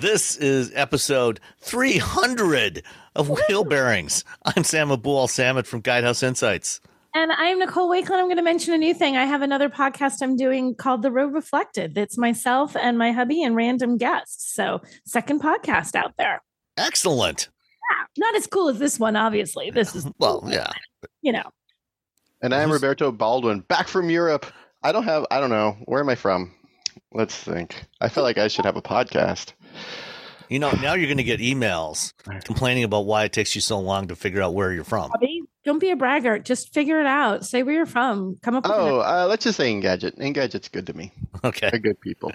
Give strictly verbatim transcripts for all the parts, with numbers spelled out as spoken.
This is episode three hundred of Wheel Bearings. I'm Sam Abuelsamid from Guidehouse Insights. And I'm Nicole Wakeland. I'm going to mention a new thing. I have another podcast I'm doing called The Road Reflected. That's myself and my hubby and random guests. So second podcast out there. Excellent. Yeah, not as cool as this one, obviously. This is well, cool, yeah, you know. And I'm Roberto Baldwin, back from Europe. I don't have, I don't know. Where am I from? Let's think. I feel like I should have a podcast. You know, now you're going to get emails complaining about why it takes you so long to figure out where you're from. Don't be a braggart. Just figure it out. Say where you're from. Come up with Oh, uh, let's just say Engadget. Engadget's good to me. Okay. They're good people.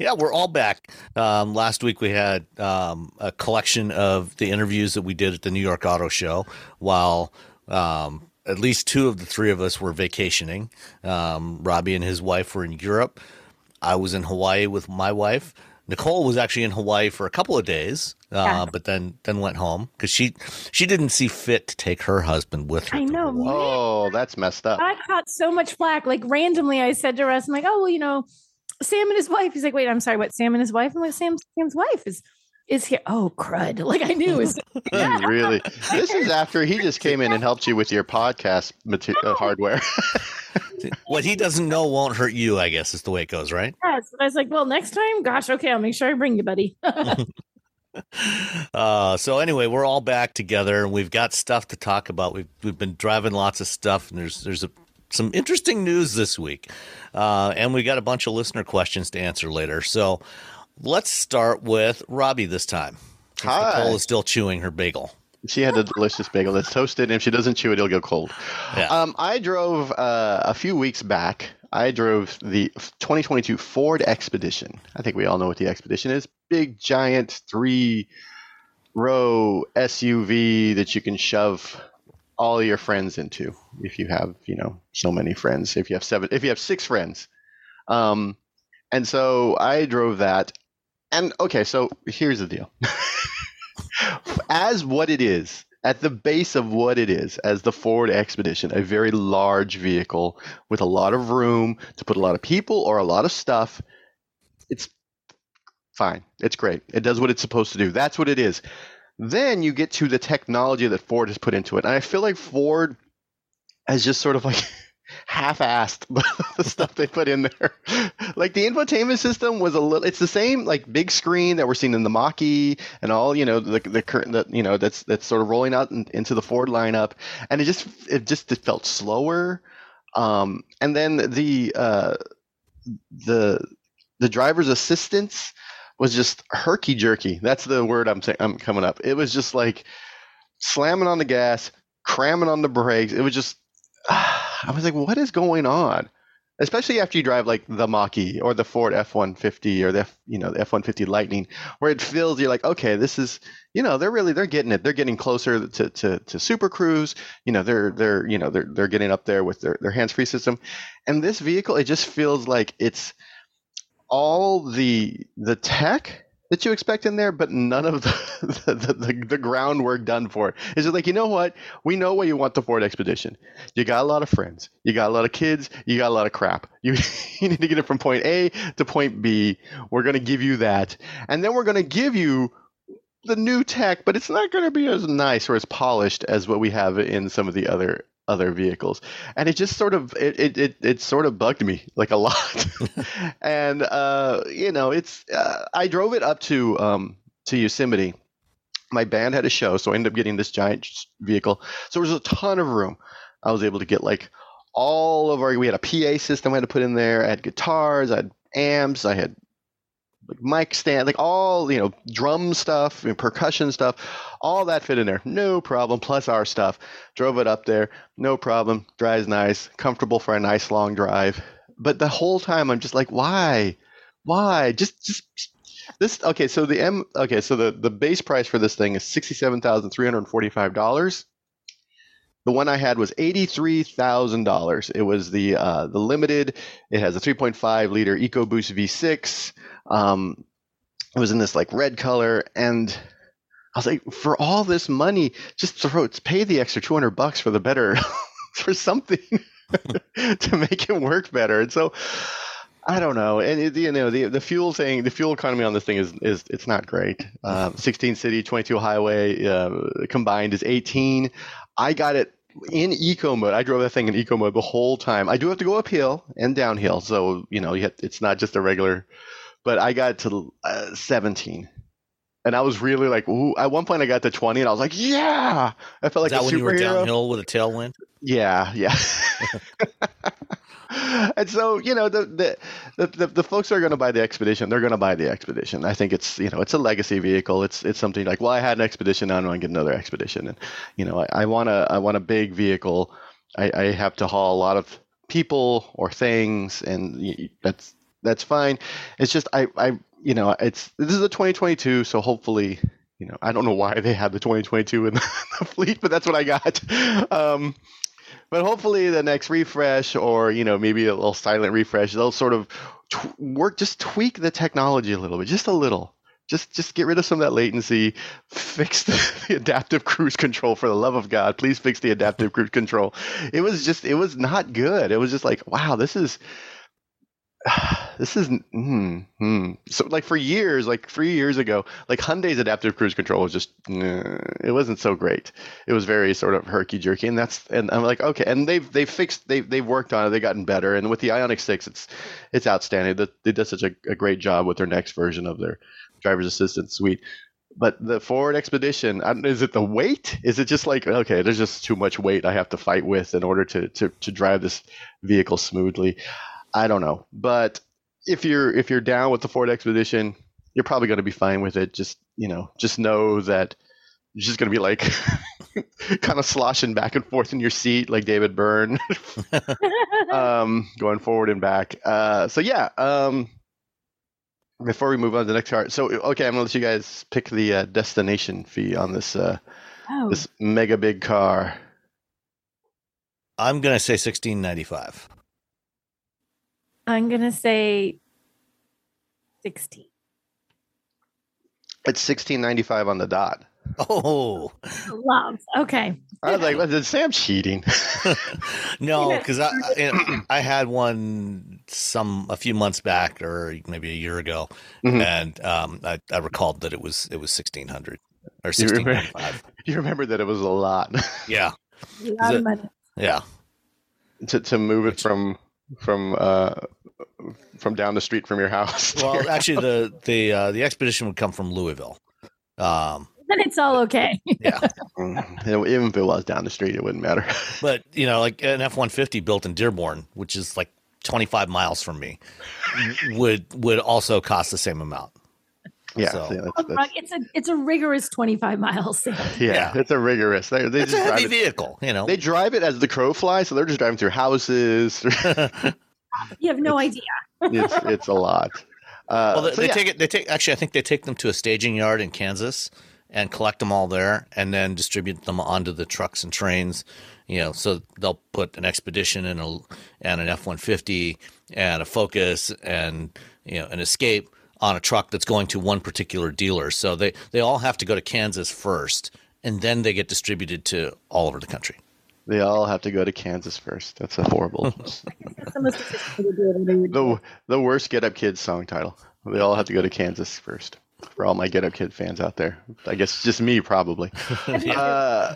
Yeah, we're all back. Um, last week we had um, a collection of the interviews that we did at the New York Auto Show while um, – at least two of the three of us were vacationing. Um, Robbie and his wife were in Europe. I was in Hawaii with my wife. Nicole was actually in Hawaii for a couple of days, uh, yeah. but then then went home because she she didn't see fit to take her husband with her. I know. Man. Oh, that's messed up. I caught so much flack. Like randomly, I said to Russ, I'm like, oh, well, you know, Sam and his wife. He's like, wait, I'm sorry, what? Sam and his wife? I'm like, Sam, Sam's wife is is here. Oh, crud. Like I knew. It was- Really? This is after he just came in and helped you with your podcast material, uh, hardware. What he doesn't know won't hurt you, I guess, is the way it goes, right? Yes. I was like, well, next time, gosh, okay, I'll make sure I bring you, buddy. uh, so anyway, we're all back together and we've got stuff to talk about. We've, we've been driving lots of stuff and there's, there's a, some interesting news this week. Uh, and we got a bunch of listener questions to answer later. So let's start with Robbie this time. Hi. Nicole is still chewing her bagel. She had a delicious bagel that's toasted, and if she doesn't chew it, it'll go cold. Yeah. Um, I drove uh, a few weeks back. I drove the twenty twenty-two Ford Expedition. I think we all know what the Expedition is. Big, giant, three-row S U V that you can shove all your friends into if you have, you know, so many friends. If you have seven, if you have six friends. Um, and so I drove that. And okay, so here's the deal. As what it is, at the base of what it is, as the Ford Expedition, a very large vehicle with a lot of room to put a lot of people or a lot of stuff, it's fine. It's great. It does what it's supposed to do. That's what it is. Then you get to the technology that Ford has put into it. And I feel like Ford has just sort of like half-assed the stuff they put in there. Like the infotainment system was a little, it's the same like big screen that we're seeing in the Mach-E and all, you know, the the current that, you know, that's that's sort of rolling out in, into the Ford lineup, and it just it just it felt slower. Um, and then the uh, the the driver's assistance was just herky jerky. That's the word I'm saying. I'm coming up. It was just like slamming on the gas, cramming on the brakes. It was just. I was like, what is going on? Especially after you drive like the Mach-E or the Ford F one fifty or the F, you know, the F one fifty Lightning, where it feels you're like, okay, this is, you know, they're really, they're getting it. They're getting closer to, to, to Super Cruise. You know, they're, they're, you know, they're, they're getting up there with their, their hands-free system. And this vehicle, it just feels like it's all the, the tech that you expect in there, but none of the the, the, the, the groundwork done for it. It's just like, you know what? We know what you want the Ford Expedition. You got a lot of friends. You got a lot of kids. You got a lot of crap. You, you need to get it from point A to point B. We're going to give you that. And then we're going to give you the new tech, but it's not going to be as nice or as polished as what we have in some of the other other vehicles. And it just sort of it it it, it sort of bugged me like a lot. And uh, you know, it's uh, I drove it up to um, to Yosemite. My band had a show, so I ended up getting this giant vehicle. So there was a ton of room. I was able to get like all of our. We had a P A system I had to put in there. I had guitars. I had amps. I had like mic stand, like all, you know, drum stuff and percussion stuff, all that fit in there. No problem. Plus our stuff. Drove it up there. No problem. Drives nice. Comfortable for a nice long drive. But the whole time I'm just like, why? Why? Just, just this. Okay. So the M, okay. So the, the base price for this thing is sixty-seven thousand three hundred forty-five dollars. The one I had was eighty-three thousand dollars. It was the, uh, the limited. It has a three point five liter EcoBoost V six. Um, it was in this like red color, and I was like, for all this money, just throw it, pay the extra two hundred bucks for the better, for something to make it work better. And so I don't know. And it, you know, the, the fuel thing, the fuel economy on this thing is, is it's not great. Um, sixteen city, twenty-two highway, uh, combined is eighteen. I got it in eco mode. I drove that thing in eco mode the whole time. I do have to go uphill and downhill. So, you know, you have, it's not just a regular, but I got to uh, seventeen, and I was really like, ooh, at one point I got to twenty, and I was like, yeah, I felt like Is that a superhero. When you were downhill with a tailwind? Yeah. Yeah. And so, you know, the, the, the, the folks who are going to buy the Expedition, they're going to buy the Expedition. I think it's, you know, it's a legacy vehicle. It's, it's something like, well, I had an Expedition, now I want to get another Expedition. And, you know, I, I want a, I want a big vehicle. I, I have to haul a lot of people or things, and that's, that's fine. It's just, I, I, you know, it's, this is a twenty twenty-two. So hopefully, you know, I don't know why they have the twenty twenty-two in the, the fleet, but that's what I got. Um, But hopefully the next refresh, or, you know, maybe a little silent refresh, they'll sort of tw- work, just tweak the technology a little bit, just a little. Just just get rid of some of that latency, fix the, the adaptive cruise control, for the love of God. Please fix the adaptive cruise control. It was just, it was not good. It was just like, wow, this is, this is, hmm, hmm. So like for years, like three years ago, like Hyundai's adaptive cruise control was just, nah, it wasn't so great. It was very sort of herky jerky, and that's, and I'm like, okay, and they've they've fixed, they've they've worked on it, they've gotten better, and with the Ioniq six, it's it's outstanding. They, they did such a, a great job with their next version of their driver's assistance suite. But the Ford Expedition, is it the weight? Is it just like, okay, there's just too much weight I have to fight with in order to to to drive this vehicle smoothly? I don't know, but if you're if you're down with the Ford Expedition, you're probably going to be fine with it. Just, you know, just know that you're just going to be like kind of sloshing back and forth in your seat like David Byrne, um, going forward and back. Uh, so yeah, um, before we move on to the next car, so okay, I'm going to let you guys pick the uh, destination fee on this uh, oh. this mega big car. I'm going to say sixteen ninety-five. I'm going to say sixteen. It's sixteen ninety-five on the dot. Oh. Love. Okay. I was like, well, is Sam cheating? No, because I it, I had one some a few months back, or maybe a year ago, mm-hmm. and um, I, I recalled that it was it was sixteen hundred or sixteen ninety-five. You remember that it was a lot. Yeah. A lot of money. Yeah. To, to move it from... From uh, from down the street from your house. Well, actually, the the uh, the Expedition would come from Louisville. Um, but it's all okay. Yeah, even if it was down the street, it wouldn't matter. But you know, like an F one fifty built in Dearborn, which is like twenty-five miles from me, would would also cost the same amount. Yeah, so. yeah that's, that's, it's a it's a rigorous twenty-five miles. So. Yeah, yeah, it's a rigorous. They, they it's just a heavy it, vehicle, you know. They drive it as the crow flies, so they're just driving through houses. You have no it's, idea. it's it's a lot. Uh, well, they, so, they yeah. take it. They take actually. I think they take them to a staging yard in Kansas and collect them all there, and then distribute them onto the trucks and trains. You know, so they'll put an Expedition and a and an F one fifty and a Focus and you know an Escape on a truck that's going to one particular dealer. So they, they all have to go to Kansas first, and then they get distributed to all over the country. They all have to go to Kansas first. That's a horrible. the, the worst Get Up Kids song title. They all have to go to Kansas first. for all my Get Up Kid fans out there. I guess just me, probably. uh,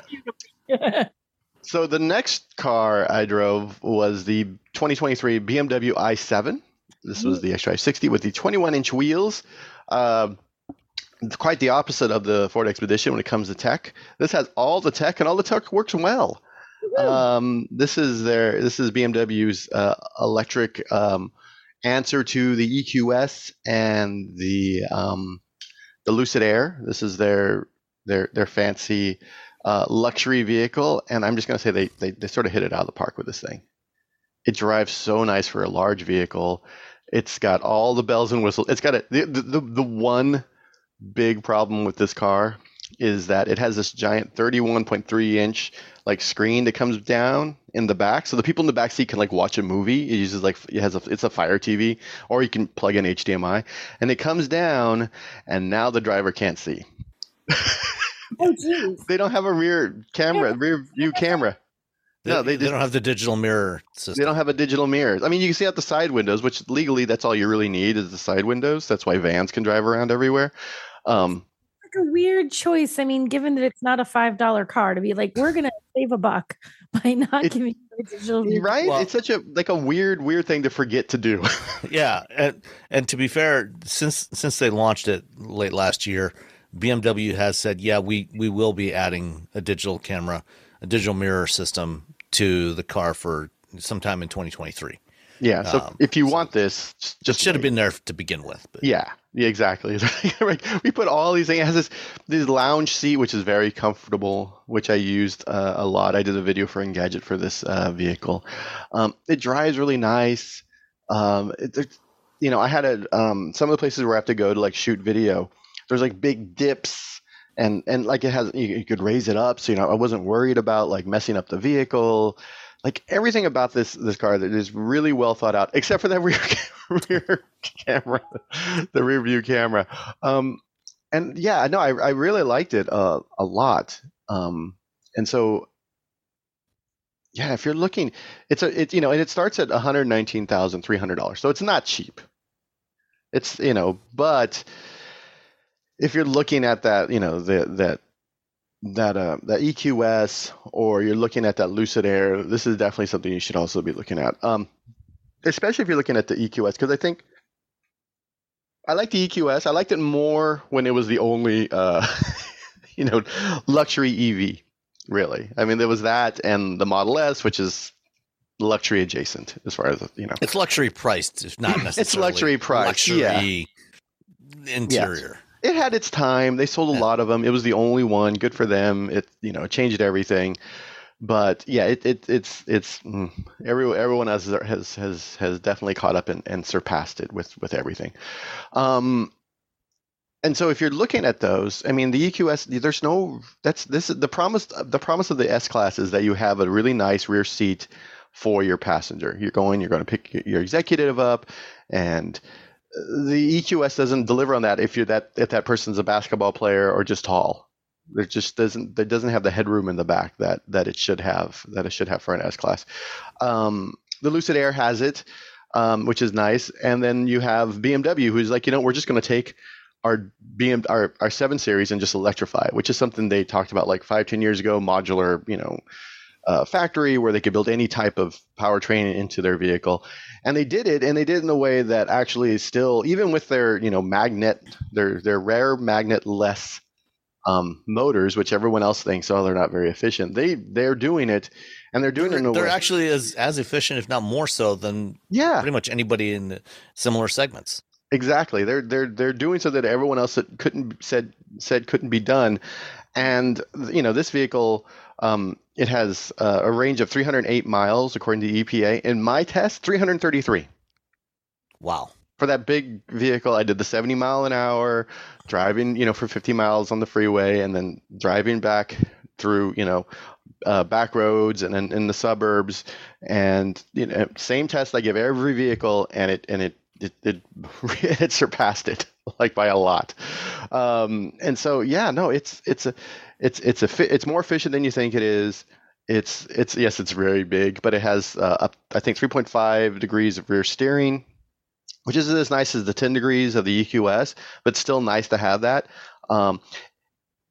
so the next car I drove was the twenty twenty-three B M W i seven. This was the X Drive sixty with the twenty-one inch wheels. Uh, quite the opposite of the Ford Expedition when it comes to tech. This has all the tech, and all the tech works well. Um, this is their this is B M W's uh, electric um, answer to the E Q S and the um, the Lucid Air. This is their their their fancy uh, luxury vehicle, and I'm just going to say they, they they sort of hit it out of the park with this thing. It drives so nice for a large vehicle. It's got all the bells and whistles. It's got a, the, the the one big problem with this car is that it has this giant thirty-one point three inch like screen that comes down in the back, so the people in the back seat can like watch a movie. It uses like it has a it's a Fire T V, or you can plug in H D M I, and it comes down, and now the driver can't see. Oh, geez. They don't have a rear camera, yeah. rear view camera. They, no, they, they don't have the digital mirror system. They don't have a digital mirror. I mean, you can see out the side windows, which legally that's all you really need is the side windows. That's why vans can drive around everywhere. Um, it's like a weird choice. I mean, given that it's not a five dollar car, to be like, we're going to save a buck by not it, giving you a digital mirror. Right? Well, it's such a like a weird, weird thing to forget to do. Yeah. And, and to be fair, since since they launched it late last year, B M W has said, yeah, we, we will be adding a digital camera, a digital mirror system to the car for sometime in twenty twenty-three. Yeah. So um, if you so want this, just should wait. Have been there to begin with. But. Yeah, yeah, exactly. We put all these things. It has this, this lounge seat, which is very comfortable, which I used uh, a lot. I did a video for Engadget for this uh, vehicle. Um, it drives really nice. Um, it, it, you know, I had a, um, some of the places where I have to go to like shoot video, there's like big dips. And and like it has, you, you could raise it up, so you know I wasn't worried about like messing up the vehicle, like everything about this this car that is really well thought out, except for that rear rear camera, the rear view camera. Um, and yeah, no, I I really liked it uh, a lot. Um, and so yeah, if you're looking, it's a it you know and it starts at one hundred nineteen thousand three hundred dollars, so it's not cheap. It's you know, but. If you're looking at that, you know, the, that that uh, that E Q S, or you're looking at that Lucid Air, this is definitely something you should also be looking at, um, especially if you're looking at the E Q S, because I think I like the E Q S. I liked it more when it was the only, uh, you know, luxury E V, really. I mean, there was that and the Model S, which is luxury adjacent as far as, you know. It's luxury priced, if not necessarily. It's luxury priced, luxury yeah. Interior. Yeah. It had its time. They sold a lot of them. It was the only one. Good for them. It you know changed everything, but yeah, it, it it's it's mm, everyone everyone else has has has definitely caught up and, and surpassed it with with everything. Um, and so if you're looking at those, I mean the E Q S. There's no that's this the promise. The promise of the S class is that you have a really nice rear seat for your passenger. You're going. You're going to pick your executive up, and. The E Q S doesn't deliver on that if you're that if that person's a basketball player or just tall. It just doesn't it doesn't have the headroom in the back that that it should have that it should have for an S class. Um, the Lucid Air has it, um, which is nice, and then you have B M W who's like you know we're just going to take our B M our our seven series and just electrify it, which is something they talked about like five ten years ago. Modular, you know. Uh, factory where they could build any type of powertrain into their vehicle, and they did it, and they did it in a way that actually still, even with their you know magnet, their their rare magnet-less um, motors, which everyone else thinks, oh, they're not very efficient. They they're doing it, and they're doing they're, it. In a they're way. actually as as efficient, if not more so, than yeah. pretty much anybody in similar segments. Exactly, they're they're they're doing so that everyone else that couldn't said said couldn't be done, and you know this vehicle. Um, it has uh, a range of three hundred eight miles, according to the E P A. In my test, three hundred thirty-three. Wow. For that big vehicle, I did the seventy mile an hour, driving, you know, for fifty miles on the freeway, and then driving back through, you know, uh, back roads and in, in the suburbs. And, you know, same test I give every vehicle, and it, and it, it, it, it surpassed it, like by a lot. Um, and so, yeah, no, it's, it's a, It's it's a it's more efficient than you think it is. It's it's yes, it's very big, but it has uh, up, I think three point five degrees of rear steering, which isn't as nice as the ten degrees of the E Q S, but still nice to have that. Um,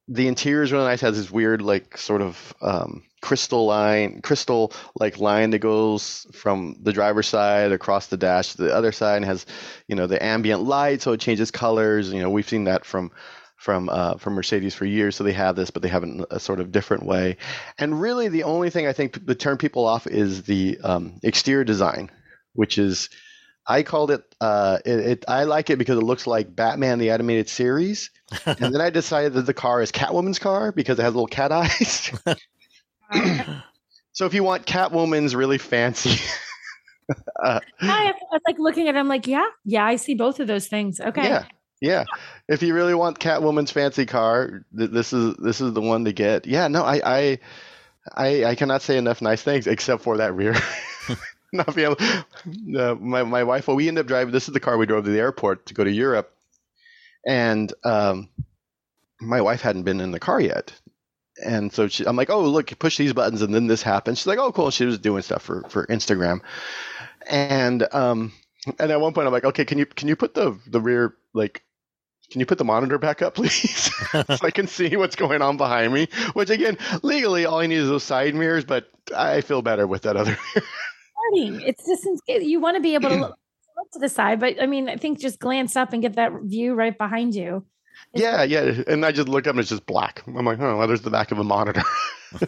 the interior is really nice. It has this weird, like, sort of um, crystal line, crystal like line that goes from the driver's side across the dash to the other side, and has, you know, the ambient light, so it changes colors. You know, we've seen that from from uh, from Mercedes for years, so they have this, but they have it in a sort of different way. And really, the only thing I think that turned people off is the um, exterior design, which is, I called it, uh, it, it, I like it because it looks like Batman, the animated series. And then I decided that the car is Catwoman's car because it has little cat eyes. So if you want Catwoman's really fancy. uh, I, I was like looking at it, I'm like, yeah, yeah, I see both of those things. Okay. Yeah. Yeah. If you really want Catwoman's fancy car, th- this is, this is the one to get. Yeah, no, I, I, I, I cannot say enough nice things except for that rear. Not being able, uh, my my wife, well, we ended up driving. This is the car we drove to the airport to go to Europe, and um, my wife hadn't been in the car yet, and so she, I'm like, "Oh, look, push these buttons, and then this happens." She's like, "Oh, cool." She was doing stuff for, for Instagram, and um, and at one point I'm like, "Okay, can you can you put the the rear like." Can you put the monitor back up, please? So I can see what's going on behind me, which, again, legally, all I need is those side mirrors, but I feel better with that other mirror. It's just, you want to be able to look, look to the side, but I mean, I think just glance up and get that view right behind you. It's yeah, yeah. And I just look up and it's just black. I'm like, oh, well, there's the back of a monitor. um,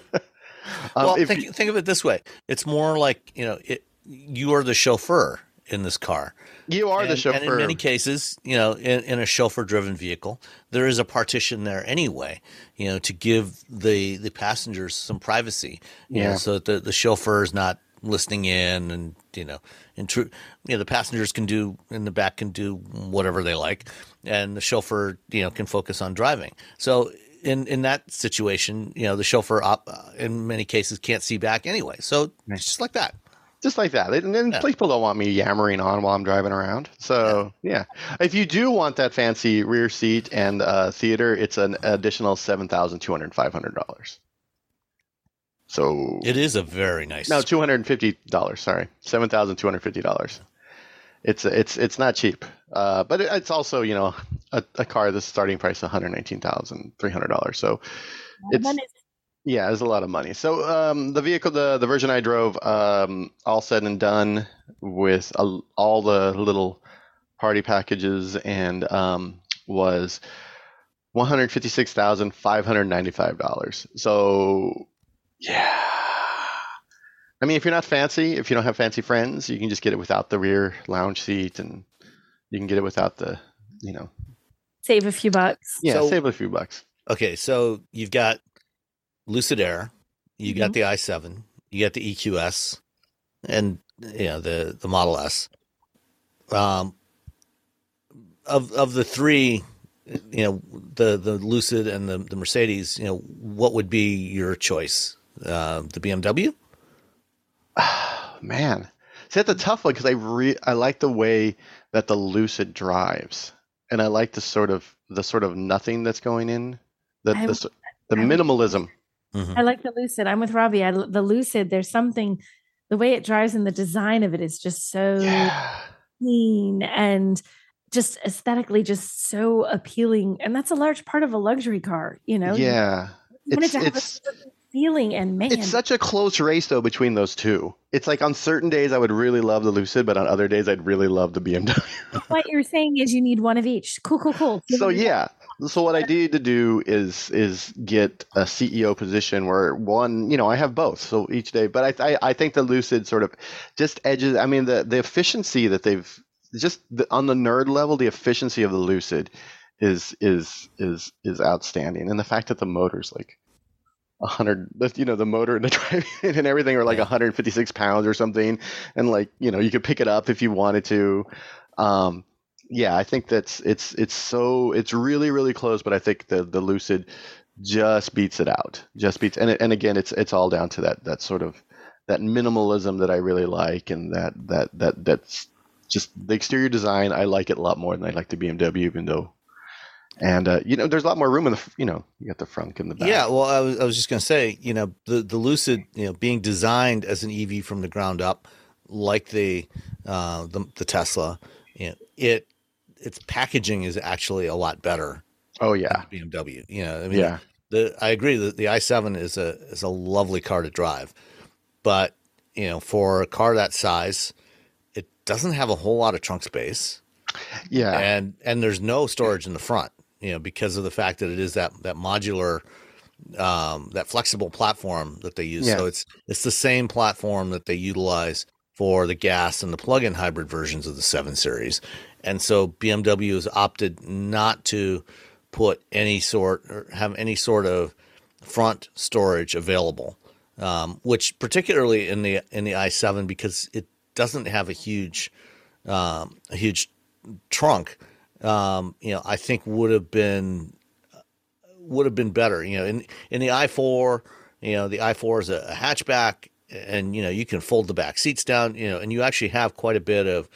well, if, think, think of it this way. It's more like, you know, it, you are the chauffeur in this car. You are and, the chauffeur. And in many cases, you know, in, in a chauffeur-driven vehicle, there is a partition there anyway, you know, to give the, the passengers some privacy, you yeah. know, so that the, the chauffeur is not listening in and, you know, intru- you know, the passengers can do, in the back can do whatever they like, and the chauffeur, you know, can focus on driving. So in, in that situation, you know, the chauffeur op- in many cases can't see back anyway. So right. It's just like that. Just like that. And then yeah. people don't want me yammering on while I'm driving around. So, yeah. yeah. If you do want that fancy rear seat and uh, theater, it's an additional seven thousand two hundred dollars, five hundred dollars. So it is a very nice. No, two hundred fifty dollars. Sorry. seven thousand two hundred fifty dollars. It's it's it's not cheap. Uh, but it, it's also, you know, a, a car that's starting price one hundred nineteen thousand three hundred dollars. So it's. Yeah, it's a lot of money. So um, the vehicle, the, the version I drove, um, all said and done with a, all the little party packages, and um, was one hundred fifty-six thousand five hundred ninety-five dollars. So, yeah. I mean, if you're not fancy, if you don't have fancy friends, you can just get it without the rear lounge seat, and you can get it without the, you know. Save a few bucks. Yeah, so, save a few bucks. Okay, so you've got Lucid Air, you mm-hmm. got the i seven, you got the E Q S, and you know the, the Model S. Um, of of the three, you know, the, the Lucid and the, the Mercedes, you know, what would be your choice? Uh, the B M W? Oh, man, see, that's a tough one because I re- I like the way that the Lucid drives, and I like the sort of the sort of nothing that's going in that I- the. The minimalism. Mm-hmm. I like the Lucid. I'm with Robbie. I, the Lucid, there's something, the way it drives and the design of it is just so yeah. clean and just aesthetically just so appealing. And that's a large part of a luxury car, you know? Yeah. You it's, want it to it's, have a feeling and man. It's such a close race, though, between those two. It's like on certain days I would really love the Lucid, but on other days I'd really love the B M W. What you're saying is you need one of each. Cool, cool, cool. Give so, yeah. That. So what I need to do is is get a C E O position where one, you know, I have both. So each day, but I I, I think the Lucid sort of just edges. I mean, the, the efficiency that they've just the, on the nerd level, the efficiency of the Lucid is is is is outstanding, and the fact that the motor's like a hundred, you know, the motor and the drive and everything are like one hundred fifty-six pounds or something, and like you know, you could pick it up if you wanted to. Um, Yeah, I think that's it's it's so it's really really close, but I think the, the Lucid just beats it out, just beats, and and again it's it's all down to that that sort of that minimalism that I really like, and that that that that's just the exterior design. I like it a lot more than I like the B M W, even though, and uh, you know, there's a lot more room in the you know you got the front and the back. Yeah, well, I was I was just gonna say, you know, the the Lucid, you know, being designed as an E V from the ground up, like the uh, the, the Tesla. it, it its packaging is actually a lot better. Oh yeah, than B M W. You know, I mean, yeah. The I agree that the i seven is a is a lovely car to drive, but you know, for a car that size, it doesn't have a whole lot of trunk space. Yeah, and and there's no storage in the front. You know, because of the fact that it is that that modular, um, that flexible platform that they use. Yeah. So it's it's the same platform that they utilize for the gas and the plug-in hybrid versions of the seven series. And so B M W has opted not to put any sort or have any sort of front storage available, um, which particularly in the in the i seven, because it doesn't have a huge um, a huge trunk. Um, you know, I think would have been would have been better. You know, in in the i four, you know, the i four is a, a hatchback, and you know you can fold the back seats down. You know, and you actually have quite a bit of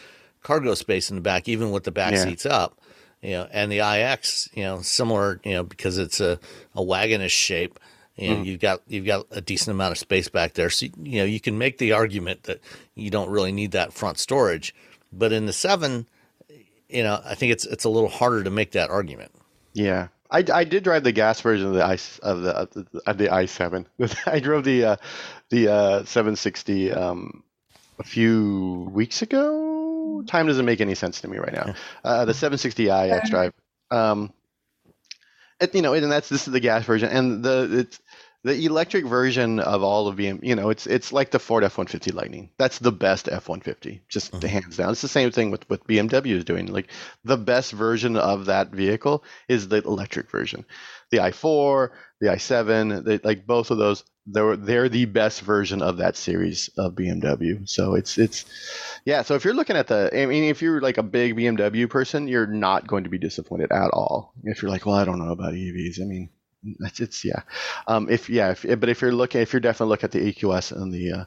cargo space in the back, even with the back yeah. seats up. You know, and the iX, you know, similar. You know, because it's a, a wagonish shape. You know, mm. you've got you've got a decent amount of space back there, so you know you can make the argument that you don't really need that front storage. But in the seven, you know, I think it's it's a little harder to make that argument. Yeah, I, I did drive the gas version of the i of the of the, of the i seven. I drove the uh, the uh, seven sixty um, a few weeks ago. Time doesn't make any sense to me right now. Uh, the seven sixty i I drive. Um, it, you know, and that's this is the gas version, and the it's the electric version of all of B M W. You know, it's it's like the Ford F one fifty Lightning. That's the best F one fifty, just mm-hmm. hands down. It's the same thing with what B M W is doing. Like the best version of that vehicle is the electric version. The i four, the i seven, they, like both of those, they're they're the best version of that series of B M W. So it's it's yeah. So if you're looking at the, I mean, if you're like a big B M W person, you're not going to be disappointed at all. If you're like, well, I don't know about E Vs. I mean. That's it's yeah, um, if yeah, if, but if you're looking, if you're definitely looking at the E Q S and the, uh,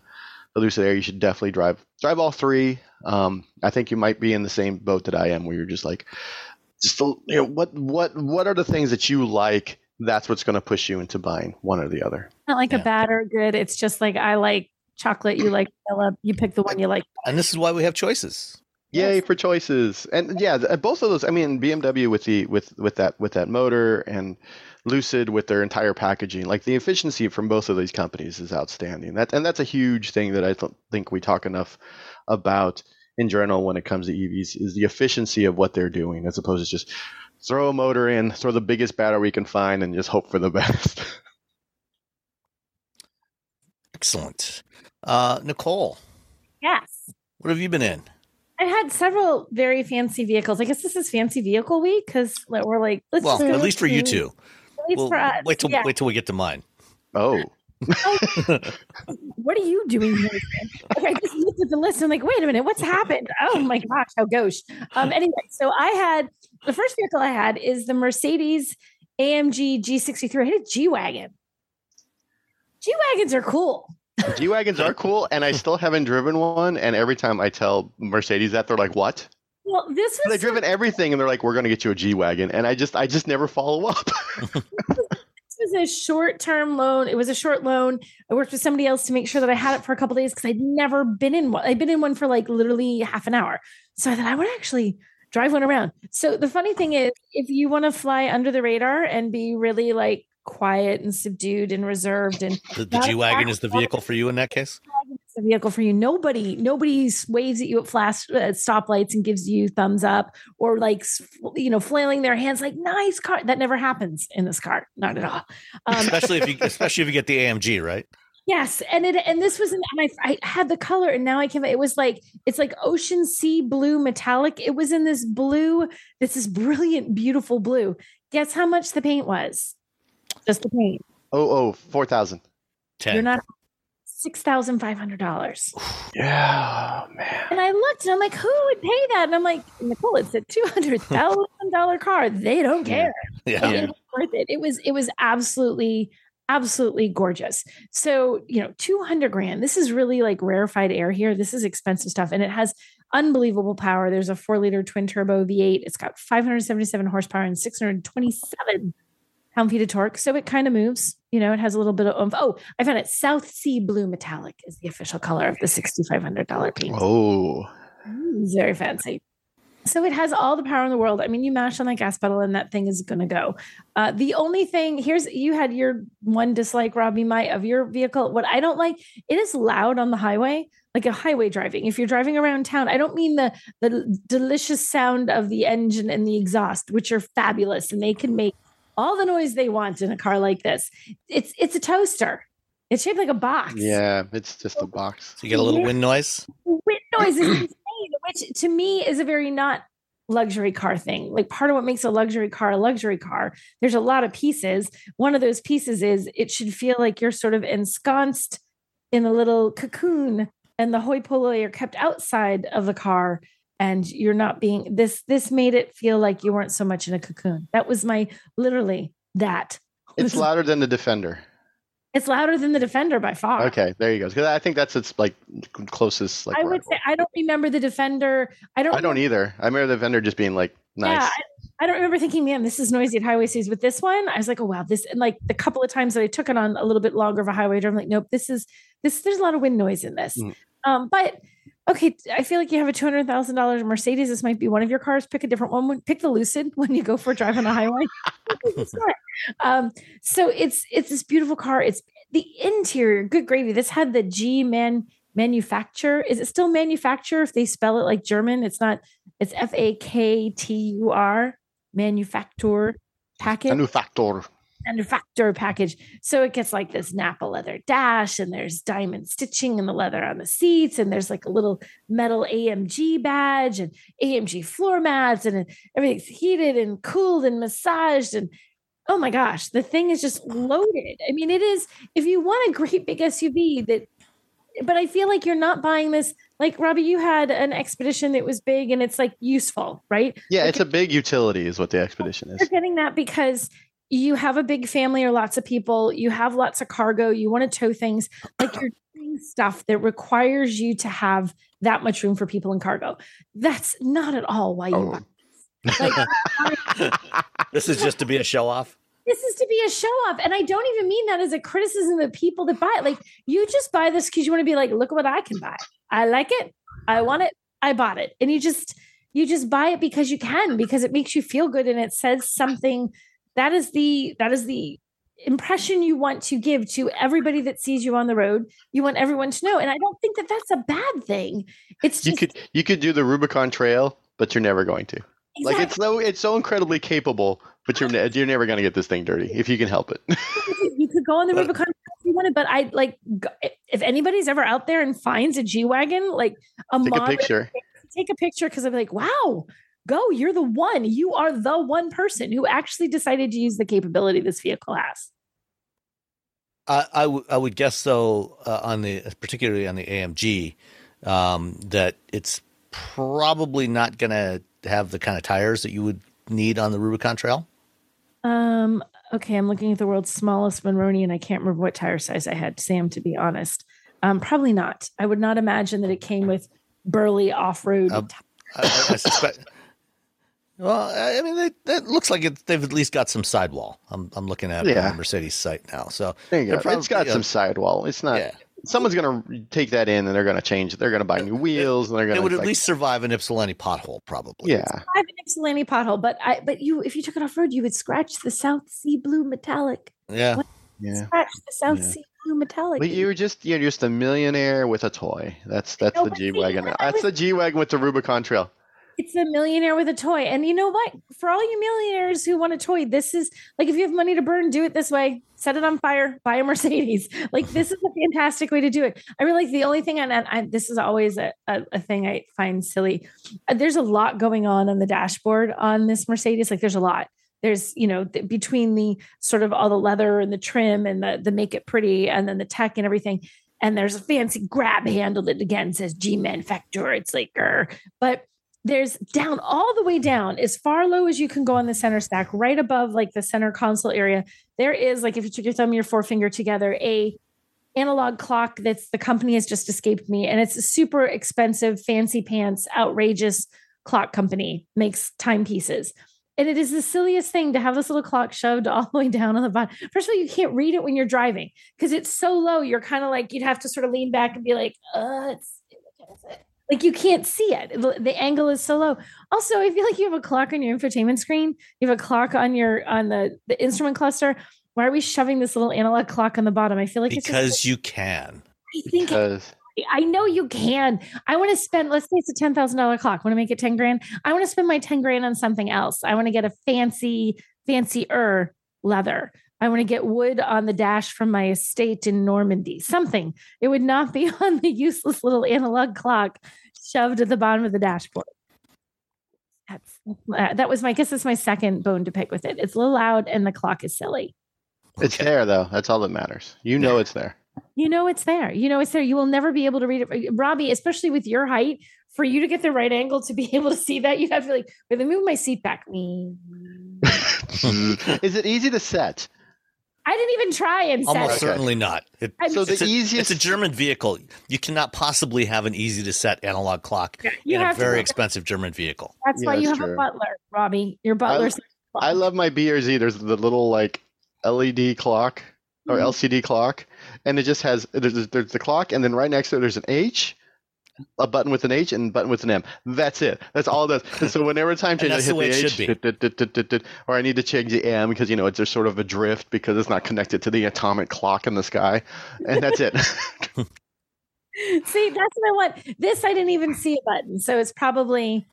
the Lucid Air, you should definitely drive drive all three. Um, I think you might be in the same boat that I am, where you're just like, just the, you know, what what what are the things that you like? That's what's going to push you into buying one or the other. Not like yeah. a bad or good. It's just like I like chocolate, you like vanilla, you pick the one you like. And this is why we have choices. Yay for choices! And yeah, both of those. I mean, B M W with the with with that with that motor and Lucid with their entire packaging, like the efficiency from both of these companies is outstanding. That and that's a huge thing that I don't think we talk enough about in general when it comes to E Vs is the efficiency of what they're doing, as opposed to just throw a motor in, throw the biggest battery we can find, and just hope for the best. Excellent, uh, Nicole. Yes. What have you been in? I had several very fancy vehicles. I guess this is fancy vehicle week because we're like, let's well, at least for you two. At least well, for us. Wait till yeah. wait till we get to mine. Oh, what are you doing here? Okay, I just looked at the list. And I'm like, wait a minute, what's happened? Oh my gosh, how gauche. Um, anyway, so I had the first vehicle I had is the Mercedes A M G G sixty-three. I had a G wagon. G wagons are cool. G-Wagons are cool, and I still haven't driven one, and every time I tell Mercedes that, they're like, what? Well, this was... They've driven everything, and they're like, we're going to get you a G-Wagon, and I just I just never follow up. This was a short-term loan. It was a short loan. I worked with somebody else to make sure that I had it for a couple days, because I'd never been in one. I'd been in one for, like, literally half an hour. So I thought, I would actually drive one around. So the funny thing is, if you want to fly under the radar and be really, like, quiet and subdued and reserved, and the, the G-Wagon is the vehicle for you in that case. It's the vehicle for you. Nobody, nobody waves at you at flash at stoplights and gives you thumbs up or like, you know, flailing their hands like nice car. That never happens in this car, not at all. Um, especially if you, especially if you get the A M G, right? Yes, and it and this was an and I, I had the color, and now I can. It was like it's like ocean sea blue metallic. It was in this blue. This is brilliant, beautiful blue. Guess how much the paint was. Just the paint. Oh, oh, four thousand. Ten. You're not six thousand five hundred dollars. Yeah, man. And I looked, and I'm like, who would pay that? And I'm like, Nicole, it's a two hundred thousand dollar car. They don't care. Yeah, it yeah. was worth it. It was, it was absolutely, absolutely gorgeous. So you know, two hundred grand. This is really like rarefied air here. This is expensive stuff, and it has unbelievable power. There's a four liter twin turbo V eight. It's got five hundred seventy seven horsepower and six hundred twenty seven. pound-feet of torque. So it kind of moves, you know, it has a little bit of, oomph. Oh, I found it. South Sea Blue Metallic is the official color of the six thousand five hundred dollars paint. Oh, very fancy. So it has all the power in the world. I mean, you mash on that gas pedal and that thing is going to go. Uh, the only thing here's, you had your one dislike, Robbie, my, of your vehicle. What I don't like, it is loud on the highway, like a highway driving. If you're driving around town, I don't mean the, the delicious sound of the engine and the exhaust, which are fabulous. And they can make all the noise they want in a car like this. It's, it's a toaster. It's shaped like a box. Yeah. It's just a box. So you get a little wind noise. Wind noise is which to me is a very not luxury car thing. Like part of what makes a luxury car a luxury car, there's a lot of pieces. One of those pieces is it should feel like you're sort of ensconced in a little cocoon and the hoi polloi are kept outside of the car and you're not being this, this made it feel like you weren't so much in a cocoon. That was my, literally that. It's louder than the Defender. It's louder than the Defender by far. Okay, there you go. Because I think that's its like closest. Like I would say I don't remember the Defender. I don't. I don't remember, either. I remember the Defender just being like nice. Yeah, I, I don't remember thinking, man, this is noisy at highway seas. With this one, I was like, oh wow, this. And like the couple of times that I took it on a little bit longer of a highway drive, I'm like, nope, this is this. There's a lot of wind noise in this. Mm. Um, but okay, I feel like you have a two hundred thousand dollars Mercedes. This might be one of your cars. Pick a different one. Pick the Lucid when you go for a drive on the highway. Um, so it's it's this beautiful car. It's the interior, good gravy. This had the G-Manufaktur. Is it still manufacture? If they spell it like German, it's not. It's F A K T U R Manufaktur package. Manufaktur. Manufaktur package. So it gets like this Napa leather dash, and there's diamond stitching in the leather on the seats, and there's like a little metal A M G badge and A M G floor mats, and everything's heated and cooled and massaged and. Oh my gosh, the thing is just loaded. I mean, it is, if you want a great big S U V that, but I feel like you're not buying this. Like Robbie, you had an Expedition that was big and it's like useful, right? Yeah. Like it's a big utility is what the Expedition is. You're getting that because you have a big family or lots of people, you have lots of cargo, you want to tow things, like you're doing stuff that requires you to have that much room for people and cargo. That's not at all why you oh. buy this. Like, this is just to be a show off. This is to be a show off. And I don't even mean that as a criticism of people that buy it. Like you just buy this because you want to be like, look what I can buy. I like it. I want it. I bought it. And you just, you just buy it because you can, because it makes you feel good. And it says something that is the, that is the impression you want to give to everybody that sees you on the road. You want everyone to know. And I don't think that that's a bad thing. It's just, you could, you could do the Rubicon Trail, but you're never going to. Exactly. Like it's so it's so incredibly capable, but you're you're never going to get this thing dirty if you can help it. You could go on the Rubicon if you wanted, but I like if anybody's ever out there and finds a G wagon, like a take mom, a picture, take a picture because I'm like, wow, go! You're the one. You are the one person who actually decided to use the capability this vehicle has. I I, w- I would guess so uh, on the particularly on the A M G um, that it's probably not going to have the kind of tires that you would need on the Rubicon Trail? Um, okay, I'm looking at the world's smallest Monroney, and I can't remember what tire size I had, Sam, to be honest. Um, probably not. I would not imagine that it came with burly off-road uh, tires. I, I suspect. Well, I mean, they, that looks like it, they've at least got some sidewall. I'm I'm looking at yeah. it on the Mercedes site now. So there you go. Probably, it's got you know, some sidewall. It's not... Yeah. Someone's going to take that in and they're going to change it. They're going to buy new wheels. And they're going to, it would at like, least survive an Ypsilanti pothole probably. Yeah. Survive an Ypsilanti pothole. But I, but you, if you took it off road, you would scratch the South Sea Blue Metallic. Yeah. What? Yeah. Scratch the South yeah. Sea Blue Metallic. But you're just, you're just a millionaire with a toy. That's, that's no, the G wagon. That's the G wagon with the Rubicon Trail. It's a millionaire with a toy. And you know what? For all you millionaires who want a toy, this is like, if you have money to burn, do it this way. Set it on fire, buy a Mercedes. Like this is a fantastic way to do it. I realize the only thing, and I, this is always a, a, a thing I find silly. There's a lot going on on the dashboard on this Mercedes. Like there's a lot. There's, you know, th- between the sort of all the leather and the trim and the, the make it pretty and then the tech and everything. And there's a fancy grab handle that again says G-Manufaktur. It's like, grr. But there's down all the way down as far low as you can go on the center stack, right above like the center console area. There is like, if you took your thumb and your forefinger together, a analog clock that's the company has just escaped me. And it's a super expensive, fancy pants, outrageous clock company makes timepieces. And it is the silliest thing to have this little clock shoved all the way down on the bottom. First of all, you can't read it when you're driving because it's so low. You're kind of like, you'd have to sort of lean back and be like, uh, it's, Like you can't see it. The angle is so low. Also, I feel like you have a clock on your infotainment screen. You have a clock on your on the, the instrument cluster. Why are we shoving this little analog clock on the bottom? I feel like because it's just, you can. I think because. I know you can. I want to spend. Let's say it's a ten thousand dollar clock. I want to make it ten grand. I want to spend my ten grand on something else. I want to get a fancy, fancier leather. I want to get wood on the dash from my estate in Normandy, something. It would not be on the useless little analog clock shoved at the bottom of the dashboard. That's, uh, that was my, I guess that's my second bone to pick with it. It's a little loud and the clock is silly. It's there though. That's all that matters. You know, yeah. It's there. You know, it's there. You know, it's there. You will never be able to read it. Robbie, especially with your height, for you to get the right angle to be able to see that, you'd have to be like, wait, let me move my seat back. Is it easy to set? I didn't even try and set Almost it. certainly not. It, so the it's easiest, a, it's a German vehicle. You cannot possibly have an easy to set analog clock you in have a very expensive German vehicle. That's yeah, why you that's have true. a butler, Robbie. Your butler's. I, I love my B R Z. There's the little like L E D clock or mm-hmm. L C D clock, and it just has there's there's the clock, and then right next to it there's an H. A button with an H and a button with an M. That's it. That's all that. So whenever time changes, I hit the, the H, or I need to change the M because you know it's just sort of a drift because it's not connected to the atomic clock in the sky, and that's it. See, that's what I want. This I didn't even see a button, so it's probably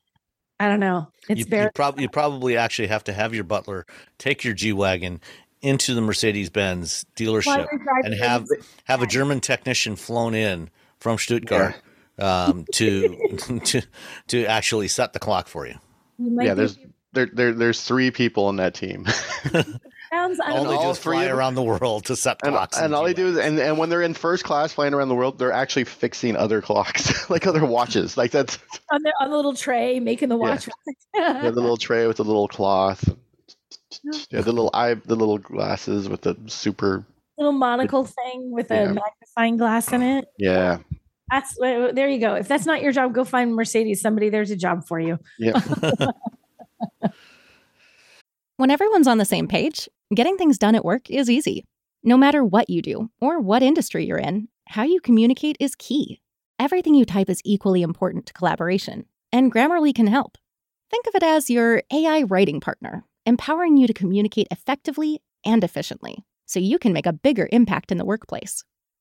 I don't know. It's you, bare- you probably you probably actually have to have your butler take your G-Wagon into the Mercedes-Benz dealership and have have a German technician flown in from Stuttgart. Yeah. um, to, to, to actually set the clock for you. you yeah. There's, there, there, there's three people on that team. Sounds Only all just fly around the world to set clocks. And, and all they do is, and, and when they're in first class flying around the world, they're actually fixing other clocks, like other watches. Like that's on the, on the little tray, making the watch. Yeah. Yeah, the little tray with the little cloth. Yeah. The little eye, the little glasses with the super little monocle the, thing with yeah. a magnifying glass in it. Yeah. That's there you go. If that's not your job, go find Mercedes. Somebody, there's a job for you. Yep. When everyone's on the same page, getting things done at work is easy. No matter what you do or what industry you're in, how you communicate is key. Everything you type is equally important to collaboration, and Grammarly can help. Think of it as your A I writing partner, empowering you to communicate effectively and efficiently so you can make a bigger impact in the workplace.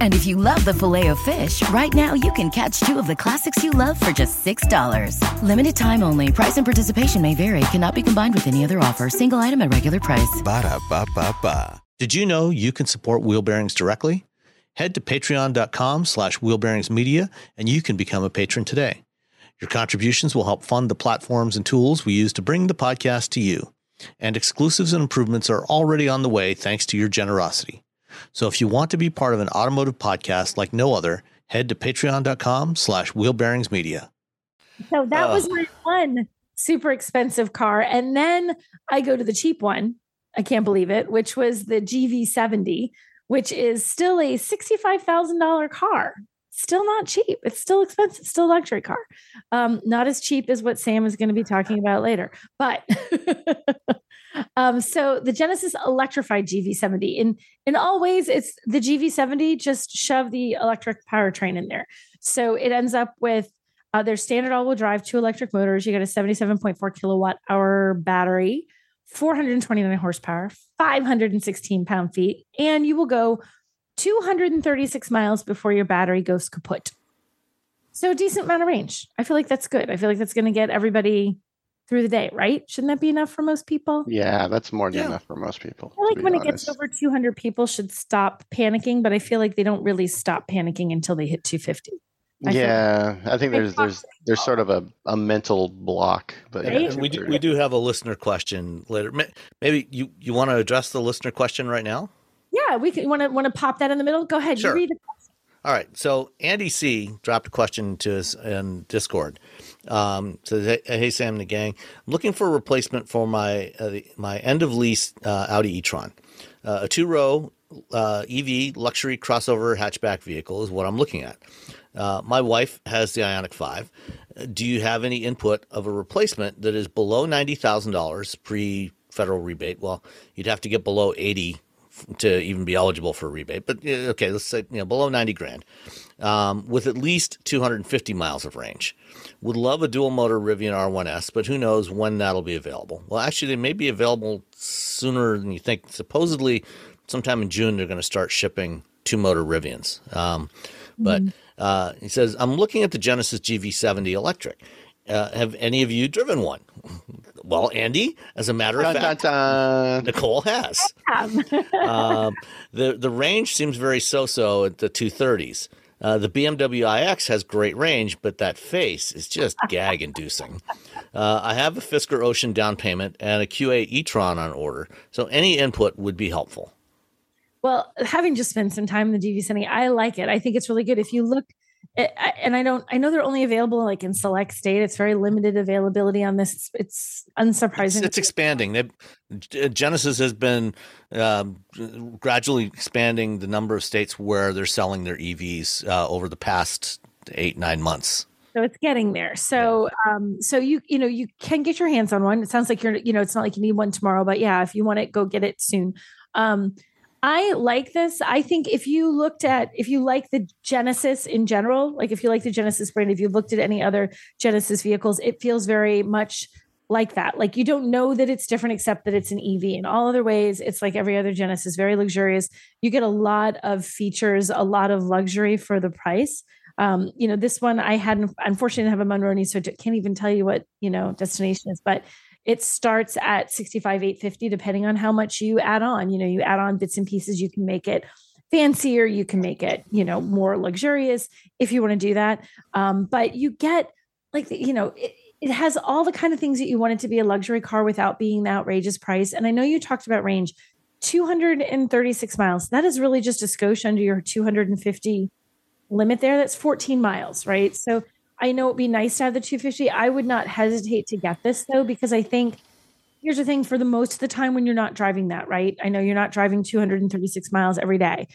And if you love the Filet-O-Fish, right now you can catch two of the classics you love for just six dollars. Limited time only. Price and participation may vary. Cannot be combined with any other offer. Single item at regular price. Ba-da-ba-ba-ba. Did you know you can support Wheel Bearings directly? Head to patreon.com slash wheelbearingsmedia and you can become a patron today. Your contributions will help fund the platforms and tools we use to bring the podcast to you. And exclusives and improvements are already on the way thanks to your generosity. So if you want to be part of an automotive podcast like no other, head to patreon.com slash wheelbearingsmedia. So that uh, was my one super expensive car. And then I go to the cheap one. I can't believe it, which was the G V seventy, which is still a sixty-five thousand dollars car. Still not cheap. It's still expensive. It's still a luxury car. Um, not as cheap as what Sam is going to be talking about later. But um, so the Genesis Electrified G V seventy, in, in all ways, it's the G V seventy, just shove the electric powertrain in there. So it ends up with uh, their standard all-wheel drive, two electric motors. You got a seventy-seven point four kilowatt hour battery, four hundred twenty-nine horsepower, five hundred sixteen pound-feet, and you will go two hundred thirty-six miles before your battery goes kaput. So a decent amount of range. I feel like that's good. I feel like that's going to get everybody through the day, right? Shouldn't that be enough for most people? Yeah, that's more than yeah. enough for most people. I feel like when honest. it gets over two hundred, people should stop panicking, but I feel like they don't really stop panicking until they hit two fifty. I yeah, I think there's there's there's sort of a, a mental block. But right? yeah, we do, we do have a listener question later. Maybe you, you want to address the listener question right now? Yeah, we can. Want to want to pop that in the middle? Go ahead. Sure. You read the question. All right. So Andy C dropped a question to us in Discord. Um, says, "Hey Sam and the gang, I'm looking for a replacement for my uh, my end of lease uh, Audi e-tron, uh, a two row uh, E V luxury crossover hatchback vehicle is what I'm looking at." Uh, my wife has the Ioniq five. Do you have any input of a replacement that is below ninety thousand dollars pre-federal rebate? Well, you'd have to get below eighty to even be eligible for a rebate. But okay, let's say you know below ninety grand um, with at least two hundred fifty miles of range. Would love a dual motor Rivian R one S, but who knows when that'll be available. Well, actually, they may be available sooner than you think. Supposedly, sometime in June, they're going to start shipping two motor Rivians. Um, but... Mm-hmm. Uh, he says, I'm looking at the Genesis G V seventy electric. Uh, have any of you driven one? Well, Andy, as a matter of dun, fact, dun, dun. Nicole has. um, the the range seems very so-so at the two thirties. Uh, the B M W iX has great range, but that face is just gag-inducing. Uh, I have a Fisker Ocean down payment and a Q eight e-tron on order, so any input would be helpful. Well, having just spent some time in the G V seventy, I like it. I think it's really good. If you look, and I don't, I know they're only available like in select state. It's very limited availability on this. It's unsurprising. It's, it's expanding. They, Genesis has been um, gradually expanding the number of states where they're selling their E Vs uh, over the past eight, nine months. So it's getting there. So, um, so you, you know, you can get your hands on one. It sounds like you're, you know, it's not like you need one tomorrow, but yeah, if you want it, go get it soon. Um, I like this. I think if you looked at, if you like the Genesis in general, like if you like the Genesis brand, if you looked at any other Genesis vehicles, it feels very much like that. Like you don't know that it's different, except that it's an E V. In all other ways, it's like every other Genesis, very luxurious. You get a lot of features, a lot of luxury for the price. Um, you know, this one I hadn't, unfortunately, have a Monroney, so I can't even tell you what, you know, destination is, but it starts at sixty-five thousand eight hundred fifty dollars, depending on how much you add on. You know, you add on bits and pieces, you can make it fancier, you can make it, you know, more luxurious if you want to do that. Um, but you get like, you know, it, it has all the kind of things that you want it to be a luxury car without being the outrageous price. And I know you talked about range, two hundred thirty-six miles. That is really just a skosh under your two hundred fifty limit there. That's fourteen miles, right? So I know it'd be nice to have the two fifty. I would not hesitate to get this though, because I think here's the thing for the most of the time when you're not driving that, right? I know you're not driving two hundred thirty-six miles every day.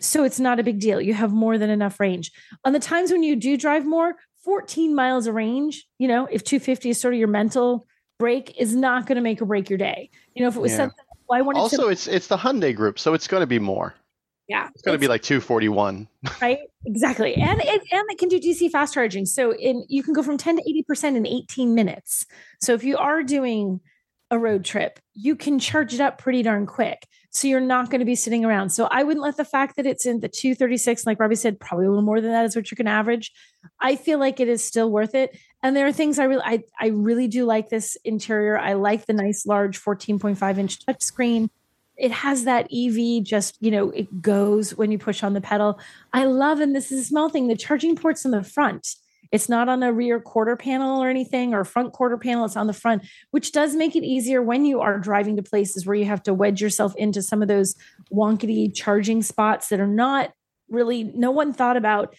So it's not a big deal. You have more than enough range. On the times when you do drive more, fourteen miles of range, you know, if two fifty is sort of your mental break, is not going to make or break your day. You know, if it was yeah. something, well, I wanted also, to- Also, it's, it's the Hyundai group, so it's going to be more. Yeah. It's going to be like two forty-one. Right. Exactly. And it, and it can do D C fast charging. So in, you can go from ten to eighty percent in eighteen minutes. So if you are doing a road trip, you can charge it up pretty darn quick. So you're not going to be sitting around. So I wouldn't let the fact that it's in the two thirty-six, like Robbie said, probably a little more than that is what you're going to average. I feel like it is still worth it. And there are things I really, I, I really do like this interior. I like the nice, large fourteen point five inch touchscreen. It has that E V just, you know, it goes when you push on the pedal. I love, and this is a small thing, the charging port's in the front. It's not on a rear quarter panel or anything or front quarter panel. It's on the front, which does make it easier when you are driving to places where you have to wedge yourself into some of those wonkety charging spots that are not really, no one thought about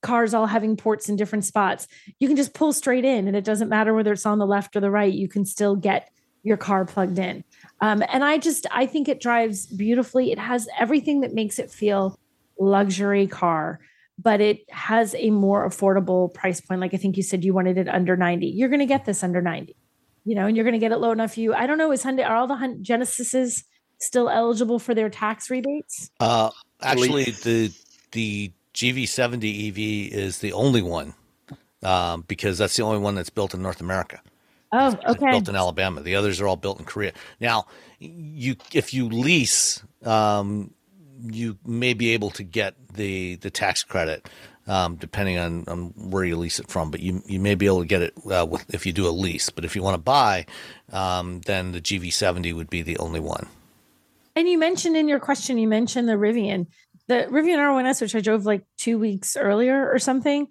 cars all having ports in different spots. You can just pull straight in and it doesn't matter whether it's on the left or the right. You can still get your car plugged in. Um, and I just, I think it drives beautifully. It has everything that makes it feel luxury car, but it has a more affordable price point. Like I think you said, you wanted it under ninety. You're going to get this under ninety, you know, and you're going to get it low enough for you. I don't know. Is Hyundai, are all the Hyundai Genesises still eligible for their tax rebates? Uh, actually the, the G V seventy E V is the only one, um, because that's the only one that's built in North America. Oh, okay. Built in Alabama. The others are all built in Korea. Now, you if you lease, um, you may be able to get the the tax credit um, depending on, on where you lease it from. But you you may be able to get it uh, with, if you do a lease. But if you want to buy, um, then the G V seventy would be the only one. And you mentioned in your question, you mentioned the Rivian. The Rivian R one S, which I drove like two weeks earlier or something,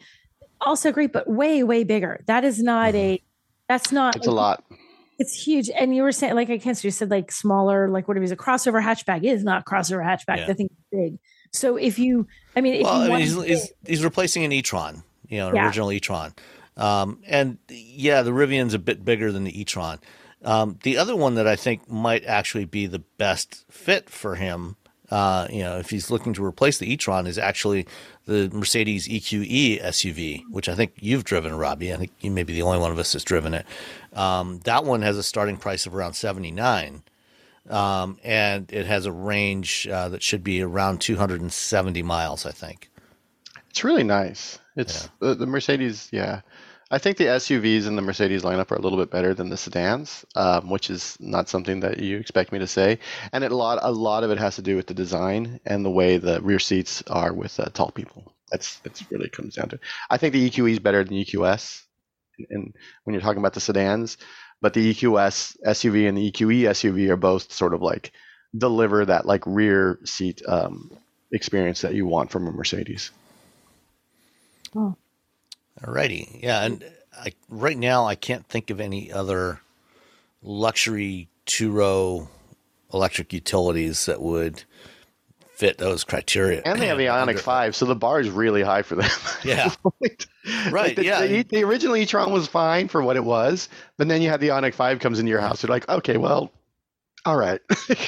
also great, but way, way bigger. That is not mm-hmm. a, that's not. It's a, a lot. It's huge. And you were saying, like, I can't, you said like smaller, like whatever it is, a crossover hatchback is not crossover hatchback. Yeah. The thing is big. So if you, I mean, if well, you I mean, he's, he's, he's replacing an e-tron, you know, an yeah. original e-tron. Um, and yeah, the Rivian's a bit bigger than the e-tron. Um, the other one that I think might actually be the best fit for him, uh, you know, if he's looking to replace the e-tron, is actually the Mercedes E Q E S U V, which I think you've driven, Robbie. I think you may be the only one of us that's driven it. Um, that one has a starting price of around seventy-nine, um, and it has a range uh, that should be around two hundred seventy miles, I think. It's really nice. It's yeah. the, the Mercedes, yeah. I think the S U Vs in the Mercedes lineup are a little bit better than the sedans, um, which is not something that you expect me to say. And it, a lot, a lot of it has to do with the design and the way the rear seats are with uh, tall people. That's that's really comes down to it. I think the E Q E is better than E Q S, and, and when you're talking about the sedans, but the E Q S S U V and the E Q E S U V are both sort of like deliver that like rear seat um, experience that you want from a Mercedes. Oh. Alrighty, yeah, and I, right now I can't think of any other luxury two-row electric utilities that would fit those criteria. And they have the Ioniq five, so the bar is really high for them. Yeah, right. Like the, yeah, the, the original e-tron was fine for what it was, but then you have the Ioniq five comes into your house. You're like, okay, well, all right.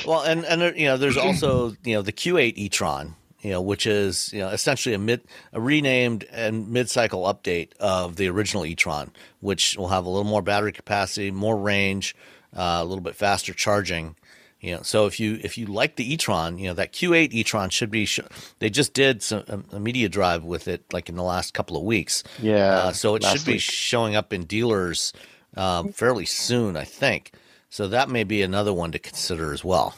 Well, and and you know, there's also you know the Q eight e-tron. You know, which is you know essentially a mid, a renamed and mid-cycle update of the original e-tron, which will have a little more battery capacity, more range, uh, a little bit faster charging. You know, so if you if you like the e-tron, you know that Q eight e-tron should be. Sh- they just did some, a, a media drive with it, like in the last couple of weeks. Yeah, uh, so it should be week. showing up in dealers um, fairly soon, I think. So that may be another one to consider as well.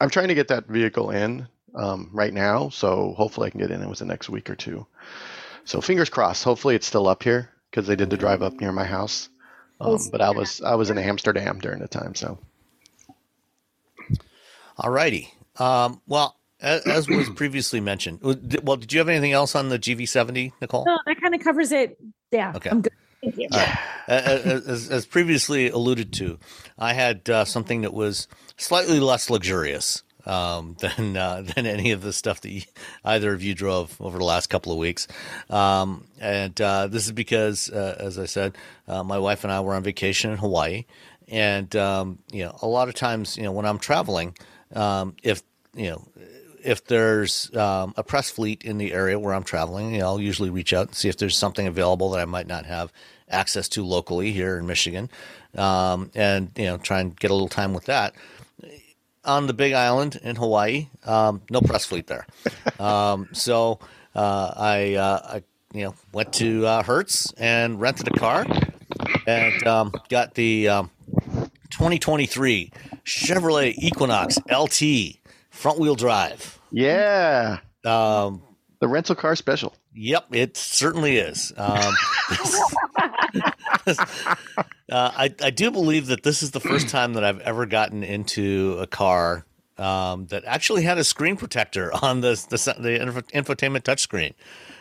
I'm trying to get that vehicle in. Um, right now, so hopefully I can get in within the next week or two. So fingers crossed. Hopefully it's still up here because they did the drive up near my house. Um, but I was I was in Amsterdam during the time. So, all righty. Um, well, as, as was previously mentioned. Well, did you have anything else on the G V seventy, Nicole? No, that kind of covers it. Yeah. Okay. I'm good. Thank you. All right. as, as previously alluded to, I had uh, something that was slightly less luxurious. Um, than uh, than any of the stuff that you, either of you drove over the last couple of weeks. Um, and uh, this is because, uh, as I said, uh, my wife and I were on vacation in Hawaii. And, um, you know, a lot of times, you know, when I'm traveling, um, if, you know, if there's um, a press fleet in the area where I'm traveling, you know, I'll usually reach out and see if there's something available that I might not have access to locally here in Michigan. Um, and, you know, try and get a little time with that. On the Big Island in Hawaii, um, no press fleet there. Um, so uh, I, uh, I, you know, went to uh, Hertz and rented a car, and um, got the um, twenty twenty-three Chevrolet Equinox L T front-wheel drive. Yeah, um, the rental car special. Yep, it certainly is. Um, uh, I, I do believe that this is the first time that I've ever gotten into a car um, that actually had a screen protector on the the, the infotainment touchscreen,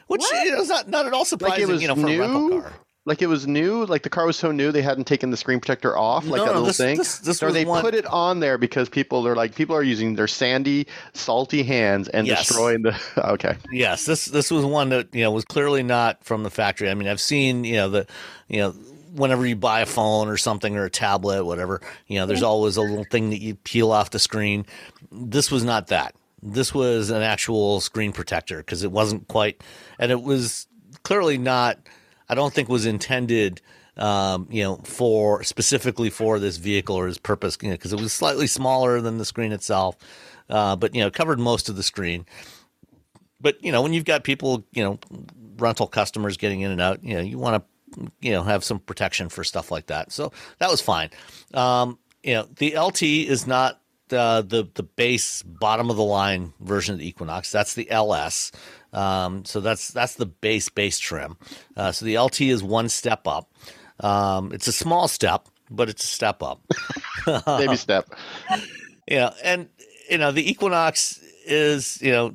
which you know, is not, not at all surprising. Like it was you know, for new? a rental car. Like it was new, like the car was so new they hadn't taken the screen protector off, like no, that no, little this, thing. This, this so they one. put it on there because people are like people are using their sandy, salty hands and yes. destroying the. Okay. Yes, this this was one that you know was clearly not from the factory. I mean, I've seen you know the you know whenever you buy a phone or something or a tablet, whatever, you know, there's always a little thing that you peel off the screen. This was not that. This was an actual screen protector because it wasn't quite, and it was clearly not. I don't think was intended, um, you know, for specifically for this vehicle or its purpose, you know, because it was slightly smaller than the screen itself, uh, but you know, covered most of the screen. But you know, when you've got people, you know, rental customers getting in and out, you know, you want to, you know, have some protection for stuff like that. So that was fine. Um, you know, the L T is not uh, the the base bottom of the line version of the Equinox. That's the L S. Um, so that's that's the base base trim. Uh, so the L T is one step up. Um, it's a small step, but it's a step up. Baby step. Yeah, and you know the Equinox is you know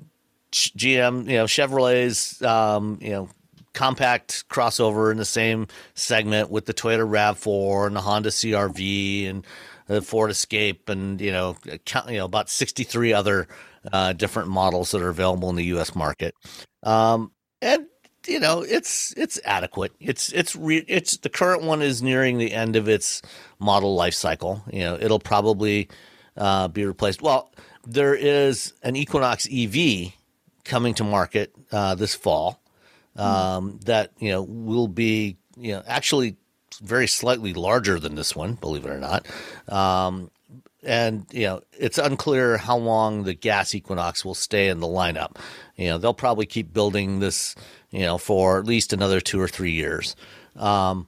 G M, you know Chevrolet's um, you know compact crossover in the same segment with the Toyota RAV four and the Honda C R V and the Ford Escape and you know you know about sixty-three other uh, different models that are available in the U S market. Um, and you know it's it's adequate. It's it's re- it's the current one is nearing the end of its model life cycle. You know it'll probably uh, be replaced. Well, there is an Equinox E V coming to market uh, this fall. Um, that, you know, will be, you know, actually very slightly larger than this one, believe it or not. Um, and, you know, it's unclear how long the gas Equinox will stay in the lineup. You know, they'll probably keep building this, you know, for at least another two or three years. Um,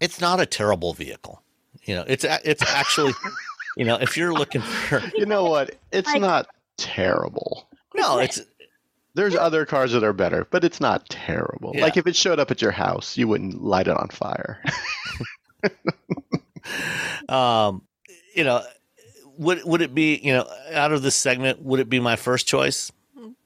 it's not a terrible vehicle. You know, it's, it's actually, you know, if you're looking for, you know what, it's I... not terrible. No, it's, There's other cars that are better, but it's not terrible. Yeah. Like if it showed up at your house, you wouldn't light it on fire. um, you know, would would it be, you know, out of this segment, would it be my first choice?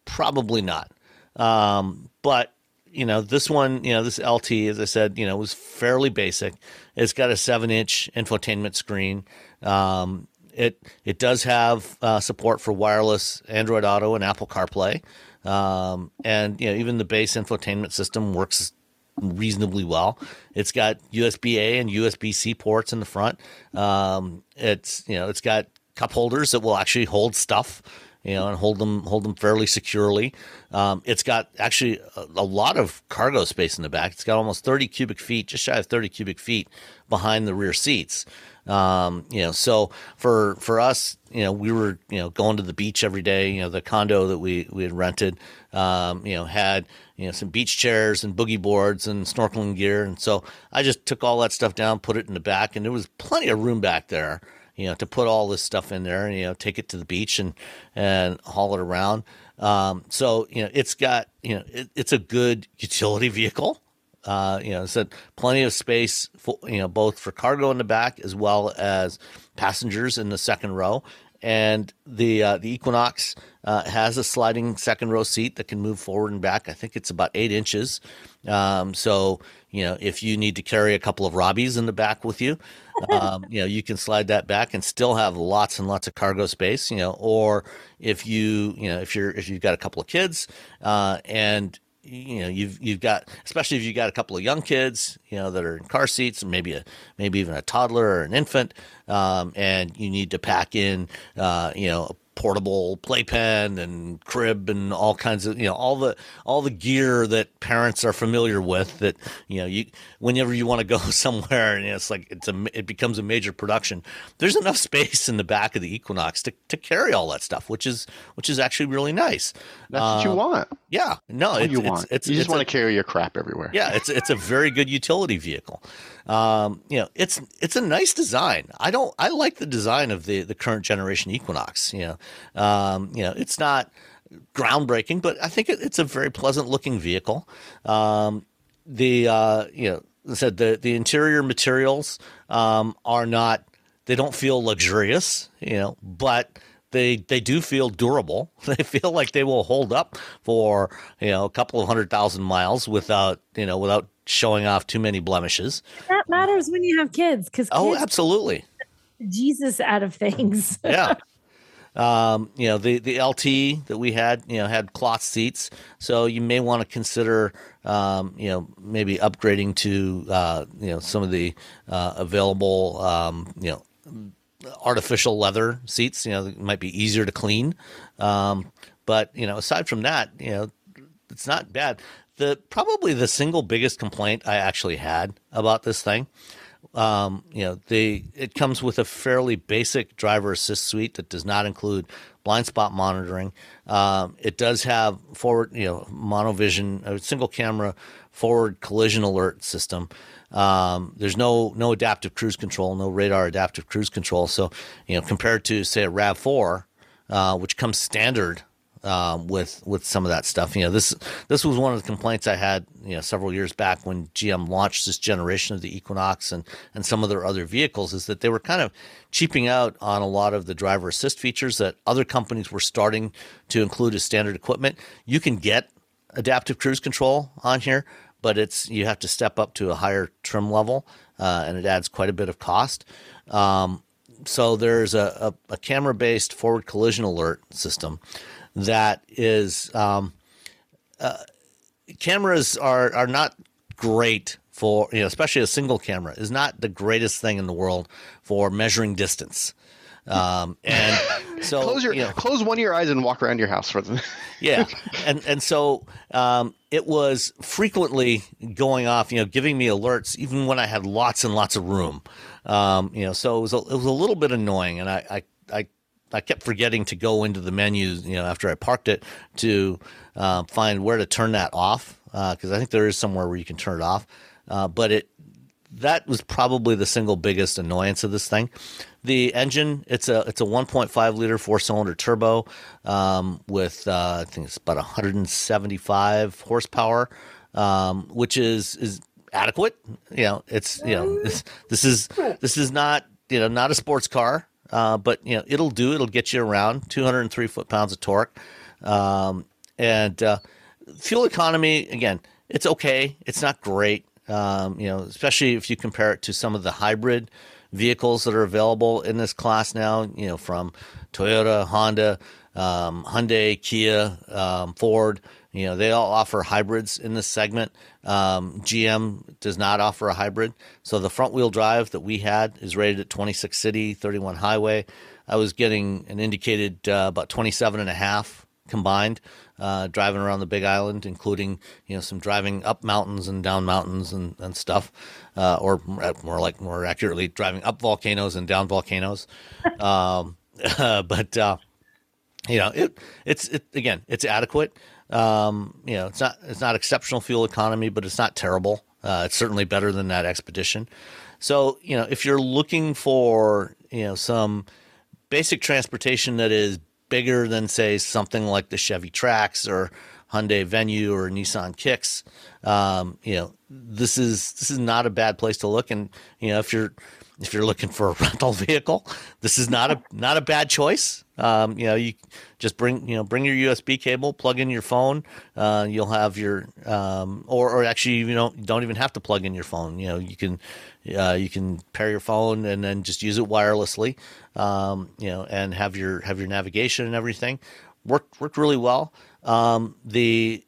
Probably not. Um, but, you know, this one, you know, this L T, as I said, you know, was fairly basic. It's got a seven-inch infotainment screen. Um, it, it does have uh, support for wireless Android Auto and Apple CarPlay. Um, and, you know, even the base infotainment system works reasonably well. It's got U S B A and U S B C ports in the front. Um, it's, you know, it's got cup holders that will actually hold stuff, you know, and hold them, hold them fairly securely. Um, it's got actually a, a lot of cargo space in the back. It's got almost thirty cubic feet, just shy of thirty cubic feet behind the rear seats. Um, you know, so for, for us, you know, we were, you know, going to the beach every day, you know, the condo that we, we had rented, um, you know, had, you know, some beach chairs and boogie boards and snorkeling gear. And so I just took all that stuff down, put it in the back, and there was plenty of room back there, you know, to put all this stuff in there and, you know, take it to the beach and, and haul it around. Um, so, you know, it's got, you know, it, it's a good utility vehicle. Uh, you know, it's a plenty of space for, you know, both for cargo in the back as well as passengers in the second row. And the uh, the Equinox uh, has a sliding second row seat that can move forward and back. I think it's about eight inches. Um, so, you know, if you need to carry a couple of Robbies in the back with you, um, you know, you can slide that back and still have lots and lots of cargo space. You know, or if you, you know, if you're if you've got a couple of kids uh, and you know, you've, you've got, especially if you've got a couple of young kids, you know, that are in car seats, maybe a, maybe even a toddler or an infant. Um, and you need to pack in, uh, you know, a portable playpen and crib and all kinds of, you know, all the, all the gear that parents are familiar with that, you know, you, whenever you want to go somewhere and you know, it's like, it's a, it becomes a major production. There's enough space in the back of the Equinox to, to carry all that stuff, which is, which is actually really nice. That's uh, what you want. Yeah. No, it's, you, it's, want. It's, you just it's want a, to carry your crap everywhere. Yeah. It's, it's a very good utility vehicle. Um, you know, it's, it's a nice design. I don't, I like the design of the, the current generation Equinox, you know, Um, you know, it's not groundbreaking, but I think it, it's a very pleasant looking vehicle. Um, the, uh, you know, as I said, the, the interior materials, um, are not, they don't feel luxurious, you know, but they, they do feel durable. They feel like they will hold up for, you know, a couple of hundred thousand miles without, you know, without showing off too many blemishes. That matters when you have kids. 'Cause kids oh, absolutely. Jesus out of things. Yeah. Um, you know, the, the L T that we had, you know, had cloth seats. So you may want to consider, um, you know, maybe upgrading to, uh, you know, some of the, uh, available, um, you know, artificial leather seats, you know, that might be easier to clean. Um, but, you know, aside from that, you know, it's not bad. The, probably the single biggest complaint I actually had about this thing. Um, you know, the, it comes with a fairly basic driver assist suite that does not include blind spot monitoring. Um, it does have forward, you know, monovision, a single camera forward collision alert system. Um, there's no, no adaptive cruise control, no radar adaptive cruise control. So, you know, compared to say a RAV four, uh, which comes standard um, with with some of that stuff. You know, this this was one of the complaints I had, you know, several years back when G M launched this generation of the Equinox and and some of their other vehicles, is that they were kind of cheaping out on a lot of the driver assist features that other companies were starting to include as standard equipment. You can get adaptive cruise control on here, but it's you have to step up to a higher trim level, uh, and it adds quite a bit of cost. Um, so there's a, a, a camera-based forward collision alert system that is um, uh, cameras are are not great for, you know, especially a single camera is not the greatest thing in the world for measuring distance. Um, and so close your, you know, close one of your eyes and walk around your house for them. Yeah. And, and so, um, it was frequently going off, you know, giving me alerts, even when I had lots and lots of room. Um, you know, so it was, a, it was a little bit annoying, and I, I, I, I kept forgetting to go into the menu, you know, after I parked it to, uh, find where to turn that off. Uh, 'cause I think there is somewhere where you can turn it off. Uh, but it, that was probably the single biggest annoyance of this thing. The engine, it's a it's a one point five liter four-cylinder turbo um, with, uh, I think it's about one hundred seventy-five horsepower, um, which is is adequate. You know, it's you know it's, this is this is not you know not a sports car, uh, but you know it'll do. It'll get you around. two hundred three foot-pounds of torque, um, and uh, fuel economy. Again, it's okay. It's not great. Um, you know, especially if you compare it to some of the hybrid vehicles that are available in this class now, you know, from Toyota, Honda, um, Hyundai, Kia, um, Ford, you know, they all offer hybrids in this segment. Um, G M does not offer a hybrid. So the front wheel drive that we had is rated at twenty-six city, thirty-one highway. I was getting an indicated, uh, about twenty-seven and a half combined, uh, driving around the Big Island, including, you know, some driving up mountains and down mountains and, and stuff, uh, or more like more accurately driving up volcanoes and down volcanoes. Um, uh, but, uh, you know, it, it's, it, again, it's adequate. Um, you know, it's not, it's not exceptional fuel economy, but it's not terrible. Uh, it's certainly better than that Expedition. So, you know, if you're looking for, you know, some basic transportation that is bigger than, say, something like the Chevy Trax or Hyundai Venue or Nissan Kicks, um, you know, this is this is not a bad place to look. And, you know, if you're if you're looking for a rental vehicle, this is not a not a bad choice. Um, you know, you just bring you know bring your U S B cable, plug in your phone. Uh, you'll have your um, or or actually you don't you don't even have to plug in your phone. You know, you can uh, you can pair your phone and then just use it wirelessly. Um, you know, and have your have your navigation and everything. Worked worked really well. Um, the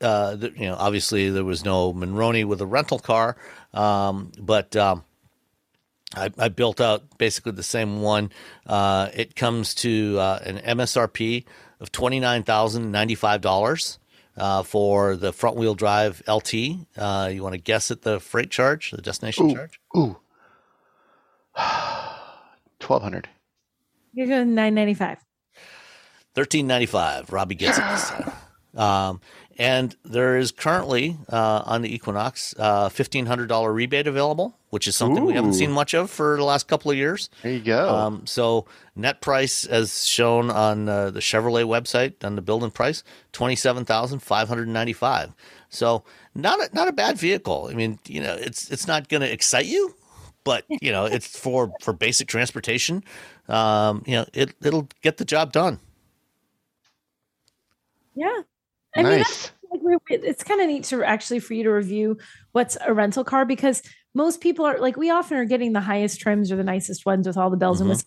uh, the, you know, obviously there was no Monroney with a rental car, um, but um, I, I built out basically the same one. Uh, it comes to uh, an M S R P of twenty-nine thousand ninety-five dollars uh, for the front wheel drive L T. Uh, you want to guess at the freight charge, the destination ooh, charge? Ooh, twelve hundred. You're going nine ninety-five. Thirteen ninety-five. Robbie gets it this time. Um, and there is currently uh, on the Equinox uh, fifteen hundred dollar rebate available, which is something Ooh. we haven't seen much of for the last couple of years. There you go. Um, so net price, as shown on uh, the Chevrolet website, on the build-in price, twenty-seven thousand five hundred ninety-five. So not a, not a bad vehicle. I mean, you know, it's it's not going to excite you, but you know, it's for for basic transportation. Um, you know, it it'll get the job done. Yeah. I nice. mean, that's, like, it's kind of neat to actually for you to review what's a rental car, because most people are like, we often are getting the highest trims or the nicest ones with all the bells mm-hmm. and whistles.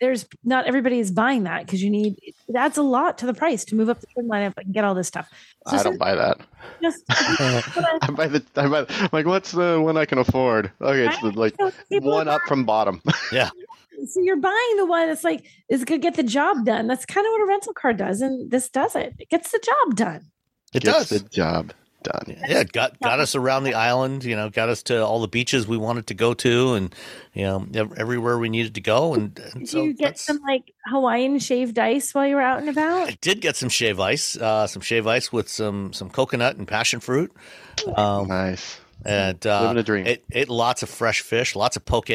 There's not everybody is buying that, because you need, it adds a lot to the price to move up the trim lineup and get all this stuff. So I don't buy that. Just, I buy the, I buy the, like, what's the one I can afford? Okay. It's the, like one up from bottom. Yeah. So you're buying the one that's like, is going to get the job done. That's kind of what a rental car does. And this does it. It gets the job done. It gets does. the job done. Yeah. yeah got got us around the island, you know, got us to all the beaches we wanted to go to, and, you know, everywhere we needed to go. And, and did so you get some like Hawaiian shaved ice while you were out and about? I did get some shave ice, uh, some shave ice with some, some coconut and passion fruit. Um, nice. And, uh, living a dream. Ate, ate lots of fresh fish, lots of poke.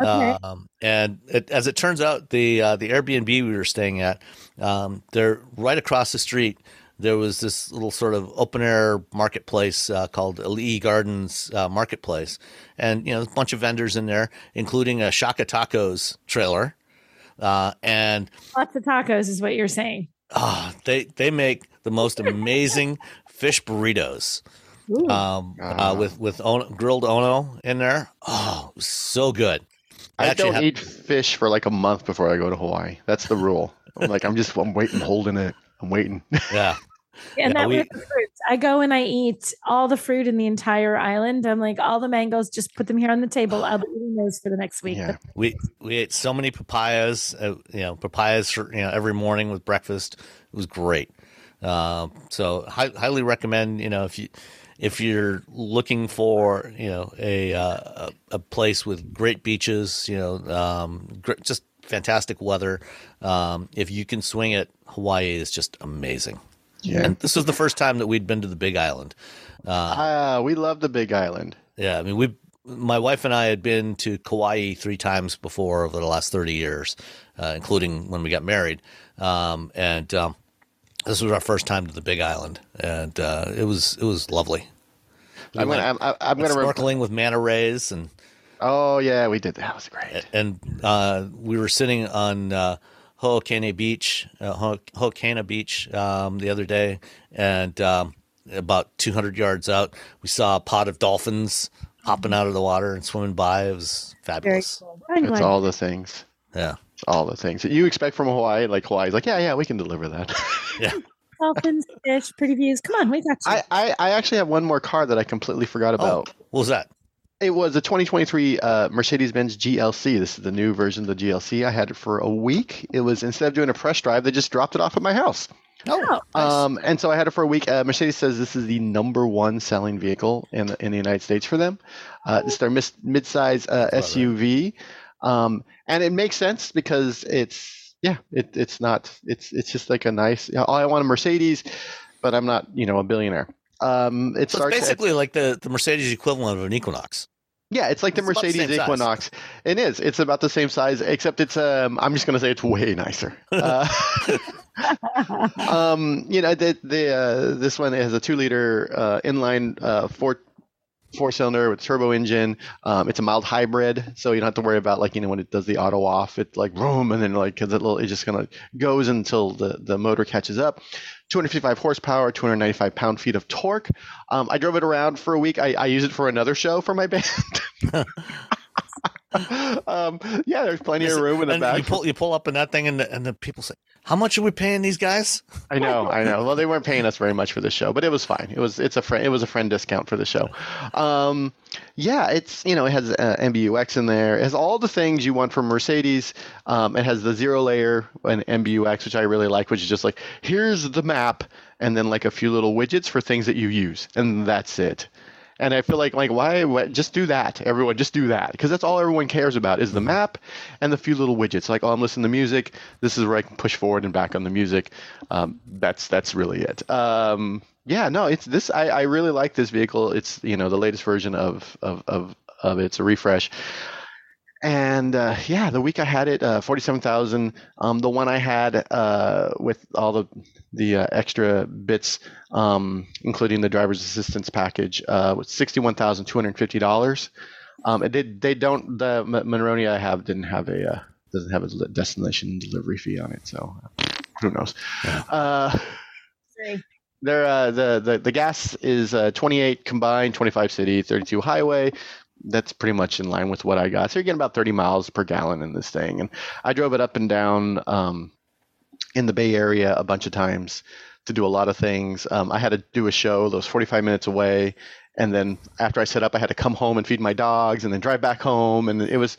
Okay. Um, and it, as it turns out, the uh, the Airbnb we were staying at, um, they're right across the street. There was this little sort of open air marketplace uh, called Ali'i Gardens uh, Marketplace, and you know, a bunch of vendors in there, including a Shaka Tacos trailer, uh, and lots of tacos is what you're saying. Ah, oh, they they make the most amazing fish burritos, um, uh, with with ono, grilled ono in there. Oh, so good. I, I don't have... eat fish for like a month before I go to Hawaii. That's the rule. I'm like I'm just I'm waiting, holding it. I'm waiting. Yeah. Yeah, and yeah, that we, with the fruits. I go and I eat all the fruit in the entire island. I'm like, all the mangoes, just put them here on the table. I'll be eating those for the next week. Yeah. We we ate so many papayas, uh, you know, papayas for, you know, every morning with breakfast. It was great. Um, so hi, highly recommend, you know, if you if you're looking for, you know, a uh, a place with great beaches, you know, um, great, just fantastic weather. Um, if you can swing it, Hawaii is just amazing. Yeah. And this was the first time that we'd been to the Big Island. Uh, uh, we love the Big Island. Yeah. I mean, we, my wife and I had been to Kauai three times before over the last thirty years, uh, including when we got married. Um, and um, this was our first time to the Big Island. And uh, it was it was lovely. We I'm going I'm, I'm to snorkeling rep- with manta rays. And oh, yeah, we did. That was great. And uh, we were sitting on uh, – Ho'okane Beach, uh, Ho'okana Beach, um, the other day, and um, about two hundred yards out, we saw a pod of dolphins popping out of the water and swimming by. It was fabulous. Cool. It's all the things. Yeah, it's all the things that you expect from Hawaii. Like Hawaii's like, yeah, yeah, we can deliver that. Yeah, dolphins, fish, pretty views. Come on, we got you. I, I, I actually have one more car that I completely forgot about. Oh, what was that? It was a twenty twenty-three uh, Mercedes-Benz G L C. This is the new version of the G L C. I had it for a week. It was, instead of doing a press drive, they just dropped it off at my house. Oh, nice. Um, and so I had it for a week. Uh, Mercedes says this is the number one selling vehicle in the, in the United States for them. Uh, it's their mis- mid-size uh, S U V. Um, and it makes sense because it's, yeah, it, it's not, it's it's just like a nice, oh, I want a Mercedes, but I'm not, you know, a billionaire. Um, it so starts it's basically at, like the, the Mercedes equivalent of an Equinox. Yeah, it's like the it's Mercedes the Equinox. Size. It is. It's about the same size, except it's. Um, I'm just going to say it's way nicer. Uh, um, you know, the, the uh, this one has a two-liter uh, inline uh, four four cylinder with turbo engine. Um, it's a mild hybrid, so you don't have to worry about, like, you know, when it does the auto off, it like vroom, and then like because it it just kind of goes until the the motor catches up. two hundred fifty-five horsepower, two hundred ninety-five pound-feet of torque. Um, I drove it around for a week. I, I used it for another show for my band. um, yeah, there's plenty of room in the and back. You pull, you pull up in that thing, and the, and the people say, "How much are we paying these guys?" I know, I know. Well, they weren't paying us very much for the show, but it was fine. It was it's a friend. It was a friend discount for the show. Um, yeah, it's you know it has uh, M B U X in there. It has all the things you want from Mercedes. Um, it has the zero layer and M B U X, which I really like, which is just like here's the map, and then like a few little widgets for things that you use, and that's it. And I feel like, like, why, why just do that, everyone, just do that. Because that's all everyone cares about is the map and the few little widgets. Like, oh, I'm listening to music. This is where I can push forward and back on the music. Um, that's that's really it. Um, yeah, no, it's this. I, I really like this vehicle. It's, you know, the latest version of of of, of it. It's a refresh. And uh, yeah, the week I had it, uh, forty-seven thousand. Um, the one I had uh, with all the the uh, extra bits, um, including the driver's assistance package, uh, was sixty-one thousand two hundred fifty dollars. Um, it did. They don't. The Monroney I have didn't have a uh, doesn't have a destination delivery fee on it. So who knows? Yeah. Uh, there, uh, the the the gas is uh, twenty-eight combined, twenty-five city, thirty-two highway. That's pretty much in line with what I got. So you're getting about thirty miles per gallon in this thing. And I drove it up and down um, in the Bay Area a bunch of times to do a lot of things. Um, I had to do a show that was forty-five minutes away. And then after I set up, I had to come home and feed my dogs and then drive back home. And it was,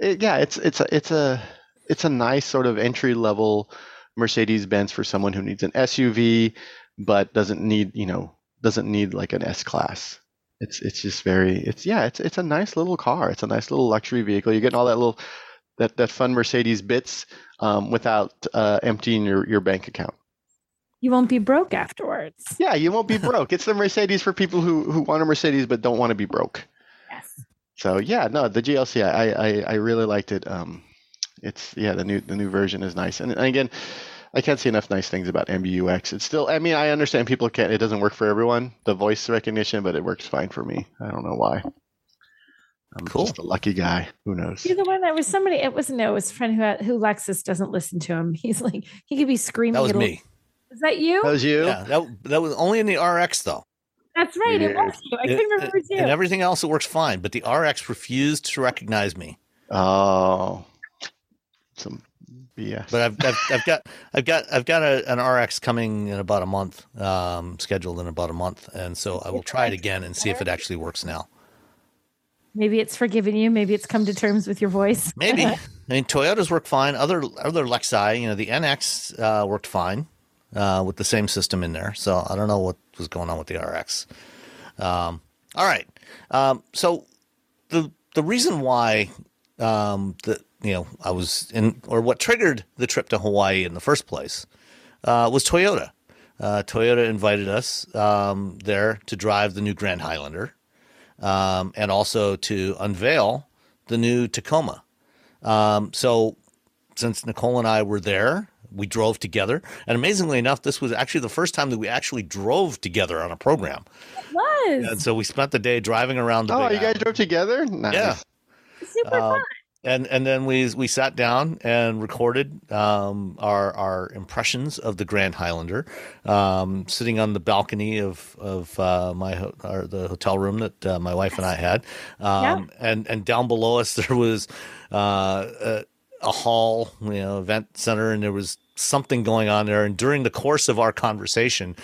it, yeah, it's, it's a, it's a, it's a nice sort of entry level Mercedes-Benz for someone who needs an S U V, but doesn't need, you know, doesn't need like an S-Class. It's it's just very it's yeah it's it's a nice little car. It's a nice little luxury vehicle. You're getting all that little that, that fun Mercedes bits um, without uh, emptying your, your bank account. You won't be broke afterwards. Yeah, you won't be broke. It's the Mercedes for people who, who want a Mercedes but don't want to be broke. Yes. So yeah, no, the G L C, I I, I really liked it. Um, it's yeah, the new the new version is nice, and, and again, I can't see enough nice things about M B U X. It's still, I mean, I understand people can't. It doesn't work for everyone, the voice recognition, but it works fine for me. I don't know why. I'm cool. Just a lucky guy. Who knows? You're the one that was somebody. It wasn't. No, it was a friend who had, who Lexus doesn't listen to him. He's like, he could be screaming. That was it'll, me. Is that you? That was you. Yeah. That that was only in the R X though. That's right. It was you. I couldn't remember it was you. And everything else, it works fine. But the R X refused to recognize me. Oh, some B S. But I've I've, I've got I've got I've got a, an R X coming in about a month. Um, scheduled in about a month, and so I will try it again and see if it actually works now. Maybe it's forgiven you. Maybe it's come to terms with your voice. Maybe. I mean, Toyotas work fine. Other other Lexi, you know, the N X uh, worked fine uh, with the same system in there. So I don't know what was going on with the R X. Um, all right. Um, so the the reason why um, the you know I was in, or what triggered the trip to Hawaii in the first place uh, was Toyota. Uh, Toyota invited us um, there to drive the new Grand Highlander. Um, and also to unveil the new Tacoma. Um, so since Nicole and I were there, we drove together. And amazingly enough, this was actually the first time that we actually drove together on a program. It was. And so we spent the day driving around the Big Island. Oh, you guys drove together? Nice. Yeah. Super uh, fun. And and then we we sat down and recorded um, our our impressions of the Grand Highlander, um, sitting on the balcony of of uh, my ho- or the hotel room that uh, my wife and I had, um, yeah. and and down below us there was uh, a, a hall, you know, event center, and there was something going on there. And during the course of our conversation,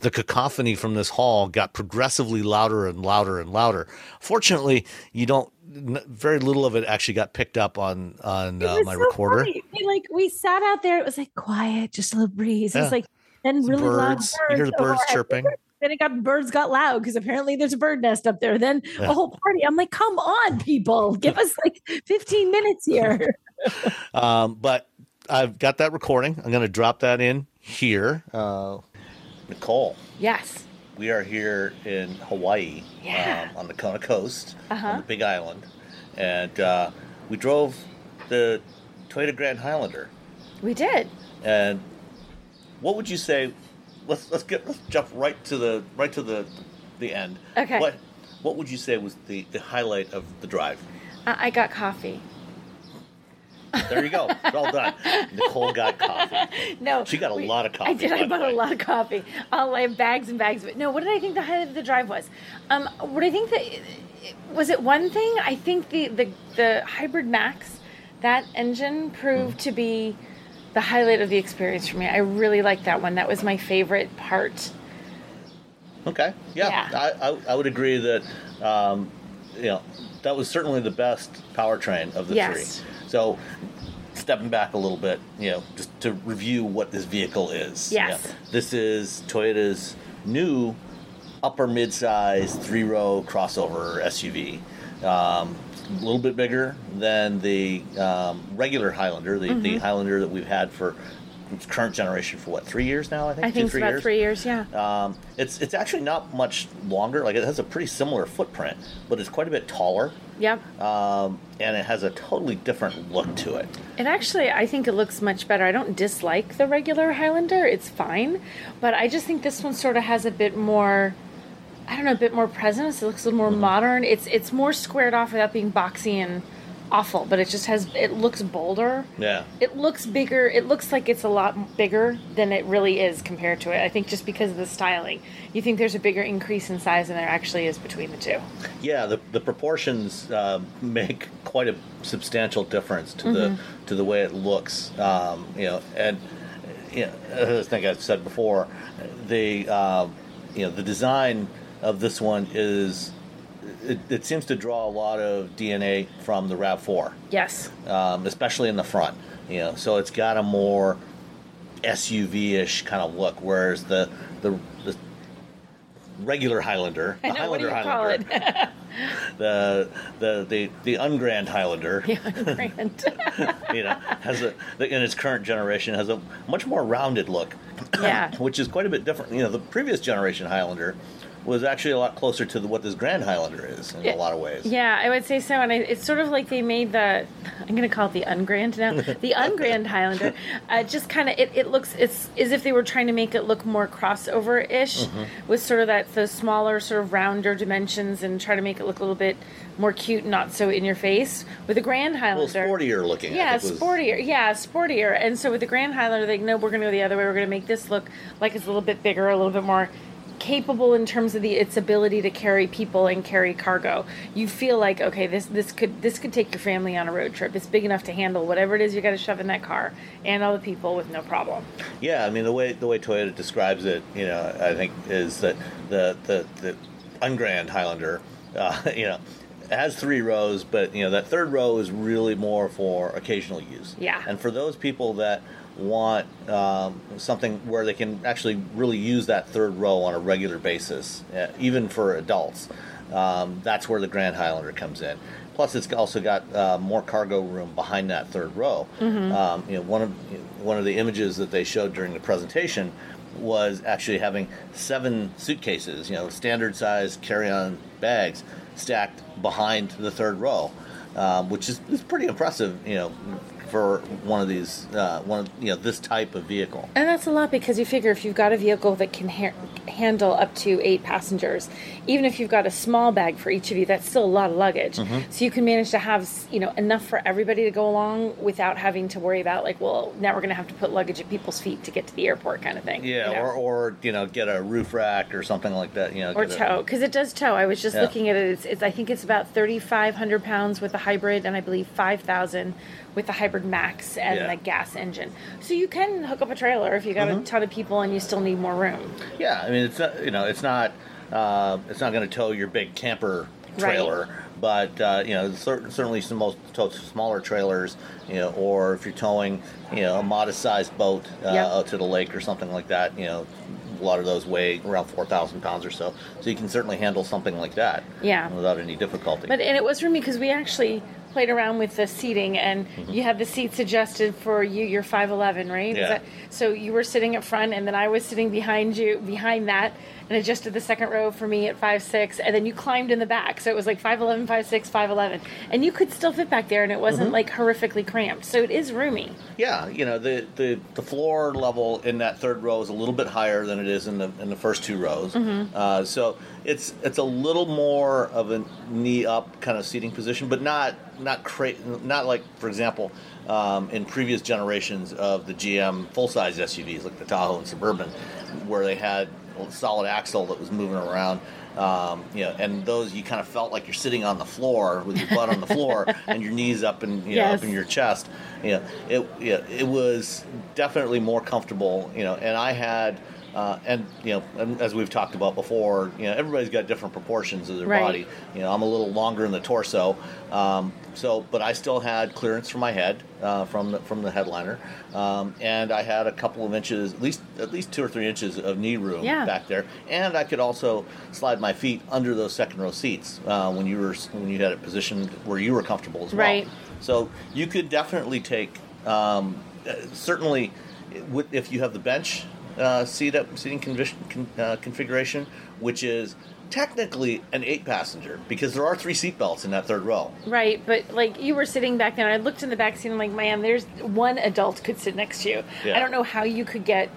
the cacophony from this hall got progressively louder and louder and louder. Fortunately, you don't. Very little of it actually got picked up on on uh, my so recorder. We, like we sat out there, it was like quiet, just a little breeze. Yeah. It was like then really birds. loud birds. You hear the birds chirping. Then it got birds got loud because apparently there's a bird nest up there. Then yeah. a whole party. I'm like, come on, people, give us like fifteen minutes here. um, but I've got that recording. I'm going to drop that in here. Uh, Nicole. Yes. We are here in Hawaii, yeah. um, on the Kona coast, uh-huh. on the Big Island, and uh, we drove the Toyota Grand Highlander. We did. And what would you say? Let's let's get let's jump right to the right to the the end. Okay. What what would you say was the, the highlight of the drive? Uh, I got coffee. There you go. It's all done. Nicole got coffee. No. She got a we, lot of coffee. I did. I bought a lot of coffee. I'll I have bags and bags. But no, what did I think the highlight of the drive was? Um, what I think that, was it one thing? I think the, the, the Hybrid Max, that engine proved mm. to be the highlight of the experience for me. I really liked that one. That was my favorite part. Okay. Yeah. yeah. I, I I would agree that, um, you know, that was certainly the best powertrain of the yes. three. So, stepping back a little bit, you know, just to review what this vehicle is. Yes. You know, this is Toyota's new upper midsize three-row crossover S U V. Um, a little bit bigger than the um, regular Highlander, the, mm-hmm. the Highlander that we've had for its current generation for, what, three years now, I think? I think Two, it's three about years. three years, yeah. Um, it's, it's actually not much longer. Like, it has a pretty similar footprint, but it's quite a bit taller. Yep. Um, and it has a totally different look to it. And actually, I think it looks much better. I don't dislike the regular Highlander. It's fine. But I just think this one sort of has a bit more, I don't know, a bit more presence. It looks a little more mm-hmm. modern. It's it's more squared off without being boxy and awful. But it just has, it looks bolder. Yeah. It looks bigger. It looks like it's a lot bigger than it really is compared to it. I think just because of the styling. You think there's a bigger increase in size than there actually is between the two. Yeah, the the proportions uh, make quite a substantial difference to mm-hmm. the to the way it looks. Um, you know, and you know, as I think I've said before, the uh, you know the design of this one is it, it seems to draw a lot of D N A from the RAV four. Yes, um, especially in the front. You know, so it's got a more S U V-ish kind of look, whereas the the, the regular Highlander, the I know, Highlander what do you Highlander, call it? the the the the ungrand Highlander, the ungrand, you know, has a in its current generation has a much more rounded look, yeah, which is quite a bit different. You know, the previous generation Highlander was actually a lot closer to the, what this Grand Highlander is in it, a lot of ways. Yeah, I would say so. And I, it's sort of like they made the, I'm going to call it the Ungrand now, the Ungrand Highlander. Uh, just kind of, it, it looks, it's as if they were trying to make it look more crossover-ish mm-hmm. with sort of that, those smaller, sort of rounder dimensions and try to make it look a little bit more cute and not so in your face. With the Grand Highlander. A little sportier looking. Yeah, sportier. Was... Yeah, sportier. And so with the Grand Highlander, they know we're going to go the other way. We're going to make this look like it's a little bit bigger, a little bit more capable in terms of the its ability to carry people and carry cargo. You feel like, okay, this this could this could take your family on a road trip. It's big enough to handle whatever it is you got to shove in that car and all the people with no problem. Yeah, I mean the way the way Toyota describes it, you know, I think is that the the the Ungrand Highlander, uh, you know, it has three rows, but you know that third row is really more for occasional use. Yeah, and for those people that want um, something where they can actually really use that third row on a regular basis, uh, even for adults. Um, that's where the Grand Highlander comes in. Plus, it's also got uh, more cargo room behind that third row. Mm-hmm. Um, you know, one of one of the images that they showed during the presentation was actually having seven suitcases, you know, standard size carry-on bags stacked behind the third row, um, which is, is pretty impressive, you know, for one of these, uh, one of, you know, this type of vehicle. And that's a lot because you figure if you've got a vehicle that can ha- handle up to eight passengers, even if you've got a small bag for each of you, that's still a lot of luggage. Mm-hmm. So you can manage to have, you know, enough for everybody to go along without having to worry about like, well, now we're going to have to put luggage at people's feet to get to the airport kind of thing. Yeah, you know? or, or, you know, get a roof rack or something like that. You know, Or tow, because it does tow. I was just yeah. looking at it. It's, it's I think it's about thirty-five hundred pounds with a hybrid and I believe five thousand with the hybrid max and yeah. the gas engine. So you can hook up a trailer if you got mm-hmm. a ton of people and you still need more room. Yeah, I mean it's not, you know, it's not uh, it's not going to tow your big camper trailer, right. but uh, you know, cer- certainly some most tow smaller trailers, you know, or if you're towing, you know, a modest sized boat uh, yep. out to the lake or something like that, you know, a lot of those weigh around four thousand pounds or so. So you can certainly handle something like that yeah. without any difficulty. But and it was for me because we actually played around with the seating and mm-hmm. you had the seats adjusted for you. You're five eleven, right? Yeah. Is that, so you were sitting up front and then I was sitting behind you, behind that, and adjusted the second row for me at five six, and then you climbed in the back. So it was like five eleven, five six, five eleven. And you could still fit back there and it wasn't mm-hmm. like horrifically cramped. So it is roomy. Yeah, you know, the, the, the floor level in that third row is a little bit higher than it is in the in the first two rows. Mm-hmm. Uh, so it's it's a little more of a knee up kind of seating position, but not Not cra- not like, for example, um, in previous generations of the G M full-size S U Vs, like the Tahoe and Suburban, where they had a solid axle that was moving around. Um, you know, and those you kind of felt like you're sitting on the floor with your butt on the floor and your knees up and you know, yes. up in your chest. You know, it you know, it was definitely more comfortable. You know, and I had. Uh, and, you know, as we've talked about before, you know, everybody's got different proportions of their right. body. You know, I'm a little longer in the torso. Um, so, but I still had clearance for my head uh, from the, from the headliner. Um, and I had a couple of inches, at least at least two or three inches of knee room yeah. back there. And I could also slide my feet under those second row seats uh, when you were when you had it positioned where you were comfortable as well. Right. So you could definitely take, um, certainly if you have the bench, Uh, seat up, seating con- uh, configuration, which is technically an eight-passenger because there are three seat belts in that third row. Right, but like you were sitting back there, and I looked in the back seat and I'm like, man, there's one adult could sit next to you. Yeah. I don't know how you could get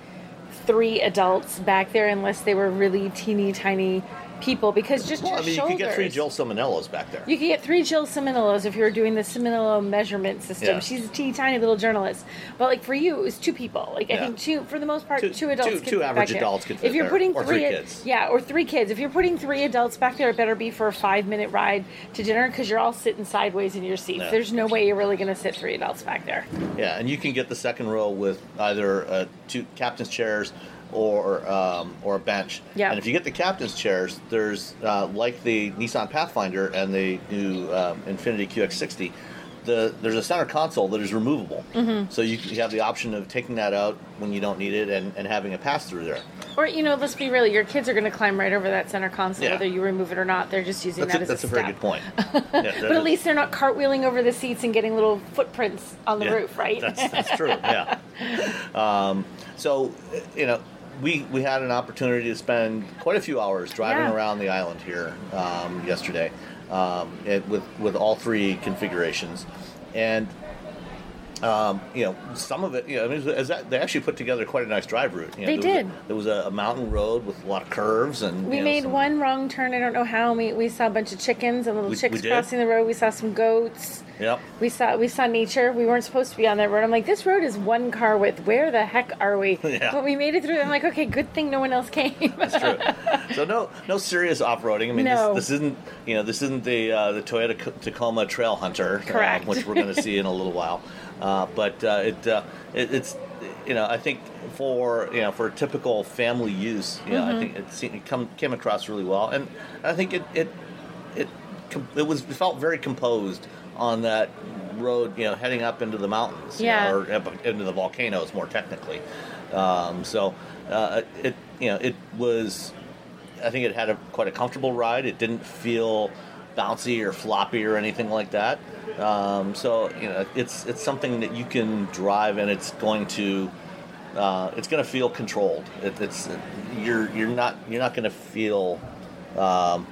three adults back there unless they were really teeny tiny people because just well, your I mean, shoulders. You could get three Jill Simonellos back there. You could get three Jill Simonellos if you were doing the Simonello measurement system. Yeah. She's a teeny tiny little journalist. But like for you, it was two people. Like yeah. I think two, for the most part, two, two adults. Two, could two average adults there. Could fit if you're there, putting or three, three kids. Yeah, or three kids. If you're putting three adults back there, it better be for a five minute ride to dinner because you're all sitting sideways in your seats. Yeah. There's no way you're really going to sit three adults back there. Yeah, and you can get the second row with either uh, two captain's chairs or um, or a bench. Yep. And if you get the captain's chairs, there's, uh, like the Nissan Pathfinder and the new um, Infiniti Q X sixty, the, there's a center console that is removable. Mm-hmm. So you, you have the option of taking that out when you don't need it and, and having a pass-through there. Or, you know, let's be real, your kids are going to climb right over that center console, yeah. whether you remove it or not. They're just using that's that a, as a step. That's a very good point. Yeah, but at least they're not cartwheeling over the seats and getting little footprints on the yeah, roof, right? That's, that's true, yeah. Um, so, you know, we, we had an opportunity to spend quite a few hours driving yeah. around the island here um, yesterday um, it, with, with all three configurations. And, um, you know, some of it, you know, I mean, as that, they actually put together quite a nice drive route. You know, they there did. Was a, there was a mountain road with a lot of curves. And We you know, made some, one wrong turn. I don't know how. We, we saw a bunch of chickens and little we, chicks we crossing the road. We saw some goats. Yep. We saw we saw nature. We weren't supposed to be on that road. I'm like, this road is one car width. Where the heck are we? Yeah. But we made it through. I'm like, okay, good thing no one else came. That's true. So no no serious off-roading. I mean, no. this, this isn't you know this isn't the uh, the Toyota Tacoma Trail Hunter, correct, uh, which we're going to see in a little while. Uh, but uh, it, uh, it it's you know I think for you know for typical family use, you know, mm-hmm. I think it, seemed, it come, came across really well, and I think it it it it was it felt very composed on that road, you know, heading up into the mountains, yeah, you know, or into the volcanoes, more technically. Um, so, uh, it you know, it was. I think it had a, quite a comfortable ride. It didn't feel bouncy or floppy or anything like that. Um, so, you know, it's it's something that you can drive, and it's going to uh, it's going to feel controlled. It, it's you're you're not you're not going to feel. Um,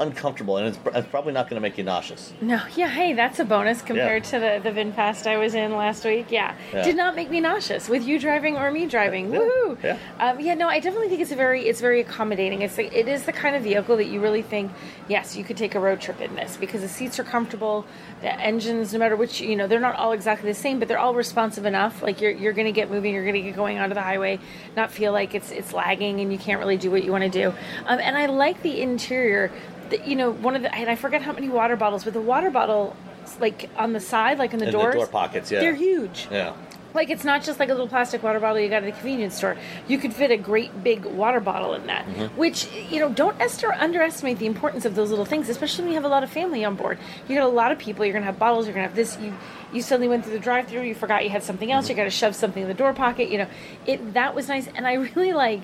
uncomfortable, and it's, it's probably not going to make you nauseous. No, yeah, hey, that's a bonus compared yeah. to the, the VinFast I was in last week. Yeah. yeah, did not make me nauseous with you driving or me driving. Yeah. Woohoo! Yeah. Um, yeah, no, I definitely think it's a very, it's very accommodating. It's like, it is the kind of vehicle that you really think, yes, you could take a road trip in this because the seats are comfortable, the engines, no matter which, you know, they're not all exactly the same, but they're all responsive enough. Like you're you're going to get moving, you're going to get going onto the highway, not feel like it's it's lagging and you can't really do what you want to do. Um, and I like the interior. The, you know, one of the, and I forget how many water bottles, but the water bottle, like on the side, like in the in doors, the door pockets, yeah, they're huge. Yeah, like it's not just like a little plastic water bottle you got at a convenience store. You could fit a great big water bottle in that. Mm-hmm. Which, you know, don't underestimate the importance of those little things, especially when you have a lot of family on board. You got a lot of people. You're gonna have bottles. You're gonna have this. You you suddenly went through the drive-thru. You forgot you had something else. Mm-hmm. You got to shove something in the door pocket. You know, it that was nice. And I really like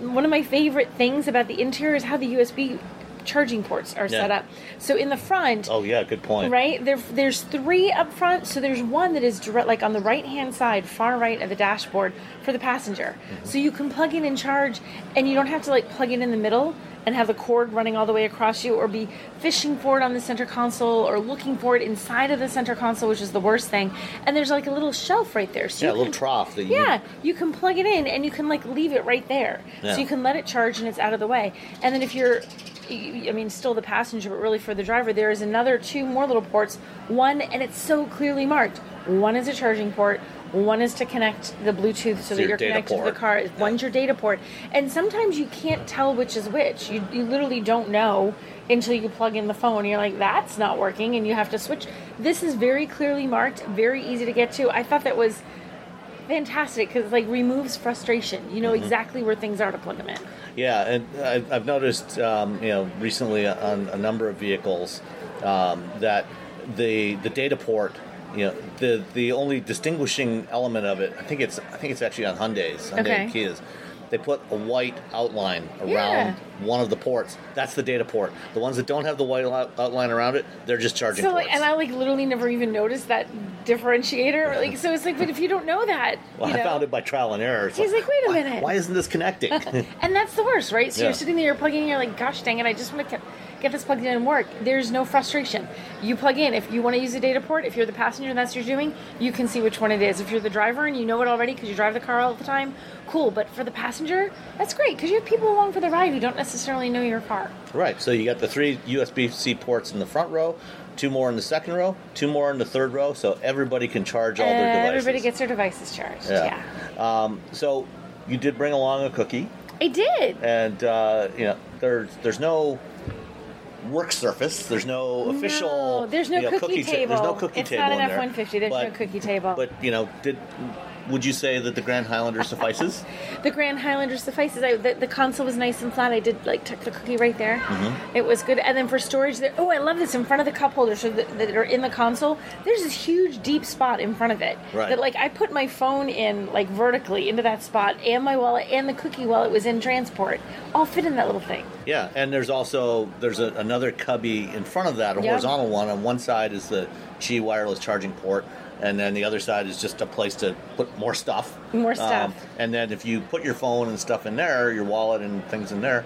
one of my favorite things about the interior is how the U S B charging ports are yeah. set up. So in the front, oh yeah, good point. Right there, there's three up front. So there's one that is direct, like on the right hand side, far right of the dashboard for the passenger. Mm-hmm. So you can plug in and charge, and you don't have to like plug it in the middle and have the cord running all the way across you, or be fishing for it on the center console, or looking for it inside of the center console, which is the worst thing. And there's like a little shelf right there. So yeah, you a little can, trough. That you yeah, you can plug it in, and you can like leave it right there. Yeah. So you can let it charge, and it's out of the way. And then if you're I mean, still the passenger, but really for the driver, there is another two more little ports. One, and it's so clearly marked. One is a charging port. One is to connect the Bluetooth so, so that you're connected port. to the car. One's your data port. And sometimes you can't tell which is which. You, you literally don't know until you plug in the phone. You're like, that's not working, and you have to switch. This is very clearly marked, very easy to get to. I thought that was fantastic because it like, removes frustration. You know mm-hmm. exactly where things are to plug them in. Yeah, and I've noticed, um, you know, recently on a number of vehicles um, that the the data port, you know, the the only distinguishing element of it, I think it's I think it's actually on Hyundais, Hyundai okay. and Kias. They put a white outline around yeah. one of the ports. That's the data port. The ones that don't have the white outline around it, they're just charging so, ports. Like, and I like literally never even noticed that differentiator. Like, so it's like, but if you don't know that, well, you know, I found it by trial and error. It's he's like, like, wait a why, minute, why isn't this connecting? And that's the worst, right? So yeah. you're sitting there, you're plugging in, you're like, gosh dang it, I just want to get this plugged in and work. There's no frustration. You plug in. If you want to use a data port, if you're the passenger and that's what you're doing, you can see which one it is. If you're the driver and you know it already because you drive the car all the time, cool. But for the passenger, that's great because you have people along for the ride who don't necessarily know your car. Right. So you got the three U S B-C ports in the front row, two more in the second row, two more in the third row, so everybody can charge all their devices. Everybody gets their devices charged, yeah. yeah. Um, so you did bring along a cookie. I did. And, uh, you know, there's, there's no work surface. There's no official no, there's no you know, cookie, cookie table. Ta- there's no cookie it's table in there. It's not an F one fifty. There's but, no cookie table. But, you know, did... Would you say that the Grand Highlander suffices? The Grand Highlander suffices. I, the, the console was nice and flat. I did like tuck the cookie right there. Mm-hmm. It was good. And then for storage, there. Oh, I love this in front of the cup holder. So that, that are in the console. There's this huge deep spot in front of it. Right. That like I put my phone in like vertically into that spot, and my wallet and the cookie while it was in transport all fit in that little thing. Yeah, and there's also there's a, another cubby in front of that, a yep. horizontal one. On one side is the Qi wireless charging port. and then the other side is just a place to put more stuff. More stuff. Um, and then if you put your phone and stuff in there, your wallet and things in there,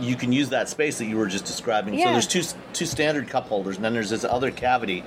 you can use that space that you were just describing. Yeah. So there's two two standard cup holders, and then there's this other cavity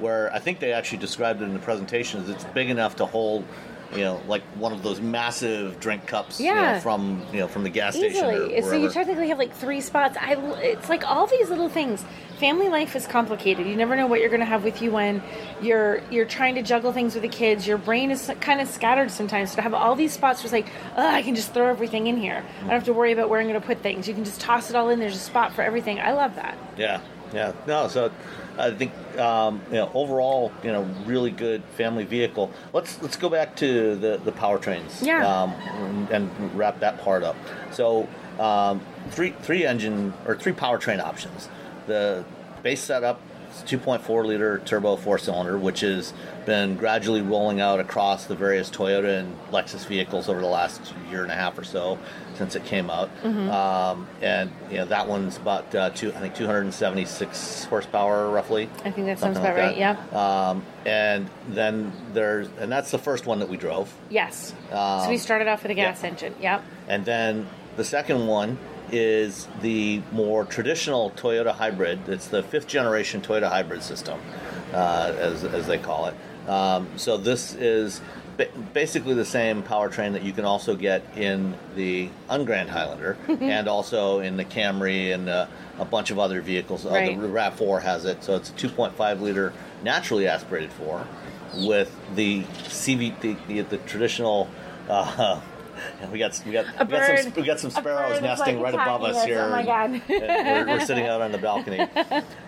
where I think they actually described it in the presentation as it's big enough to hold, you know, like one of those massive drink cups, yeah, you know, from you know from the gas Easily. station. Or wherever. So you technically have like three spots. I, it's like all these little things. Family life is complicated. You never know what you're going to have with you when you're you're trying to juggle things with the kids. Your brain is kind of scattered sometimes. So to have all these spots, just like, oh, I can just throw everything in here. I don't have to worry about where I'm going to put things. You can just toss it all in. There's a spot for everything. I love that. Yeah, yeah. No, so I think um, you know overall, you know, really good family vehicle. Let's let's go back to the the powertrains. Yeah. Um, and, and wrap that part up. So um, three three engine or three powertrain options. The base setup is two point four liter turbo four-cylinder, which has been gradually rolling out across the various Toyota and Lexus vehicles over the last year and a half or so since it came out. Mm-hmm. Um, and you know that one's about uh, two, I think two hundred seventy-six horsepower, roughly. I think that sounds about like right. That. Yeah. Um, and then there's, and that's the first one that we drove. Yes. Um, so we started off with a gas yep. engine. Yep. And then the second one is the more traditional Toyota hybrid. It's the fifth generation Toyota hybrid system, uh, as as they call it. Um, so this is ba- basically the same powertrain that you can also get in the un-Grand Highlander and also in the Camry and uh, a bunch of other vehicles. Right. Uh, the RAV four has it, so it's a two point five liter naturally aspirated four with the C V, the, the, the traditional. Uh, We got we got we got, some, we got some sparrows nesting like right above us, us here. Oh my God! we're, we're sitting out on the balcony,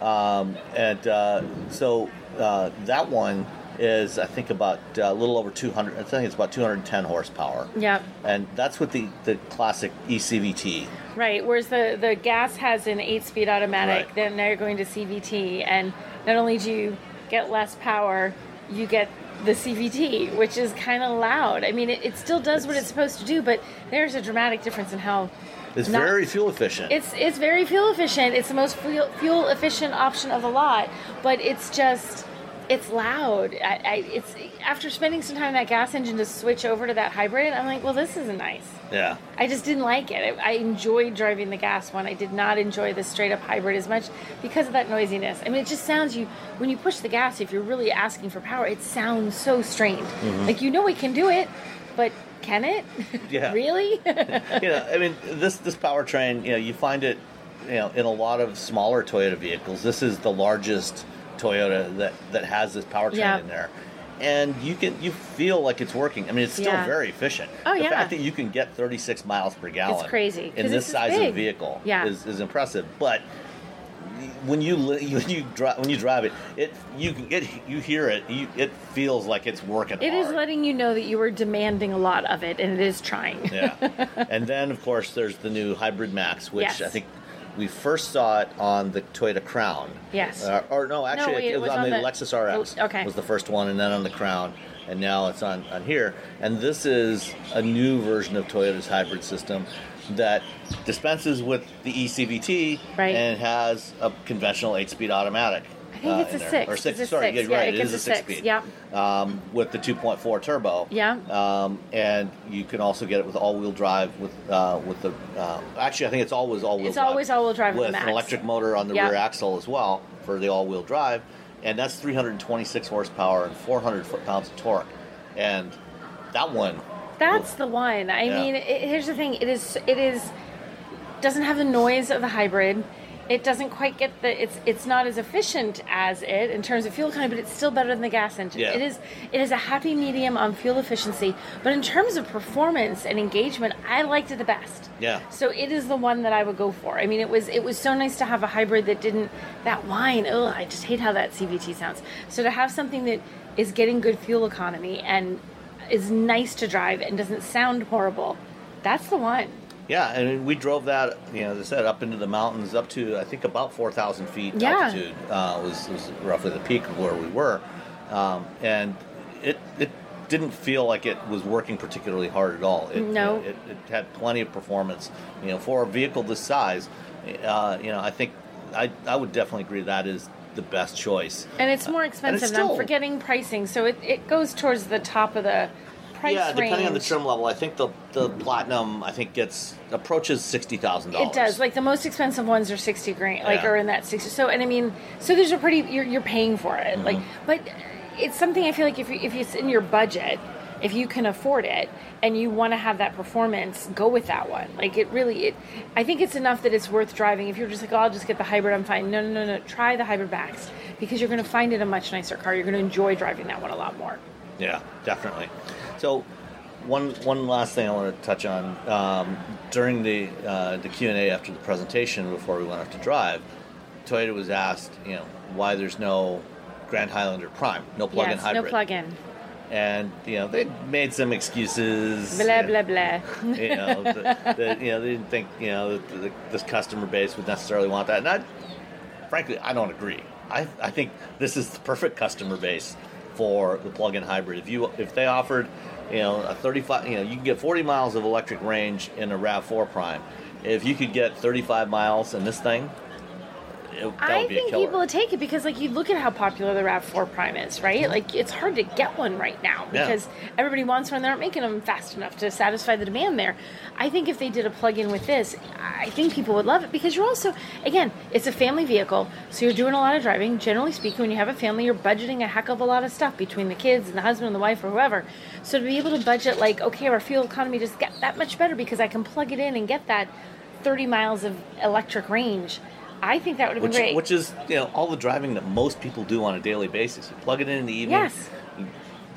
um, and uh, so uh, that one is I think about uh, a little over two hundred. I think it's about two hundred ten horsepower. Yeah. And that's with the, the classic E C V T. Right. Whereas the, the gas has an eight-speed automatic. Right. Then now you're going to C V T, and not only do you get less power, you get the C V T, which is kind of loud. I mean, it, it still does it's, what it's supposed to do, but there's a dramatic difference in how... It's not, very fuel efficient. It's it's very fuel efficient. It's the most fuel, fuel efficient option of the lot, but it's just... It's loud. I, I, it's after spending some time in that gas engine to switch over to that hybrid, I'm like, well, this isn't nice. Yeah. I just didn't like it. I, I enjoyed driving the gas one. I did not enjoy the straight-up hybrid as much because of that noisiness. I mean, it just sounds, you when you push the gas, if you're really asking for power, it sounds so strained. Mm-hmm. Like, you know it can do it, but can it? Yeah. Really? You know, I mean, this, this powertrain, you know, you find it, you know, in a lot of smaller Toyota vehicles. This is the largest Toyota that, that has this powertrain yeah. in there, and you can you feel like it's working. I mean, it's still yeah. very efficient. Oh, the yeah. fact that you can get thirty-six miles per gallon, it's crazy in this size big. of a vehicle, yeah. is, is impressive. But when you when you drive when you drive it, it you it you hear it, you, it feels like it's working. It hard. is letting you know that you were demanding a lot of it, and it is trying. Yeah, and then of course there's the new Hybrid Max, which yes. I think. We first saw it on the Toyota Crown. Yes. Uh, or no, actually, no, wait, it, was it was on, on the, the Lexus R X. Oh, okay. Was the first one, and then on the Crown, and now it's on, on here. And this is a new version of Toyota's hybrid system that dispenses with the E C V T right. and has a conventional eight-speed automatic. I think uh, it's, a six. Or six, it's a sorry, six. Sorry, yeah, you're right. Yeah, it, it is a six-speed. Six. Yeah. Um, with the two point four turbo. Yeah. Um, and you can also get it with all-wheel drive with uh, with the uh, actually I think it's always all-wheel. It's drive always all-wheel drive with, with an electric motor on the yeah. rear axle as well for the all-wheel drive, and that's three hundred twenty-six horsepower and four hundred foot-pounds of torque, and that one. That's was, the one. I yeah. mean, it, here's the thing. It is it is doesn't have the noise of the hybrid. It doesn't quite get the it's it's not as efficient as it in terms of fuel economy, but it's still better than the gas engine. Yeah. It is it is a happy medium on fuel efficiency, but in terms of performance and engagement, I liked it the best. Yeah. So it is the one that I would go for. I mean, it was it was so nice to have a hybrid that didn't that whine. Oh, I just hate how that C V T sounds. So to have something that is getting good fuel economy and is nice to drive and doesn't sound horrible, that's the one. Yeah, I mean, we drove that, you know, as I said, up into the mountains, up to, I think, about four thousand feet yeah. altitude uh, was, was roughly the peak of where we were. Um, and it it didn't feel like it was working particularly hard at all. It, no. You know, it, it had plenty of performance. You know, for a vehicle this size, uh, you know, I think I, I would definitely agree that is the best choice. And it's more expensive. Uh, it's still, I'm forgetting pricing, so it, it goes towards the top of the price yeah, range. Yeah, depending on the trim level. I think the the Platinum, I think, gets approaches sixty thousand dollars. It does. Like, the most expensive ones are sixty grand, like, yeah. or in that sixty. So, and I mean, so there's a pretty, you're, you're paying for it. Mm-hmm. Like, but it's something I feel like if you, if it's in your budget, if you can afford it and you want to have that performance, go with that one. Like, it really, it, I think it's enough that it's worth driving. If you're just like, oh, I'll just get the hybrid, I'm fine. No, no, no, no. Try the hybrid backs because you're going to find it a much nicer car. You're going to enjoy driving that one a lot more. Yeah, definitely. So one one last thing I want to touch on. Um, during the uh, the Q and A after the presentation, before we went off to drive, Toyota was asked, you know, why there's no Grand Highlander Prime, no plug-in yes, hybrid. no plug-in. And, you know, they made some excuses. Blah, blah, blah. You know, the, the, you know they didn't think, you know, the, the, this customer base would necessarily want that. And I, frankly, I don't agree. I I think this is the perfect customer base for the plug-in hybrid. If you if they offered, you know, a thirty-five, you know, you can get forty miles of electric range in a RAV four Prime. If you could get thirty-five miles in this thing, It, I think people would take it because, like, you look at how popular the RAV four Prime is, right? Like, it's hard to get one right now because yeah. everybody wants one. They aren't making them fast enough to satisfy the demand there. I think if they did a plug-in with this, I think people would love it because you're also, again, it's a family vehicle, so you're doing a lot of driving. Generally speaking, when you have a family, you're budgeting a heck of a lot of stuff between the kids and the husband and the wife or whoever. So to be able to budget, like, okay, our fuel economy just got that much better because I can plug it in and get that thirty miles of electric range. I think that would have been which, great. Which is, you know, all the driving that most people do on a daily basis. You plug it in in the evening. Yes. You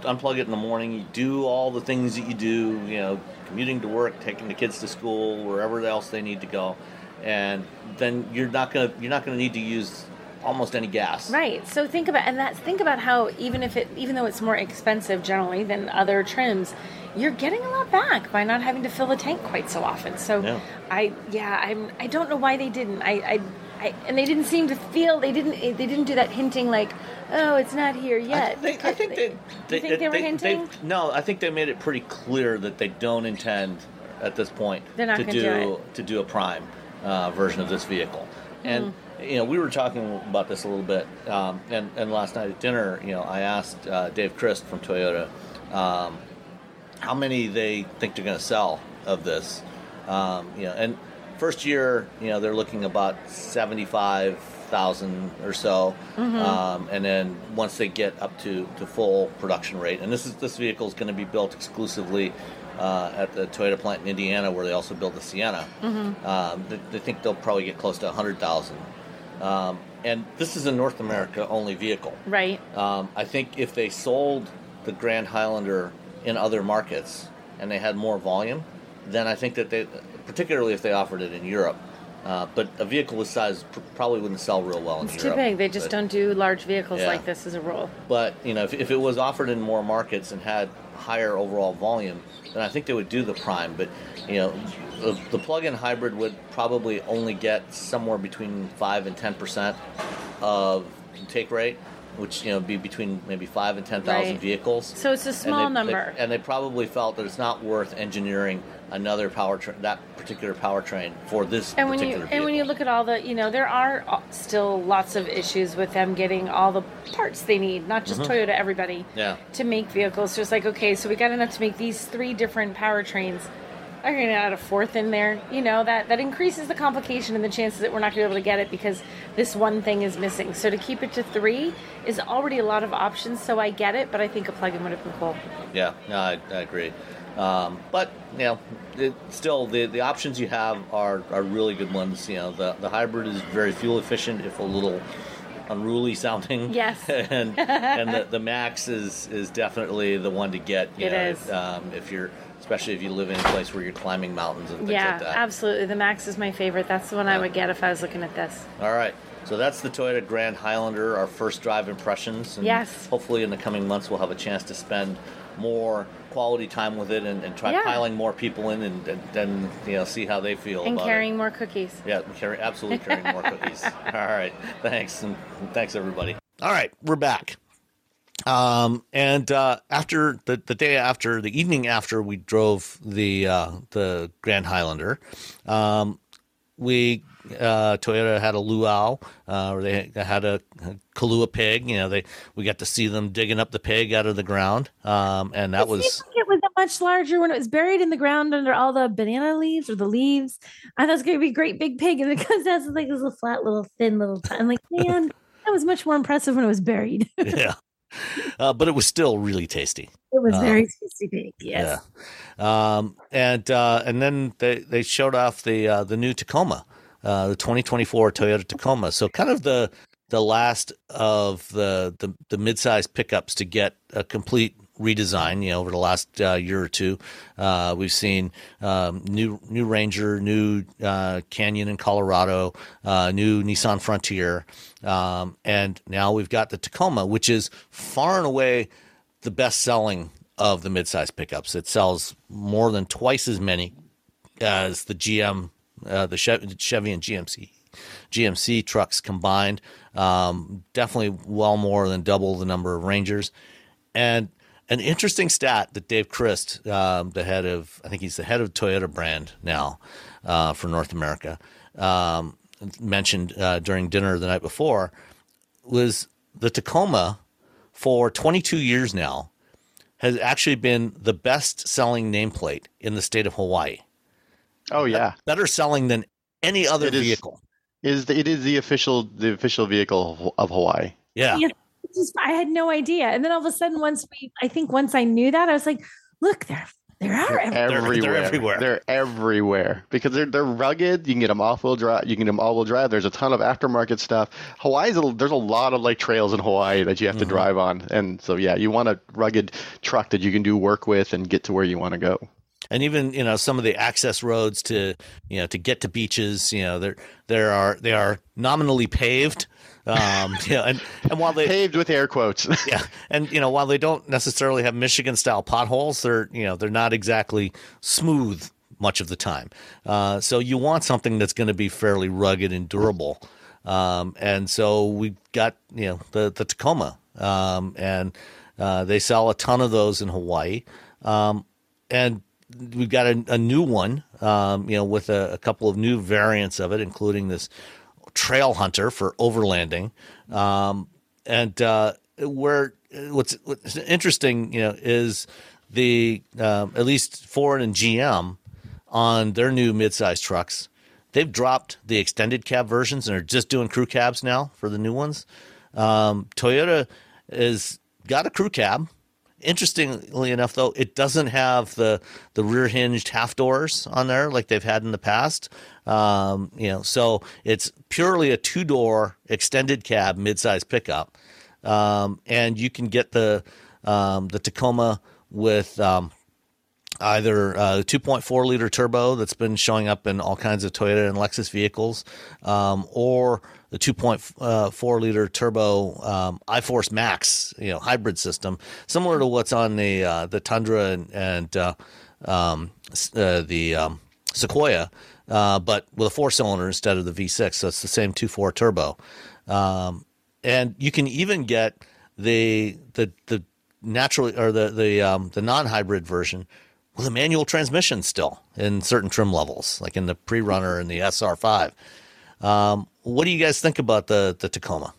unplug it in the morning. You do all the things that you do, you know, commuting to work, taking the kids to school, wherever else they need to go. And then you're not going to you're not going to need to use almost any gas. Right. So think about and that's think about how even if it even though it's more expensive generally than other trims, you're getting a lot back by not having to fill the tank quite so often. So yeah. I yeah, I'm I don't know why they didn't. I I I, and they didn't seem to feel they didn't they didn't do that hinting like, oh, it's not here yet. I think, I think they, they, they, they, they were they, hinting. They, no, I think they made it pretty clear that they don't intend at this point to do, do to do a prime uh, version of this vehicle. And mm. you know, we were talking about this a little bit. Um, and, and last night at dinner, you know, I asked uh, Dave Christ from Toyota um, how many they think they're going to sell of this. Um, you know, and. First year, you know, they're looking about seventy-five thousand or so, mm-hmm. um, and then once they get up to, to full production rate, and this is this vehicle is going to be built exclusively uh, at the Toyota plant in Indiana, where they also build the Sienna. Mm-hmm. Um, they, they think they'll probably get close to one hundred thousand, um, and this is a North America only vehicle. Right. Um, I think if they sold the Grand Highlander in other markets and they had more volume, then I think that they. Particularly if they offered it in Europe. Uh, but a vehicle this size pr- probably wouldn't sell real well in Europe. It's too big. They just but, don't do large vehicles yeah. like this as a rule. But, you know, if, if it was offered in more markets and had higher overall volume, then I think they would do the Prime. But, you know, the, the plug-in hybrid would probably only get somewhere between five and ten percent of take rate, which, you know, be between maybe five and ten thousand right. vehicles. So it's a small and they, number. They, and they probably felt that it's not worth engineering another powertrain, that particular powertrain for this and when particular you, vehicle. And when you look at all the, you know, there are still lots of issues with them getting all the parts they need, not just mm-hmm. Toyota, everybody, yeah. to make vehicles. So it's like, okay, so we got enough to make these three different powertrains. I'm going to add a fourth in there. You know, that, that increases the complication and the chances that we're not going to be able to get it because this one thing is missing. So to keep it to three is already a lot of options, so I get it, but I think a plug-in would have been cool. Yeah, no, I, I agree. Um, but, you know, it, still, the, the options you have are, are really good ones. You know, the, the hybrid is very fuel efficient, if a little unruly sounding. Yes. and and the, the Max is, is definitely the one to get. You it know, is. Um, if you're, especially if you live in a place where you're climbing mountains and things yeah, like that. Yeah, absolutely. The Max is my favorite. That's the one yeah. I would get if I was looking at this. All right. So that's the Toyota Grand Highlander, our first drive impressions. And yes. Hopefully in the coming months we'll have a chance to spend more quality time with it and, and try yeah. piling more people in and then, you know, see how they feel and about carrying it. more cookies. Yeah, carry, absolutely carrying more cookies. All right. Thanks. And thanks, everybody. All right. We're back. Um, and uh, after the, the day after, the evening after we drove the, uh, the Grand Highlander, um, we uh, Toyota had a luau, uh, or they had a, a Kalua pig. You know, they we got to see them digging up the pig out of the ground, um, and that it was. Like it was a much larger when it was buried in the ground under all the banana leaves or the leaves. I thought it was going to be a great big pig, and it comes out as like this little flat, little thin, little. I'm like, man, that was much more impressive when it was buried. Yeah. Uh, but it was still really tasty. It was very um, tasty pig, yes. Yeah. Um, and uh, and then they, they showed off the uh, the new Tacoma, uh, the twenty twenty-four Toyota Tacoma. So kind of the the last of the the, the midsize pickups to get a complete redesign. You know, over the last uh, year or two, uh, we've seen um, new new Ranger, new uh, Canyon in Colorado, uh, new Nissan Frontier, um, and now we've got the Tacoma, which is far and away the best selling of the midsize pickups. It sells more than twice as many as the G M, uh, the Chevy and G M C. G M C trucks combined, um, definitely well more than double the number of Rangers. And an interesting stat that Dave Christ, um, the head of, I think he's the head of Toyota brand now uh, for North America, um, mentioned uh, during dinner the night before, was the Tacoma for twenty-two years now has actually been the best selling nameplate in the state of Hawaii. Oh, yeah. Better selling than any other it is, vehicle. Is the, it is the official the official vehicle of Hawaii. Yeah. Yeah. Just, I had no idea. And then all of a sudden, once we, I think once I knew that, I was like, look, they're, they're, they're everywhere. They're everywhere. They're everywhere because they're, they're rugged. You can get them off wheel drive. You can get them all wheel drive. There's a ton of aftermarket stuff. Hawaii's, a, there's a lot of like trails in Hawaii that you have mm-hmm. to drive on. And so, yeah, you want a rugged truck that you can do work with and get to where you want to go. And even, you know, some of the access roads to, you know, to get to beaches, you know, they're, there are, they are nominally paved. Um, yeah, and, and while they paved with air quotes, yeah, and you know while they don't necessarily have Michigan style potholes, they're you know they're not exactly smooth much of the time. Uh, so you want something that's going to be fairly rugged and durable. Um, and so we got you know the the Tacoma, um, and uh, they sell a ton of those in Hawaii, um, and we've got a, a new one, um, you know, with a, a couple of new variants of it, including this Trail Hunter for overlanding, um, and uh, where what's, what's interesting, you know, is the uh, at least Ford and G M on their new midsize trucks, they've dropped the extended cab versions and are just doing crew cabs now for the new ones. Um, Toyota has got a crew cab. Interestingly enough, though, it doesn't have the the rear hinged half doors on there like they've had in the past. Um, you know, so it's purely a two door extended cab midsize pickup, um, and you can get the um, the Tacoma with um, either a two point four liter turbo that's been showing up in all kinds of Toyota and Lexus vehicles, um, or the two point four liter turbo um, iForce Max, you know, hybrid system, similar to what's on the uh, the Tundra and, and uh, um, uh, the um, Sequoia, uh, but with a four cylinder instead of the V six. So it's the same two point four turbo, um, and you can even get the the the natural or the the um, the non hybrid version with a manual transmission still in certain trim levels, like in the pre-runner and the S R five. Um, what do you guys think about the, the Tacoma?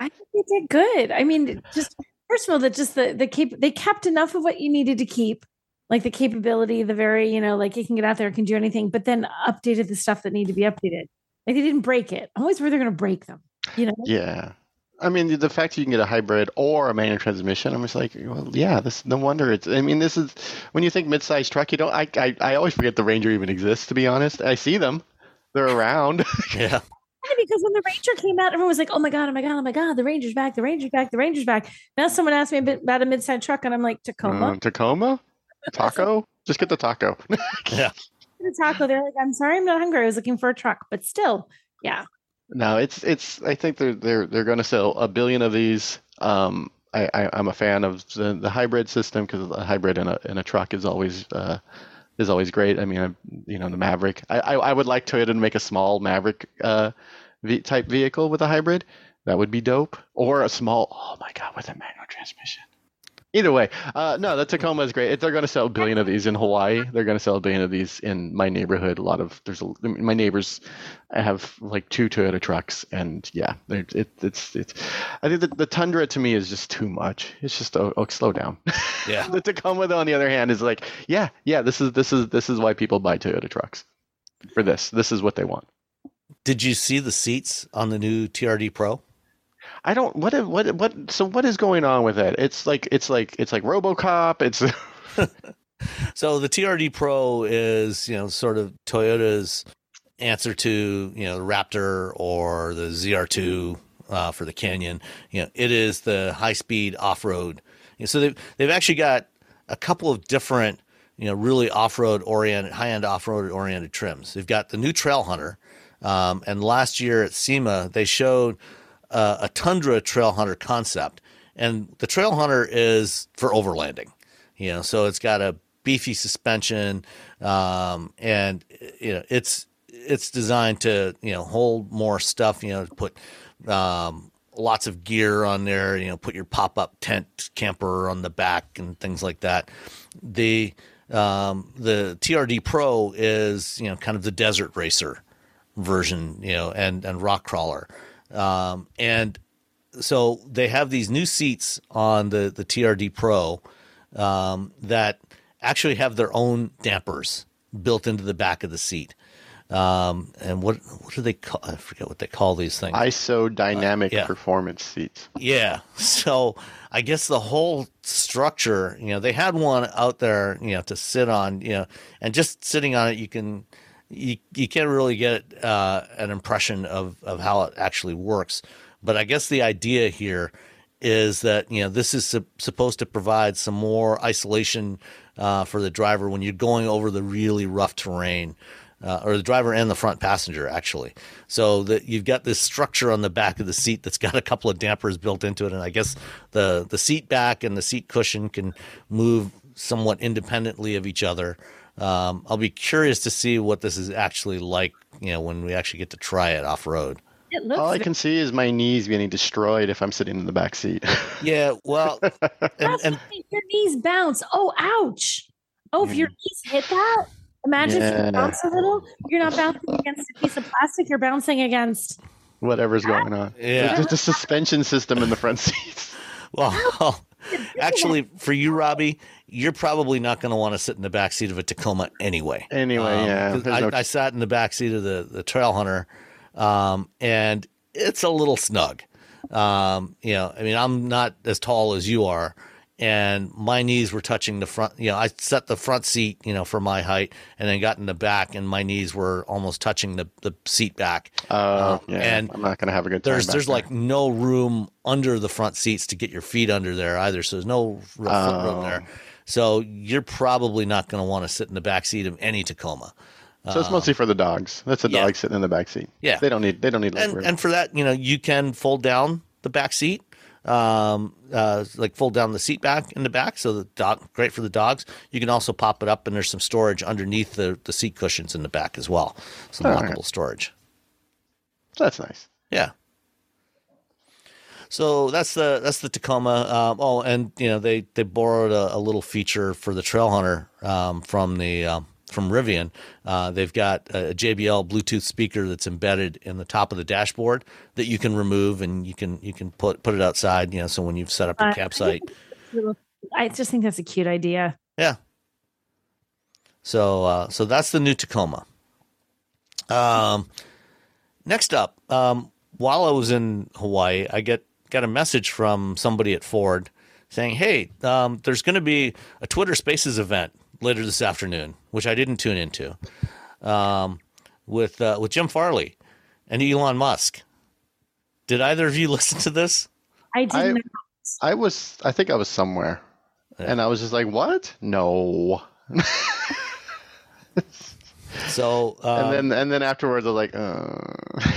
I think they did good. I mean, just first of all, that just the, the cap- they kept enough of what you needed to keep, like the capability, the very, you know, like it can get out there, it can do anything, but then updated the stuff that needed to be updated. Like they didn't break it. I'm always worried they're going to break them, you know? Yeah. I mean, the fact that you can get a hybrid or a manual transmission, I'm just like, well, yeah, this, no wonder it's, I mean, this is, when you think midsize truck, you don't, I, I, I always forget the Ranger even exists, to be honest. I see them. They're around. Yeah. Because when the Ranger came out, everyone was like, oh my God, oh my God, oh my God, the Ranger's back, the Ranger's back, the Ranger's back. Now someone asked me about a midsize truck and I'm like, Tacoma? Um, Tacoma? Taco? Just get the taco. Yeah. The taco. They're like, I'm sorry, I'm not hungry. I was looking for a truck, but still, yeah. No, it's, it's, I think they're, they're, they're going to sell a billion of these. Um, I, I, I'm a fan of the, the hybrid system because a hybrid in a, in a truck is always, uh, is always great. I mean, I, you know, the Maverick. I, I I would like Toyota to make a small Maverick uh, v- type vehicle with a hybrid. That would be dope. Or a small. Oh my God, with a manual transmission. Either way, uh, no, the Tacoma is great. If they're going to sell a billion of these in Hawaii. They're going to sell a billion of these in my neighborhood. A lot of there's a, my neighbors have like two Toyota trucks, and yeah, it, it's it's. I think the, the Tundra to me is just too much. It's just oh, oh slow down. Yeah. The Tacoma, though, on the other hand, is like yeah, yeah. This is this is this is why people buy Toyota trucks for this. This is what they want. Did you see the seats on the new T R D Pro? I don't. What? What? What? So what is going on with it? It's like it's like it's like RoboCop. It's so the T R D Pro is you know sort of Toyota's answer to you know the Raptor or the Z R two uh, for the Canyon. You know it is the high speed off road. And so they've they've actually got a couple of different you know really off road oriented high end off road oriented trims. They've got the new Trail Hunter, um, and last year at SEMA they showed. Uh, a Tundra Trail Hunter concept, and the Trail Hunter is for overlanding, you know. So it's got a beefy suspension, um, and you know it's it's designed to you know hold more stuff, you know, put um, lots of gear on there, you know, put your pop up tent camper on the back and things like that. The um, the T R D Pro is you know kind of the desert racer version, you know, and and rock crawler. Um, and so they have these new seats on the, the T R D Pro um, that actually have their own dampers built into the back of the seat. Um, and what what do they call? I forget what they call these things. Isodynamic uh, yeah. performance seats. Yeah. So I guess the whole structure, you know, they had one out there, you know, to sit on, you know, and just sitting on it, you can. You, you can't really get uh, an impression of, of how it actually works. But I guess the idea here is that, you know, this is su- supposed to provide some more isolation uh, for the driver when you're going over the really rough terrain, uh, or the driver and the front passenger, actually. So that you've got this structure on the back of the seat that's got a couple of dampers built into it. And I guess the, the seat back and the seat cushion can move somewhat independently of each other. Um, I'll be curious to see what this is actually like, you know, when we actually get to try it off road. All I can see is my knees getting destroyed if I'm sitting in the back seat. Yeah, well, and, and your knees bounce. Oh, ouch! Oh, if your knees hit that, imagine yeah. if you bounce a little. You're not bouncing against a piece of plastic. You're bouncing against whatever's going on. Yeah, there's a suspension system in the front seats. Well. Actually, for you, Robbie, you're probably not going to want to sit in the back seat of a Tacoma anyway. Anyway, um, yeah. I, no... I sat in the back seat of the, the Trail Hunter, um, and it's a little snug. Um, you know, I mean, I'm not as tall as you are, and my knees were touching the front. You know, I set the front seat, you know, for my height, and then got in the back, and my knees were almost touching the, the seat back. Oh, uh, yeah. And I'm not going to have a good time. There's there's there. like no room under the front seats to get your feet under there either. So there's no real foot oh. room there. So you're probably not going to want to sit in the back seat of any Tacoma. So it's mostly for the dogs. That's a yeah. dog sitting in the back seat. Yeah, they don't need they don't need. And, and for that, you know, you can fold down the back seat. Um, uh, like fold down the seat back in the back. So the dog, great for the dogs. You can also pop it up, and there's some storage underneath the, the seat cushions in the back as well. Some oh, lockable right. storage. That's nice. Yeah. So that's the, that's the Tacoma. Um, oh, and you know, they, they borrowed a, a little feature for the Trail Hunter, um, from the, um, from Rivian. Uh, they've got a J B L Bluetooth speaker that's embedded in the top of the dashboard that you can remove, and you can you can put put it outside, you know, so when you've set up your uh, campsite. I just think that's a cute idea. Yeah. So uh, so that's the new Tacoma. Um, next up, um, while I was in Hawaii, I get got a message from somebody at Ford saying, hey, um, there's going to be a Twitter Spaces event later this afternoon, which I didn't tune into, um, with uh, with Jim Farley and Elon Musk. Did either of you listen to this? I didn't. I, I was. I think I was somewhere, yeah. and I was just like, "What? No." so um, and then and then afterwards, I was like, uh.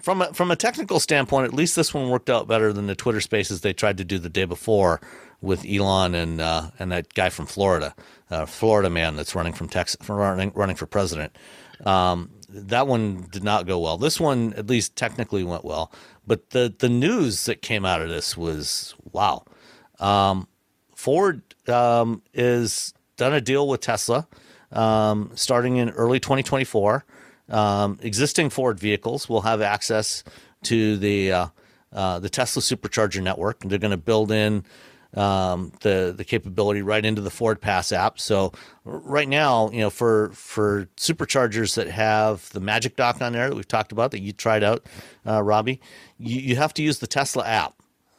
"From a, from a technical standpoint, at least this one worked out better than the Twitter Spaces they tried to do the day before." With Elon and uh, and that guy from Florida, uh, Florida man that's running from Texas, from running running for president. Um, that one did not go well. This one, at least technically, went well. But the the news that came out of this was wow. Um, Ford um, is done a deal with Tesla um, starting in early twenty twenty-four. Um, existing Ford vehicles will have access to the uh, uh, the Tesla Supercharger network, and they're going to build in um, the the capability right into the Ford Pass app. So right now, you know, for for superchargers that have the Magic Dock on there that we've talked about, that you tried out, uh, Robbie, you, you have to use the Tesla app,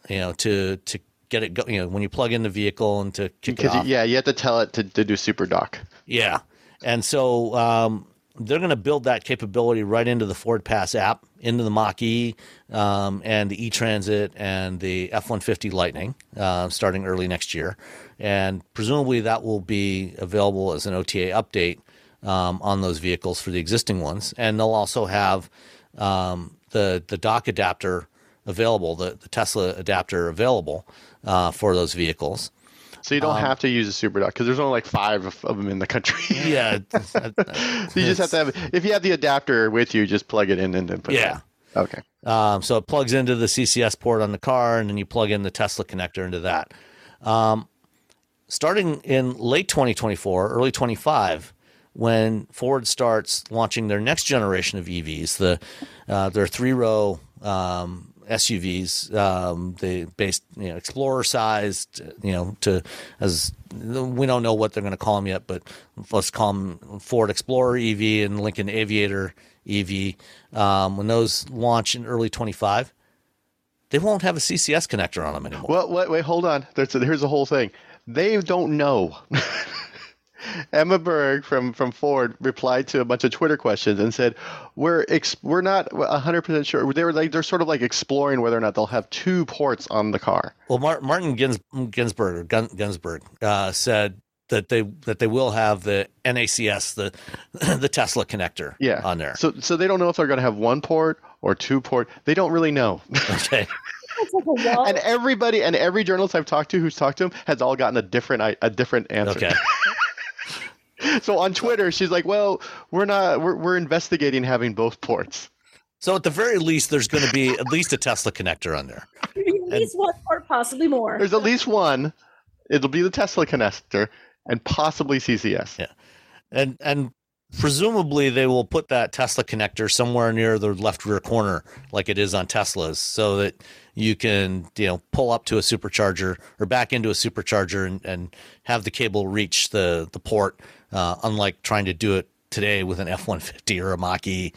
you know, to to get it go, you know, when you plug in the vehicle and to kick it off. Yeah, you have to tell it to, to do Super Dock. Yeah, and so. Um, They're going to build that capability right into the Ford Pass app, into the Mach-E um, and the e-Transit and the F one fifty Lightning uh, starting early next year. And presumably that will be available as an O T A update um, on those vehicles for the existing ones. And they'll also have um, the, the dock adapter available, the, the Tesla adapter available uh, for those vehicles. So you don't um, have to use a SuperDock because there's only like five of, of them in the country. Yeah. It's, it's, so you just have to have – if you have the adapter with you, just plug it in and then put yeah. it Yeah. Okay. Um, so it plugs into the C C S port on the car, and then you plug in the Tesla connector into that. Um, starting in late twenty twenty-four, early twenty-five, when Ford starts launching their next generation of E Vs, the uh, their three-row um, – S U Vs, um, they based, you know, Explorer sized, you know, to as we don't know what they're going to call them yet, but let's call them Ford Explorer E V and Lincoln Aviator E V. Um, when those launch in early twenty-five, they won't have a C C S connector on them anymore. Well, wait, wait hold on. There's, here's the whole thing. They don't know. Emma Berg from, from Ford replied to a bunch of Twitter questions and said, "We're ex- we're not one hundred percent sure." They were like they're sort of like exploring whether or not they'll have two ports on the car. Well, Mar- Martin Gins- Ginsburg or Gun- Ginsburg uh, said that they that they will have the N A C S, the the Tesla connector, yeah. on there. So so they don't know if they're going to have one port or two port. They don't really know. Okay. And everybody and every journalist I've talked to who's talked to him has all gotten a different a different answer. Okay. So on Twitter, she's like, "Well, we're not. We're, we're investigating having both ports." So at the very least, there's going to be at least a Tesla connector on there. At least and one, or possibly more. There's at least one. It'll be the Tesla connector and possibly C C S. Yeah, and and presumably they will put that Tesla connector somewhere near the left rear corner, like it is on Teslas, so that you can, you know, pull up to a supercharger or back into a supercharger and, and have the cable reach the the port. Uh, unlike trying to do it today with an F one fifty or a Mach-E,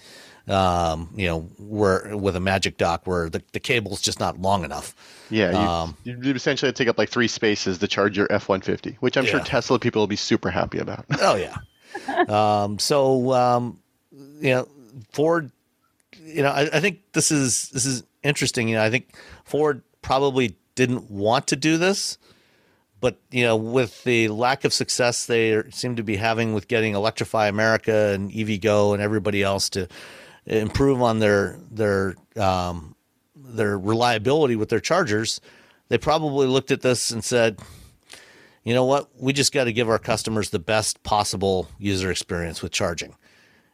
um, you know, where with a Magic Dock where the, the cable's just not long enough. Yeah, you um, you'd essentially take up like three spaces to charge your F one fifty, which I'm yeah. sure Tesla people will be super happy about. Oh yeah. um, so um, you know, Ford. You know, I, I think this is this is interesting. You know, I think Ford probably didn't want to do this. But, you know, with the lack of success they seem to be having with getting Electrify America and E V Go and everybody else to improve on their their um, their reliability with their chargers, they probably looked at this and said, you know what, we just got to give our customers the best possible user experience with charging.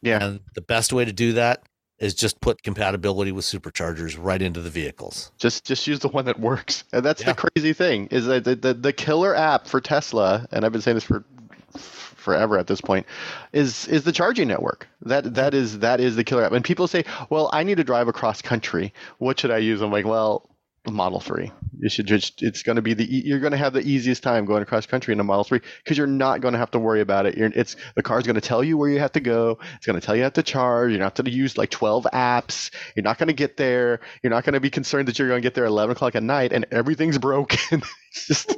Yeah. And the best way to do that is just put compatibility with superchargers right into the vehicles. Just just use the one that works. And that's yeah. the crazy thing is that the, the, the killer app for Tesla, and I've been saying this for forever at this point, is is the charging network. That that is that is the killer app. And people say, "Well, I need to drive across country. What should I use?" I'm like, "Well, Model three. You should just it's going to be the you're going to have the easiest time going across country in a Model three because you're not going to have to worry about it. You're, it's the car's going to tell you where you have to go. It's going to tell you how to charge. You're not going to use like twelve apps. You're not going to get there. You're not going to be concerned that you're going to get there at eleven o'clock at night and everything's broken." It's just,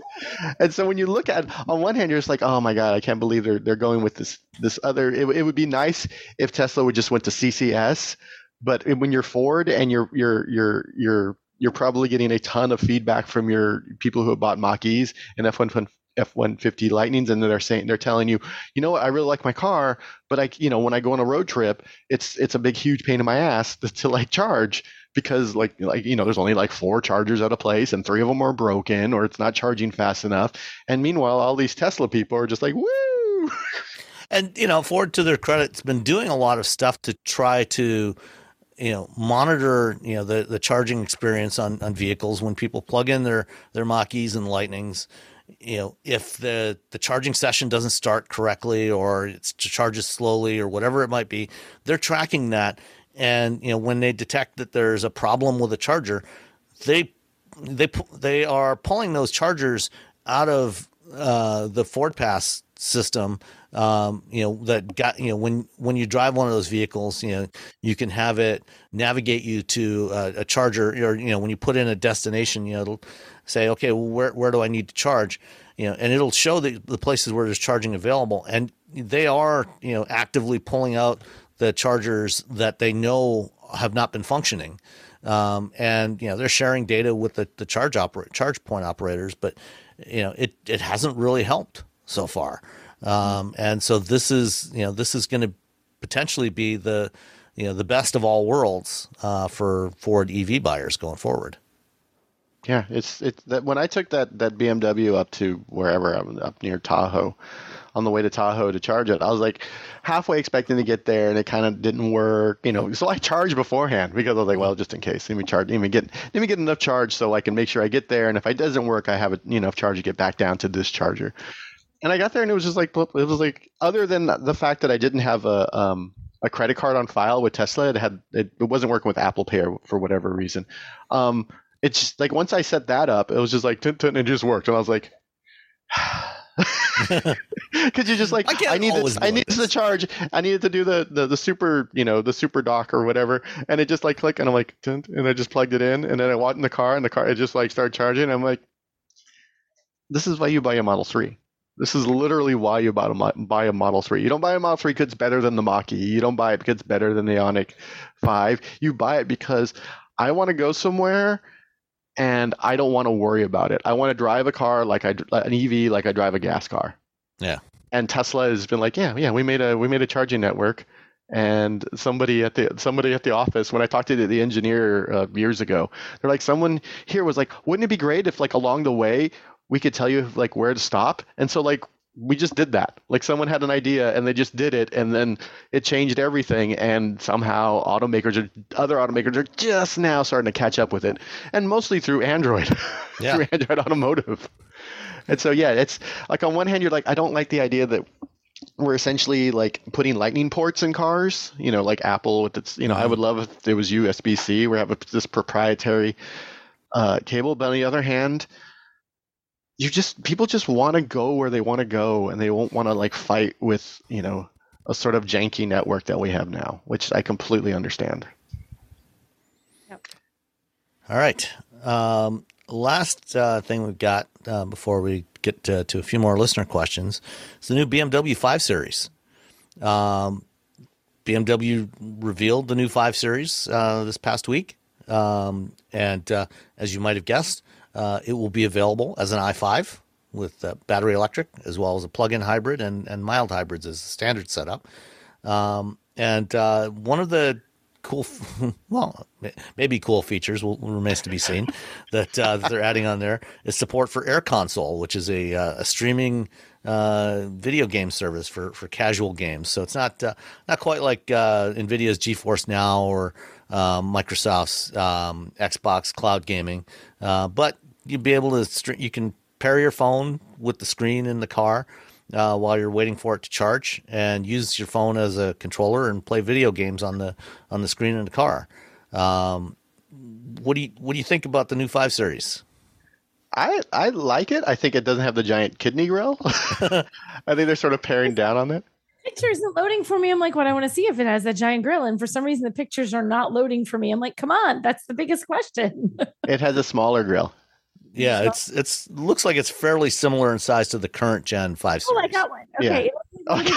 and so when you look at on one hand, you're just like, "Oh my God, I can't believe they're they're going with this this other." It, it would be nice if Tesla would just went to C C S, but when you're Ford and you're you're you're you're you're probably getting a ton of feedback from your people who have bought Mach-Es and F one fifty Lightnings, and they're saying they're telling you, you know what, I really like my car, but I, you know, when I go on a road trip, it's it's a big huge pain in my ass to, to like charge because like like you know, there's only like four chargers at a place, and three of them are broken, or it's not charging fast enough. And meanwhile, all these Tesla people are just like, woo! And you know, Ford, to their credit, has been doing a lot of stuff to try to, you know, monitor, you know, the, the charging experience on, on vehicles when people plug in their, their Mach-Es and Lightnings you know, if the, the charging session doesn't start correctly, or it's charges slowly, or whatever it might be, they're tracking that. And, you know, when they detect that there's a problem with a charger, they, they, they are pulling those chargers out of uh, the Ford Pass system. Um, you know, that got, you know, when, when you drive one of those vehicles, you know, you can have it navigate you to a, a charger, or, you know, when you put in a destination, you know, it'll say, okay, well, where, where do I need to charge? You know, and it'll show the, the places where there's charging available. And they are, you know, actively pulling out the chargers that they know have not been functioning. Um, and, you know, they're sharing data with the, the charge operate charge point operators, but, you know, it, it hasn't really helped so far. Um, and so this is, you know, this is going to potentially be the, you know, the best of all worlds, uh, for Ford E V buyers going forward. Yeah. It's, it's that when I took that, that B M W up to wherever, up near Tahoe, on the way to Tahoe to charge it, I was like halfway expecting to get there, and it kind of didn't work, you know. So I charged beforehand, because I was like, well, just in case, let me charge, let me get, let me get enough charge so I can make sure I get there. And if it doesn't work, I have a, you know, enough charge to get back down to this charger. And I got there, and it was just like, it was like, other than the fact that I didn't have a um, a credit card on file with Tesla, it had it, it wasn't working with Apple Pay or, for whatever reason. Um, it's just like, once I set that up, it was just like, it just worked, and I was like, because you're just like, I, I need to, I need to charge, I needed to do the, the the super, you know, the super dock or whatever, and it just like click, and I'm like, and I just plugged it in, and then I walked in the car, and the car it just like started charging, and I'm like, this is why you buy a Model three. This is literally why you bought a, buy a Model three. You don't buy a Model three because it's better than the Mach-E. You don't buy it because it's better than the Ioniq five. You buy it because I want to go somewhere and I don't want to worry about it. I want to drive a car like I an E V like I drive a gas car. Yeah. And Tesla has been like, yeah, yeah, we made a we made a charging network. And somebody at the somebody at the office, when I talked to the, the engineer uh, years ago, they're like, someone here was like, wouldn't it be great if like along the way we could tell you like where to stop? And so like we just did that. Like someone had an idea and they just did it, and then it changed everything. And somehow automakers are, other automakers are just now starting to catch up with it, and mostly through Android, yeah. through Android Automotive. And so yeah, it's like on one hand you're like, I don't like the idea that we're essentially like putting lightning ports in cars, you know, like Apple with its, you know, I would love if there was U S B C. We have a, this proprietary uh, cable, but on the other hand, you just people just want to go where they want to go, and they won't want to like fight with, you know, a sort of janky network that we have now, which I completely understand. Yep. All right. Um, last uh, thing we've got uh, before we get to, to a few more listener questions is the new B M W five Series. Um, B M W revealed the new five Series uh, this past week, um, and uh, as you might have guessed, Uh, it will be available as an i five with uh, battery electric, as well as a plug-in hybrid and, and mild hybrids as a standard setup. Um, and uh, one of the cool, well, maybe cool features will, will remains to be seen that, uh, that they're adding on there is support for Air Console, which is a, uh, a streaming uh, video game service for, for casual games. So it's not uh, not quite like uh, NVIDIA's GeForce Now or uh, Microsoft's um, Xbox Cloud Gaming. Uh, but you'll be able to, you can pair your phone with the screen in the car uh, while you're waiting for it to charge, and use your phone as a controller and play video games on the on the screen in the car. Um, what do you what do you think about the new five Series? I I like it. I think it doesn't have the giant kidney grill. I think they're sort of paring down on that. Picture isn't loading for me. I'm like, what I want to see if it has that giant grill. And for some reason, the pictures are not loading for me. I'm like, come on, that's the biggest question. It has a smaller grill. Yeah, it's it's looks like it's fairly similar in size to the current Gen five Series. Oh, I got one. Okay. Yeah. okay.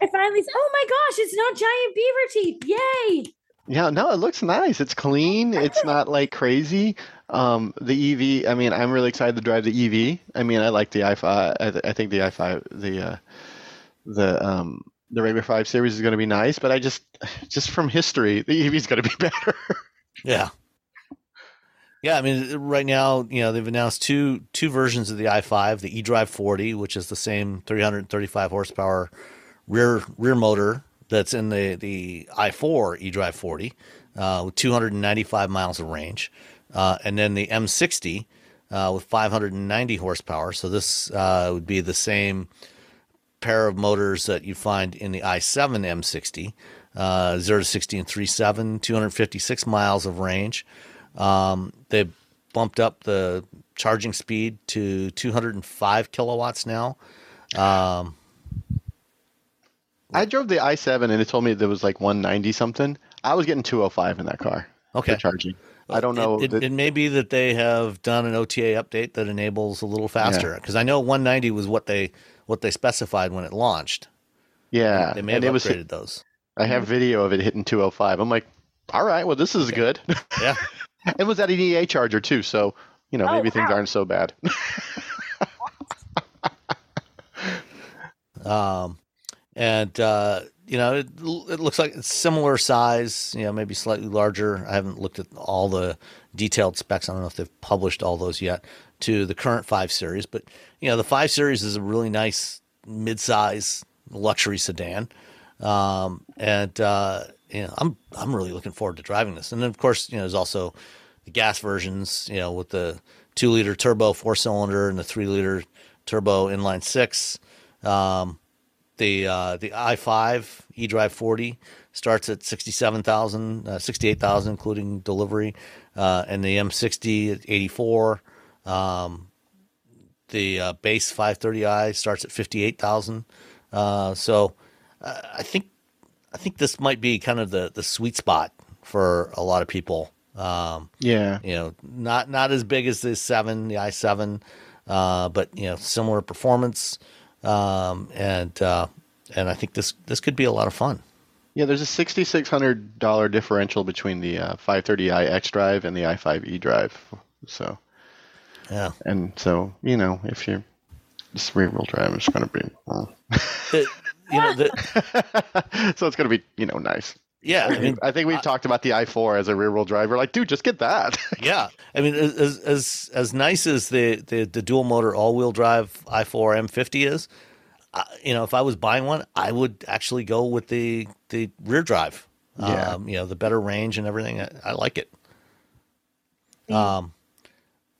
I finally said, oh my gosh, it's not giant beaver teeth. Yay. Yeah, no, it looks nice. It's clean. It's not like crazy. Um, the E V, I mean, I'm really excited to drive the E V. I mean, I like the i five. I, th- I think the i five, the... Uh, The um the Ranger five Series is going to be nice, but I just just from history, the E V is going to be better. yeah, yeah. I mean, right now, you know, they've announced two two versions of the i five: the eDrive forty, which is the same three hundred thirty-five horsepower rear rear motor that's in the the i four eDrive forty, uh, with two hundred ninety-five miles of range, uh, and then the M sixty. uh, with five hundred ninety horsepower. So this uh, would be the same pair of motors that you find in the i seven M sixty, uh, zero to sixty in three point seven, two hundred fifty-six miles of range. Um, they bumped up the charging speed to two hundred five kilowatts now. Um, I drove the i seven and it told me there was like one ninety something. I was getting two oh five in that car. Okay. For charging. I don't know. It, it, it may be that they have done an O T A update that enables a little faster, because yeah. I know one ninety was what they what they specified when it launched. Yeah, they may have and upgraded it was, those. I have video of it hitting two oh five. I'm like, all right, well, this is okay. Good. Yeah, it was at an E A charger too, so you know oh, maybe wow. things aren't so bad. um, and. uh You know, it, it looks like it's similar size, you know, maybe slightly larger. I haven't looked at all the detailed specs. I don't know if they've published all those yet to the current five Series. But, you know, the five Series is a really nice midsize luxury sedan. Um, and, uh, you know, I'm I'm really looking forward to driving this. And then, of course, you know, there's also the gas versions, you know, with the two-liter turbo four-cylinder and the three-liter turbo inline six. Um The uh, the i five eDrive forty starts at sixty-seven thousand, uh, sixty-eight thousand, including delivery, uh, and the M sixty at eighty-four. Um, the uh, base five thirty i starts at fifty-eight thousand. Uh, so uh, I think I think this might be kind of the, the sweet spot for a lot of people. Um, yeah, you know, not not as big as the seven, the i seven, uh, but you know, similar performance. Um, and, uh, and I think this, this could be a lot of fun. Yeah. There's a sixty-six hundred dollars differential between the, uh, five thirty i X drive and the i five E drive. So, yeah. And so, you know, if you're just rear wheel drive, it's going to be, well. it, you know, the, so it's going to be, you know, nice. Yeah. I mean, I think we've I, talked about the i four as a rear wheel drive. We're like, dude, just get that. Yeah. I mean, as, as, as nice as the, the, the dual motor all wheel drive i four M fifty is, I, you know, if I was buying one, I would actually go with the, the rear drive, yeah. um, you know, the better range and everything. I, I like it. Um,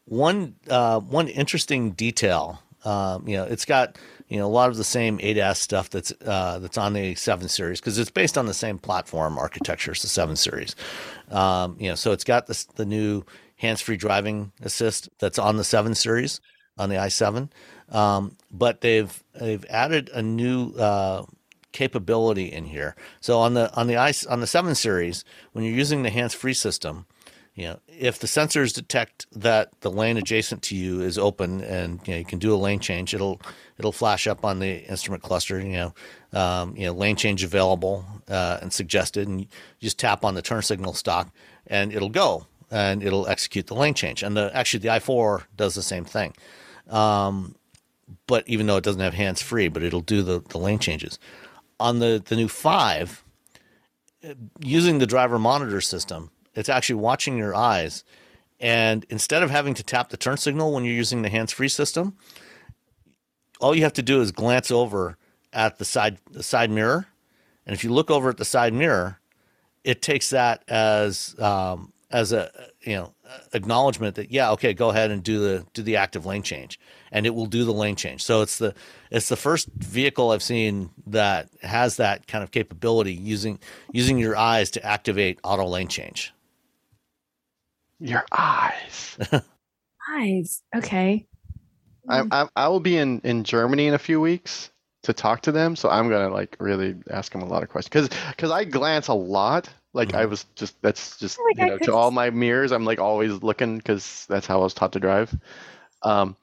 one, uh, one interesting detail, um, you know, it's got, you know, a lot of the same A D A S stuff that's uh, that's on the seven Series, because it's based on the same platform architecture as the seven Series. Um, you know, so it's got this, the new hands-free driving assist that's on the seven Series, on the i seven. Um, but they've they've added a new uh, capability in here. So on the on the I, on the seven Series, when you're using the hands-free system, you know, if the sensors detect that the lane adjacent to you is open and you know you can do a lane change, it'll it'll flash up on the instrument cluster, you know, um, you know, lane change available uh, and suggested, and you just tap on the turn signal stock and it'll go and it'll execute the lane change. And the, actually the i four does the same thing, um, but even though it doesn't have hands free, but it'll do the, the lane changes. On the the new five, using the driver monitor system, it's actually watching your eyes, and instead of having to tap the turn signal when you're using the hands-free system, all you have to do is glance over at the side the side mirror, and if you look over at the side mirror, it takes that as um, as a you know acknowledgement that yeah okay go ahead and do the do the active lane change, and it will do the lane change. So it's the it's the first vehicle I've seen that has that kind of capability using using your eyes to activate auto lane change. Your eyes. Eyes. Okay. I, I I will be in, in Germany in a few weeks to talk to them, so I'm gonna like really ask them a lot of questions because because I glance a lot. Like mm-hmm. I was just that's just oh you know, to all my mirrors I'm like always looking because that's how I was taught to drive. Um,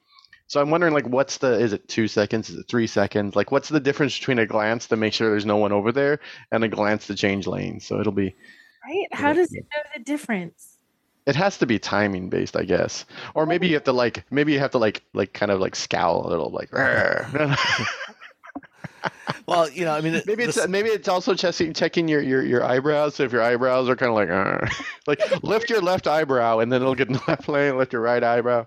so I'm wondering like what's the is it two seconds is it three seconds like what's the difference between a glance to make sure there's no one over there and a glance to change lanes? So it'll be right. How does it know the difference? It has to be timing based, I guess. Or maybe you have to like, maybe you have to like, like kind of like scowl a little, like. Well, you know, I mean, it, maybe it's this, maybe it's also checking checking your, your your eyebrows. So if your eyebrows are kind of like, Arr. Like lift your left eyebrow, and then it'll get in the left lane. Lift your right eyebrow.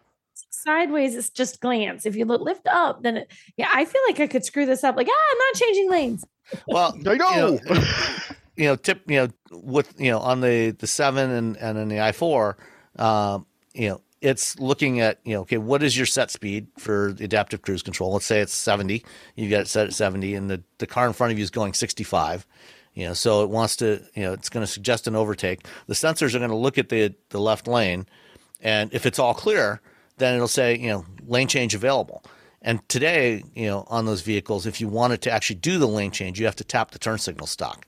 Sideways, it's just glance. If you lift up, then it, yeah, I feel like I could screw this up. Like, ah, I'm not changing lanes. Well, there you go. You know, You know, tip. You know, with you know on the the seven and and in the i four, um, you know, it's looking at, you know, okay, what is your set speed for the adaptive cruise control? Let's say it's seventy. You got it set at seventy, and the, the car in front of you is going sixty-five. You know, so it wants to, you know, it's going to suggest an overtake. The sensors are going to look at the the left lane, and if it's all clear, then it'll say, you know, lane change available. And today, you know, on those vehicles, if you wanted to actually do the lane change, you have to tap the turn signal stock.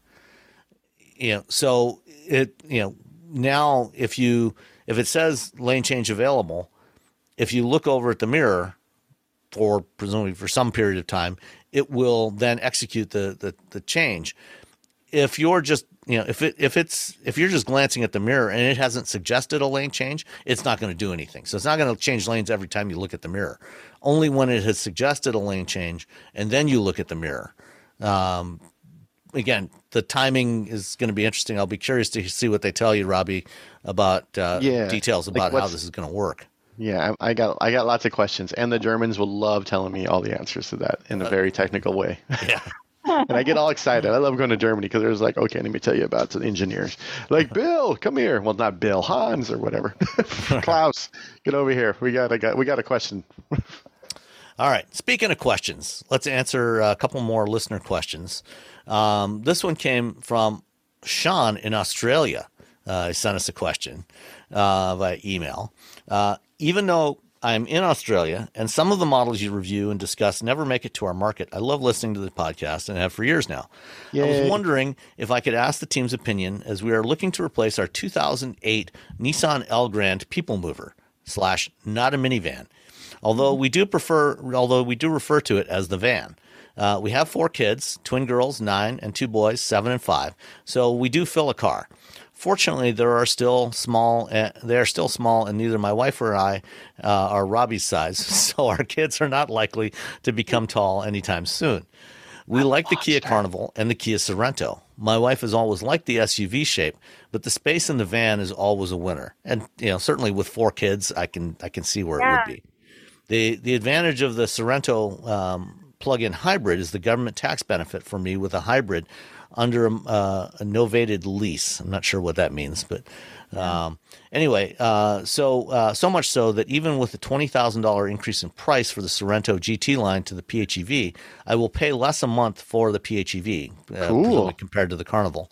You know, so it, you know, now if you, if it says lane change available, if you look over at the mirror for presumably for some period of time, it will then execute the the, the change. If you're just, you know, if it if it's if you're just glancing at the mirror and it hasn't suggested a lane change, it's not going to do anything. So it's not going to change lanes every time you look at the mirror. Only when it has suggested a lane change and then you look at the mirror. Um, again, the timing is going to be interesting. I'll be curious to see what they tell you, Robbie, about uh, yeah, details about like how this is going to work. Yeah, I got I got lots of questions, and the Germans will love telling me all the answers to that in a very technical way. Yeah. And I get all excited. I love going to Germany because there's like, okay, let me tell you about the engineers. Like, Bill, come here. Well, not Bill, Hans or whatever. Klaus, get over here. We got, I got, we got a question. All right. Speaking of questions, let's answer a couple more listener questions. Um, this one came from Sean in Australia. Uh, he sent us a question uh, by email. Uh, even though I'm in Australia, and some of the models you review and discuss never make it to our market. I love listening to the podcast and have for years now. Yay. I was wondering if I could ask the team's opinion as we are looking to replace our two thousand eight Nissan Elgrand People Mover slash not a minivan, although we do prefer, although we do refer to it as the van. Uh, we have four kids, twin girls, nine, and two boys, seven and five. So we do fill a car. Fortunately, there are still small. Uh, they are still small, and neither my wife or I uh, are Robbie's size, so our kids are not likely to become tall anytime soon. We I like the Kia that. Carnival and the Kia Sorento. My wife has always liked the S U V shape, but the space in the van is always a winner. And you know, certainly with four kids, I can I can see where yeah. it would be. the The advantage of the Sorento um, plug-in hybrid is the government tax benefit for me with a hybrid. Under uh, a novated lease. I'm not sure what that means, but um, anyway, uh, so uh, so much so that even with the twenty thousand dollars increase in price for the Sorento G T line to the P H E V, I will pay less a month for the P H E V uh, cool. compared to the Carnival.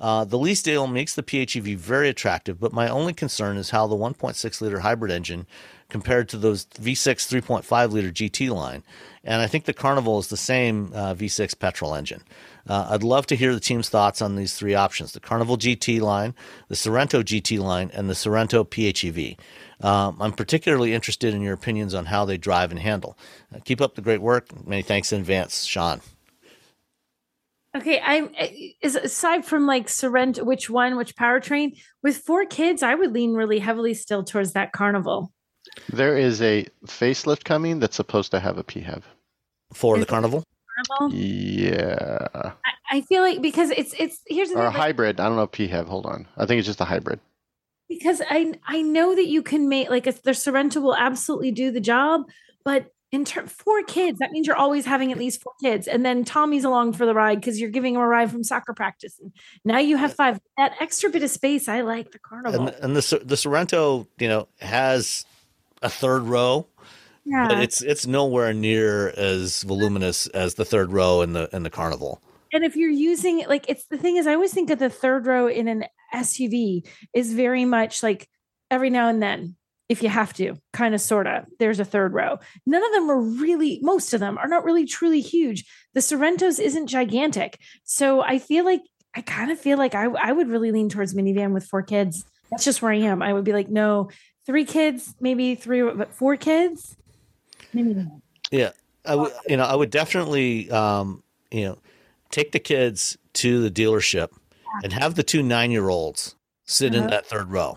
Uh, the lease deal makes the P H E V very attractive, but my only concern is how the one point six liter hybrid engine compared to those V six three point five liter G T line. And I think the Carnival is the same uh, V six petrol engine. Uh, I'd love to hear the team's thoughts on these three options, the Carnival G T line, the Sorento G T line, and the Sorento P H E V. Um, I'm particularly interested in your opinions on how they drive and handle. Uh, keep up the great work. Many thanks in advance, Sean. Okay, I'm is aside from like Sorento, which one, which powertrain, with four kids, I would lean really heavily still towards that Carnival. There is a facelift coming that's supposed to have a P H E V. For is the Carnival? Carnival? Yeah. I, I feel like because it's it's here's the or thing, a hybrid. I don't know if P H E V. Hold on. I think it's just a hybrid. Because I I know that you can make like a, the Sorento will absolutely do the job, but in ter- four kids, that means you're always having at least four kids. And then Tommy's along for the ride because you're giving him a ride from soccer practice. And now you have five. That extra bit of space, I like the Carnival. And, and the the Sorento, you know, has a third row. Yeah. But it's it's nowhere near as voluminous as the third row in the in the Carnival. And if you're using it, like it's the thing is, I always think of the third row in an S U V is very much like every now and then. If you have to, kind of, sort of, there's a third row. None of them are really, most of them are not really truly huge. The Sorento's isn't gigantic. So I feel like, I kind of feel like I, I would really lean towards minivan with four kids. That's just where I am. I would be like, no, three kids, maybe three, but four kids. Maybe not. Yeah. I would, you know, I would definitely, um, you know, take the kids to the dealership and have the two nine-year-olds sit uh-huh. in that third row.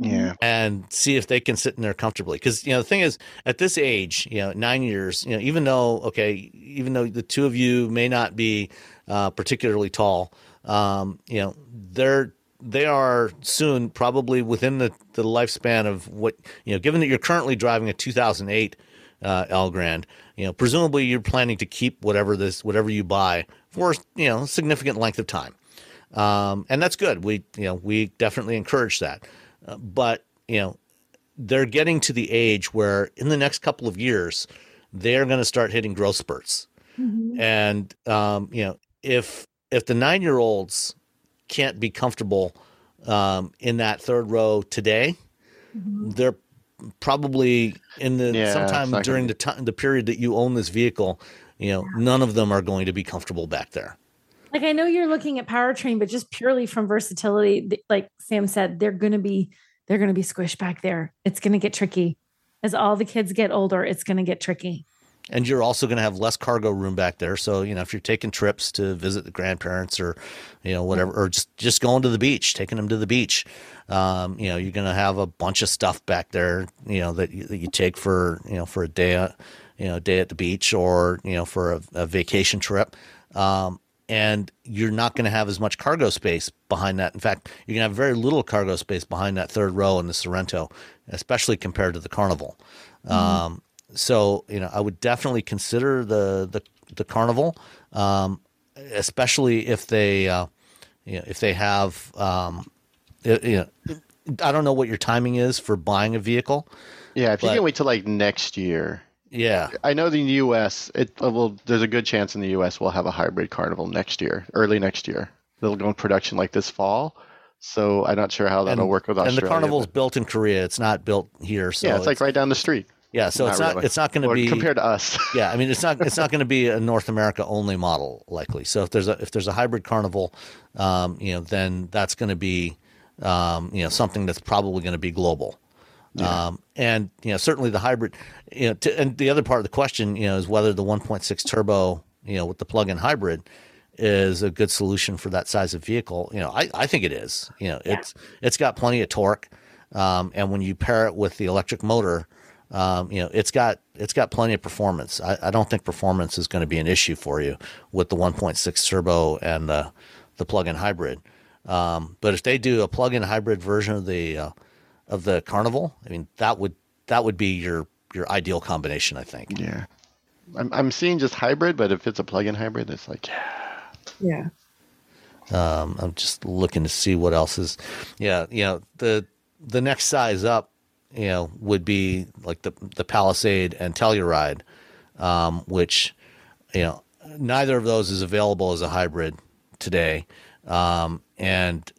Yeah, and see if they can sit in there comfortably. Because you know the thing is, at this age, you know, nine years, you know, even though okay, even though the two of you may not be uh, particularly tall, um, you know, they're they are soon probably within the, the lifespan of what you know. Given that you're currently driving a two thousand eight uh, Elgrand, you know, presumably you're planning to keep whatever this whatever you buy for you know a significant length of time, um, and that's good. We you know we definitely encourage that. But, you know, they're getting to the age where in the next couple of years, they're going to start hitting growth spurts. Mm-hmm. And, um, you know, if if the nine-year-olds can't be comfortable um, in that third row today, mm-hmm. they're probably in the yeah, sometime like during a... the time, the period that you own this vehicle, you know, yeah. none of them are going to be comfortable back there. Like, I know you're looking at powertrain, but just purely from versatility, like Sam said, they're going to be, they're going to be squished back there. It's going to get tricky. As all the kids get older, it's going to get tricky. And you're also going to have less cargo room back there. So, you know, if you're taking trips to visit the grandparents or, you know, whatever, or just, just going to the beach, taking them to the beach, um, you know, you're going to have a bunch of stuff back there, you know, that you, that you take for, you know, for a day, you know, day at the beach or, you know, for a, a vacation trip. Um, and you're not going to have as much cargo space behind that. In fact, you're going to have very little cargo space behind that third row in the Sorento, especially compared to the Carnival. Mm-hmm. Um, So, you know, I would definitely consider the the, the Carnival, um, especially if they, uh, you know, if they have, um, it, you know, I don't know what your timing is for buying a vehicle. Yeah, if but, you can wait till like next year. Yeah, I know the U S It will. There's a good chance in the U S we'll have a hybrid Carnival next year, early next year. They'll go in production like this fall. So I'm not sure how that'll and, work with Australia. And the Carnival's but... built in Korea. It's not built here. So yeah, it's, it's like right down the street. Yeah, so not it's not really. It's not going to be compared to us. Yeah, I mean it's not it's not going to be a North America only model likely. So if there's a if there's a hybrid Carnival, um, you know, then that's going to be um, you know, something that's probably going to be global. Yeah. Um, and you know, certainly the hybrid, you know, to, and the other part of the question, you know, is whether the one point six turbo, you know, with the plug-in hybrid is a good solution for that size of vehicle. You know, I, I think it is. You know, it's it's got plenty of torque, um, and when you pair it with the electric motor. Um, you know, it's got it's got plenty of performance. I, I don't think performance is going to be an issue for you with the one point six turbo and the the plug-in hybrid. Um, but if they do a plug-in hybrid version of the uh, of the Carnival, I mean that would that would be your your ideal combination, I think. Yeah, I'm I'm seeing just hybrid, but if it's a plug-in hybrid, it's like yeah. Um, I'm just looking to see what else is. Yeah, you know the the next size up. You know, would be like the the Palisade and Telluride, um, which, you know, neither of those is available as a hybrid today, um, and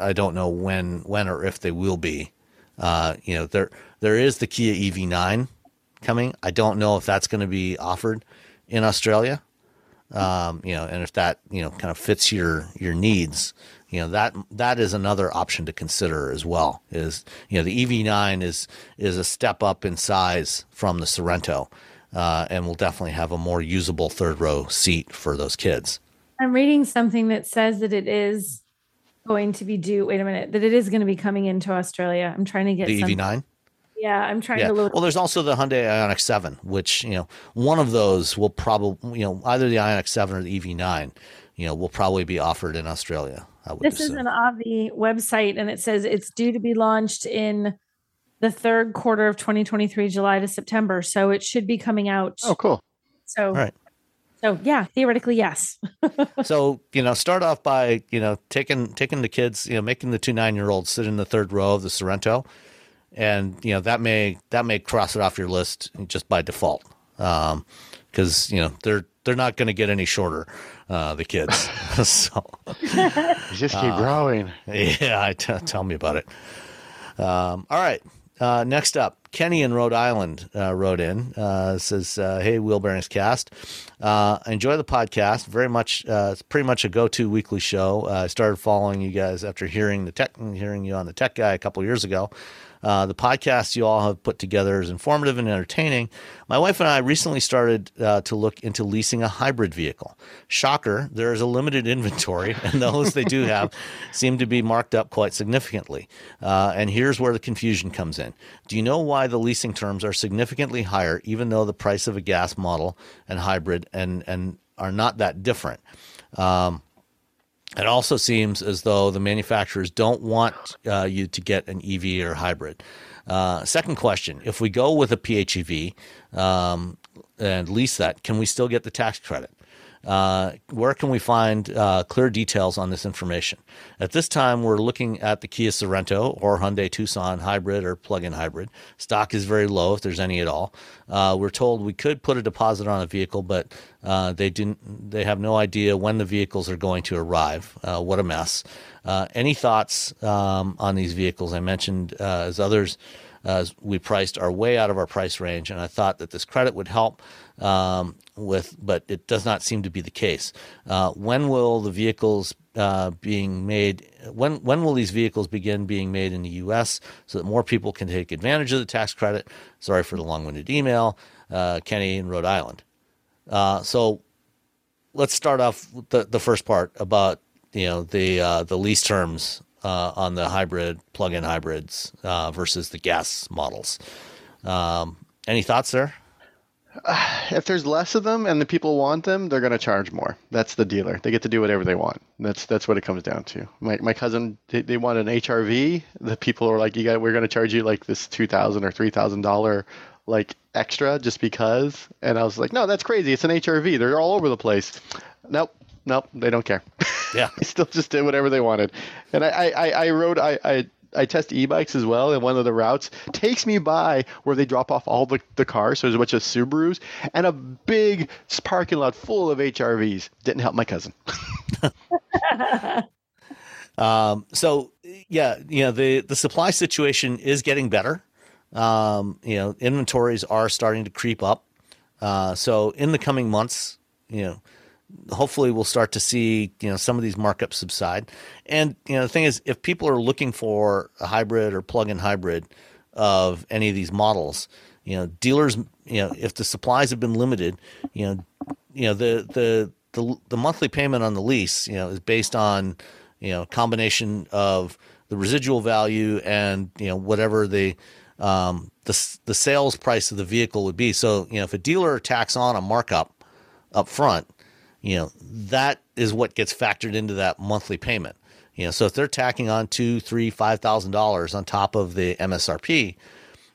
I don't know when when or if they will be. Uh, you know, there there is the Kia E V nine coming. I don't know if that's going to be offered in Australia. Um, you know, and if that you know kind of fits your your needs. You know, that that is another option to consider as well is, you know, the E V nine is is a step up in size from the Sorento uh, and will definitely have a more usable third row seat for those kids. I'm reading something that says that it is going to be due. Wait a minute, that it is going to be coming into Australia. I'm trying to get the some, E V nine. Yeah, I'm trying yeah. to look. Well, there's also the Hyundai Ioniq seven, which, you know, one of those will probably, you know, either the Ioniq seven or the E V nine, you know, will probably be offered in Australia. This is an Avi website, and it says it's due to be launched in the third quarter of twenty twenty-three, July to September. So it should be coming out. Oh, cool. So, all right. So yeah, theoretically, yes. So, you know, start off by, you know, taking taking the kids, you know, making the two nine-year-olds sit in the third row of the Sorento. And, you know, that may that may cross it off your list just by default. Um, because, you know, they're they're not going to get any shorter, uh, the kids. So you just keep uh, growing. Yeah, I t- tell me about it. Um, all right. Uh, next up, Kenny in Rhode Island uh, wrote in. Uh, says, uh, hey, Wheel Bearings Cast. Uh, I enjoy the podcast very much. Uh, it's pretty much a go-to weekly show. Uh, I started following you guys after hearing the tech, hearing you on the Tech Guy a couple years ago. Uh, the podcast you all have put together is informative and entertaining. My wife and I recently started uh, to look into leasing a hybrid vehicle. Shocker, there is a limited inventory, and those they do have seem to be marked up quite significantly. Uh, and here's where the confusion comes in. Do you know why the leasing terms are significantly higher, even though the price of a gas model and hybrid and, and are not that different? Um, It also seems as though the manufacturers don't want uh, you to get an E V or hybrid. Uh, second question, if we go with a P H E V um, and lease that, can we still get the tax credit? Uh, where can we find uh, clear details on this information? At this time, we're looking at the Kia Sorento or Hyundai Tucson hybrid or plug-in hybrid. Stock is very low, if there's any at all. Uh, we're told we could put a deposit on a vehicle, but uh, they didn't. They have no idea when the vehicles are going to arrive. Uh, what a mess. Uh, any thoughts um, on these vehicles? I mentioned uh, as others, Uh, we priced our way out of our price range, and I thought that this credit would help um, with, but it does not seem to be the case. Uh, when will the vehicles uh, being made? When when will these vehicles begin being made in the U S so that more people can take advantage of the tax credit? Sorry for the long-winded email, uh, Kenny in Rhode Island. Uh, so let's start off with the the first part about you know the uh, the lease terms. Uh, on the hybrid, plug-in hybrids uh, versus the gas models. Um, any thoughts there? Uh, if there's less of them and the people want them, they're going to charge more. That's the dealer. They get to do whatever they want. That's that's what it comes down to. My my cousin, they, they want an H R V. The people are like, you got, we're going to charge you like this two thousand dollars or three thousand dollars like extra just because. And I was like, no, that's crazy. It's an H R V. They're all over the place. Nope. Nope, they don't care. Yeah, they still just did whatever they wanted. And I, I, I rode, I, I, I test e-bikes as well. And one of the routes takes me by where they drop off all the, the cars. So there's a bunch of Subarus and a big parking lot full of H R Vs. Didn't help my cousin. um. So yeah, you know, the the supply situation is getting better. Um. You know, inventories are starting to creep up. Uh. So in the coming months, you know. Hopefully we'll start to see, you know, some of these markups subside. And, you know, the thing is, if people are looking for a hybrid or plug-in hybrid of any of these models, you know, dealers, you know, if the supplies have been limited, you know, you know, the, the, the, the monthly payment on the lease, you know, is based on, you know, a combination of the residual value and, you know, whatever the, um, the, the sales price of the vehicle would be. So, you know, if a dealer tacks on a markup up front, you know, that is what gets factored into that monthly payment. You know, so if they're tacking on two, three, five thousand dollars on top of the M S R P,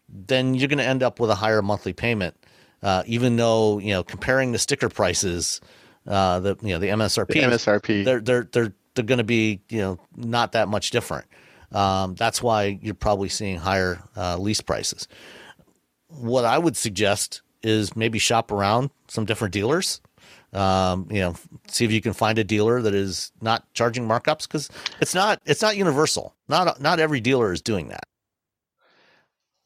then you're going to end up with a higher monthly payment, uh, even though you know comparing the sticker prices, uh, the you know the M S R P, the M S R P, they're they're they're they're going to be you know not that much different. Um, that's why you're probably seeing higher uh, lease prices. What I would suggest is maybe shop around some different dealers. Um, you know, see if you can find a dealer that is not charging markups because it's not it's not universal. Not not every dealer is doing that.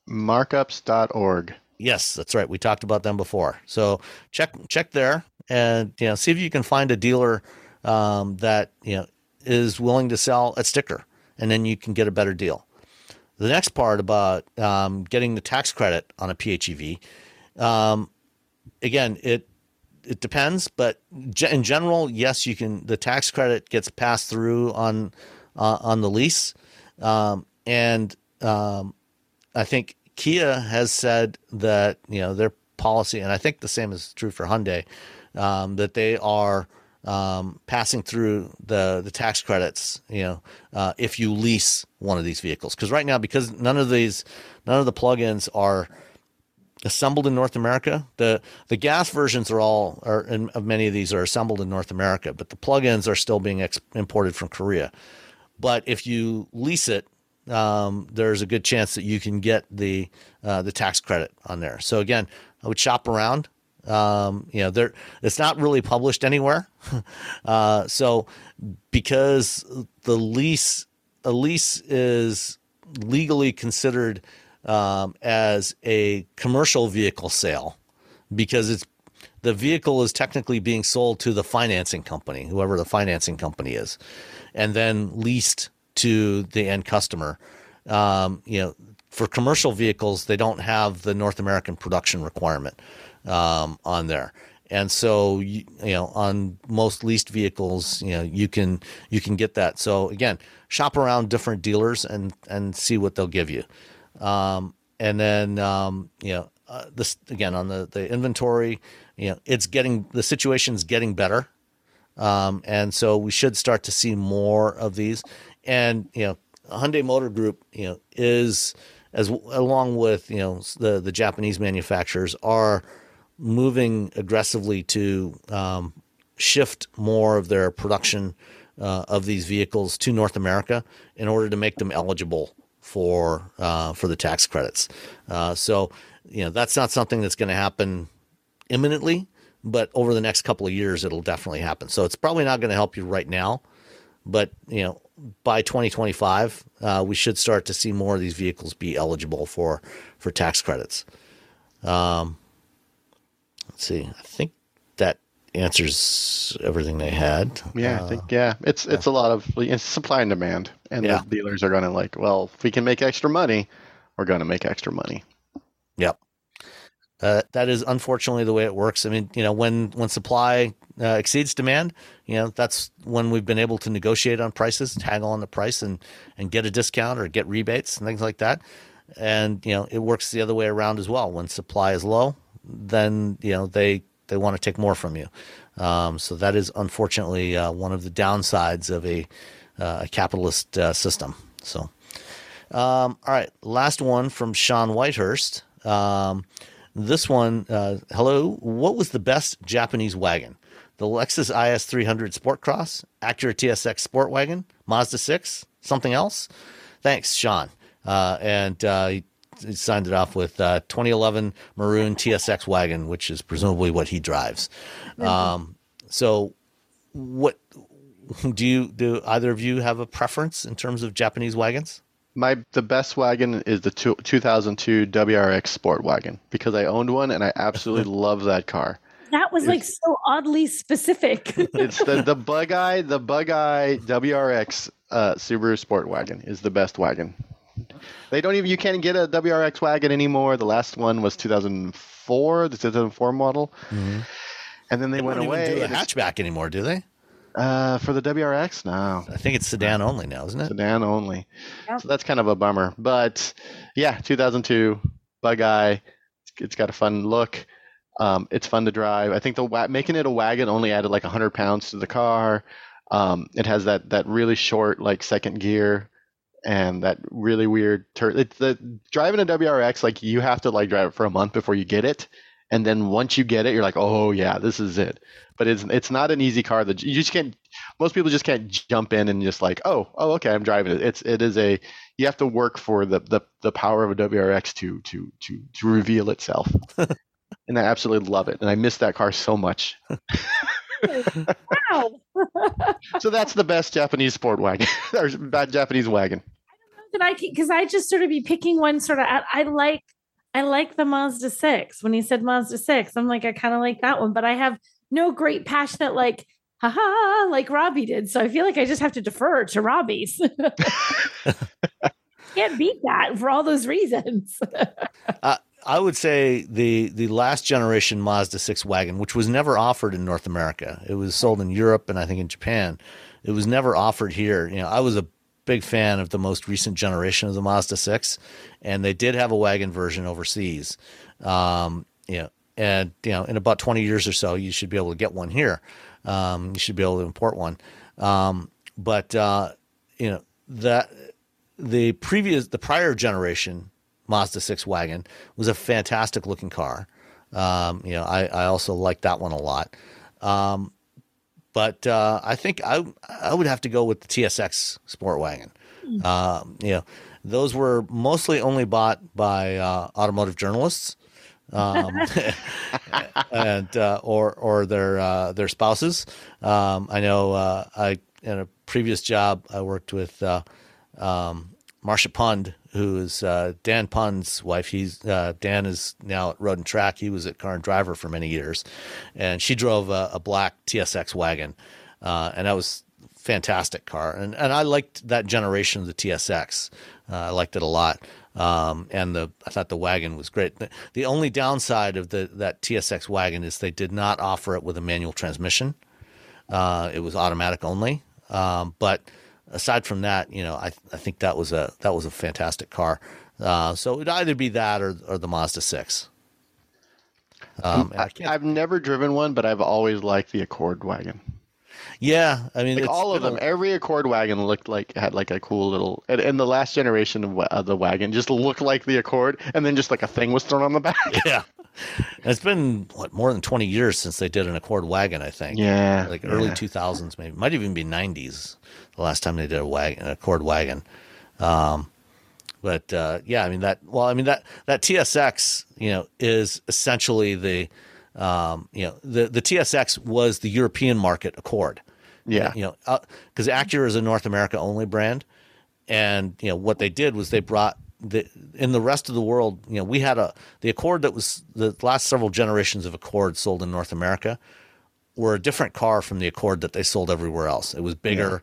markups dot org. Yes, that's right. We talked about them before. So check check there and you know see if you can find a dealer um, that you know is willing to sell a sticker, and then you can get a better deal. The next part about um, getting the tax credit on a P H E V, um, again it. It depends, but in general, yes, you can. The tax credit gets passed through on uh, on the lease, um, and um, I think Kia has said that you know their policy, and I think the same is true for Hyundai, um, that they are um, passing through the the tax credits. You know, uh, if you lease one of these vehicles, because right now, because none of these, none of the plug-ins are assembled in North America. The the gas versions are all are and of many of these are assembled in North America, but the plug-ins are still being ex- imported from Korea. But if you lease it, um, there's a good chance that you can get the uh, the tax credit on there. So again, I would shop around. Um, you know, there it's not really published anywhere. uh, so because the lease a lease is legally considered Um, as a commercial vehicle sale, because it's the vehicle is technically being sold to the financing company, whoever the financing company is, and then leased to the end customer. Um, you know, for commercial vehicles, they don't have the North American production requirement um, on there, and so you, you know, on most leased vehicles, you know, you can you can get that. So again, shop around different dealers and and see what they'll give you. Um, and then, um, you know, uh, this again on the, the inventory, you know, it's getting, the situation's getting better. Um, and so we should start to see more of these. And, you know, Hyundai Motor Group, you know, is as along with, you know, the, the Japanese manufacturers are moving aggressively to, um, shift more of their production uh, of these vehicles to North America in order to make them eligible for uh, for the tax credits. Uh, so, you know, that's not something that's going to happen imminently, but over the next couple of years, it'll definitely happen. So it's probably not going to help you right now, but, you know, by twenty twenty-five, uh, we should start to see more of these vehicles be eligible for, for tax credits. Um, let's see. I think that answers everything they had. Yeah, uh, I think, yeah. It's it's yeah. a lot of it's supply and demand, and yeah. the dealers are going to like, well, if we can make extra money, we're going to make extra money. Yep. Uh, that is unfortunately the way it works. I mean, you know, when, when supply uh, exceeds demand, you know, that's when we've been able to negotiate on prices, haggle on the price and, and get a discount or get rebates and things like that. And, you know, it works the other way around as well. When supply is low, then, you know, they, they want to take more from you. Um, so that is unfortunately uh, one of the downsides of a, uh, a capitalist uh, system. So, um, all right. Last one from Sean Whitehurst. Um, This one, uh, hello, what was the best Japanese wagon? The Lexus I S three hundred Sport Cross, Acura T S X Sport Wagon, Mazda six, something else? Thanks, Sean. Uh, and uh, he, he signed it off with uh, twenty eleven Maroon T S X Wagon, which is presumably what he drives. Mm-hmm. Um, so what do you do? Either of you have a preference in terms of Japanese wagons? My the best wagon is the two, two thousand two W R X Sport Wagon because I owned one and I absolutely love that car. That was it's, like so oddly specific. It's the, the bug eye, the bug eye W R X uh, Subaru Sport Wagon is the best wagon. They don't even you can't get a W R X wagon anymore. The last one was two thousand four, the two thousand four model, mm-hmm. and then they, they went don't away. Even do a hatchback anymore, do they? Uh, for the W R X now. I think it's sedan only now, isn't it? Sedan only. Yeah. So that's kind of a bummer. But yeah, two thousand two, bug eye. It's got a fun look. Um, it's fun to drive. I think the wa- making it a wagon only added like one hundred pounds to the car. Um, it has that, that really short like second gear and that really weird turn. It's the driving a W R X, like you have to like drive it for a month before you get it. And then once you get it, you're like, oh yeah, this is it. But it's it's not an easy car that you just can't. Most people just can't jump in and just like, oh, oh, okay, I'm driving it. It's it is a you have to work for the the, the power of a W R X to to to to reveal itself. And I absolutely love it, and I miss that car so much. Wow! So that's the best Japanese sport wagon or bad Japanese wagon. I don't know that I can because I just sort of be picking one sort of. I, I like. I like the Mazda six. When he said Mazda six, I'm like, I kind of like that one, but I have no great passionate, like, haha, like Robbie did. So I feel like I just have to defer to Robbie's. Can't beat that for all those reasons. uh, I would say the, the last generation Mazda six wagon, which was never offered in North America. It was sold in Europe and I think in Japan. It was never offered here. You know, I was a big fan of the most recent generation of the Mazda six, and they did have a wagon version overseas. Um, you know, and you know, in about twenty years or so, you should be able to get one here. Um, you should be able to import one. Um, but uh, you know, that the previous, the prior generation Mazda six wagon was a fantastic looking car. Um, you know, I, I also liked that one a lot. Um, But uh, I think I I would have to go with the T S X Sport Wagon. Um, you know, those were mostly only bought by uh, automotive journalists, um, and uh, or or their uh, their spouses. Um, I know uh, I in a previous job I worked with uh, um, Marsha Pund, who is uh, Dan Pund's wife. He's uh, Dan is now at Road and Track. He was at Car and Driver for many years, and she drove a, a black T S X wagon, uh, and that was a fantastic car. And and I liked that generation of the T S X. Uh, I liked it a lot, um, and the I thought the wagon was great. The only downside of the that T S X wagon is they did not offer it with a manual transmission. Uh, it was automatic only, um, but. Aside from that, you know, I I think that was a that was a fantastic car. Uh, so it would either be that or or the Mazda six. Um, I, I I've never driven one, but I've always liked the Accord wagon. Yeah, I mean, like it's, all of them. Know, every Accord wagon looked like had like a cool little, and, and the last generation of, of the wagon just looked like the Accord, and then just like a thing was thrown on the back. Yeah, It's been, what, more than twenty years since they did an Accord wagon, I think. Yeah. Like early yeah. two thousands, maybe. Might even be nineties, the last time they did a wagon, an Accord wagon. Um, but, uh, yeah, I mean, that, well, I mean, that, that T S X, you know, is essentially the, um, you know, the, the T S X was the European market Accord. Yeah. You know, because uh, Acura is a North America only brand. And, you know, what they did was they brought, The, in the rest of the world, you know, we had a the Accord that was the last several generations of Accord sold in North America were a different car from the Accord that they sold everywhere else. It was bigger,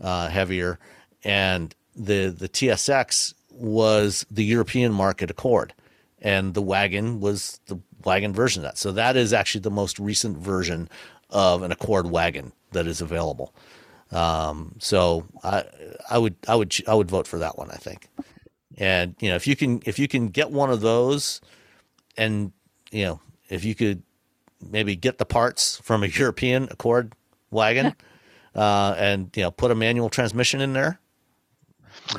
yeah. uh, heavier, and the the T S X was the European market Accord, and the wagon was the wagon version of that. So that is actually the most recent version of an Accord wagon that is available. Um, so I I would I would I would vote for that one, I think. And, you know, if you can, if you can get one of those and, you know, if you could maybe get the parts from a European Accord wagon, uh, and, you know, put a manual transmission in there.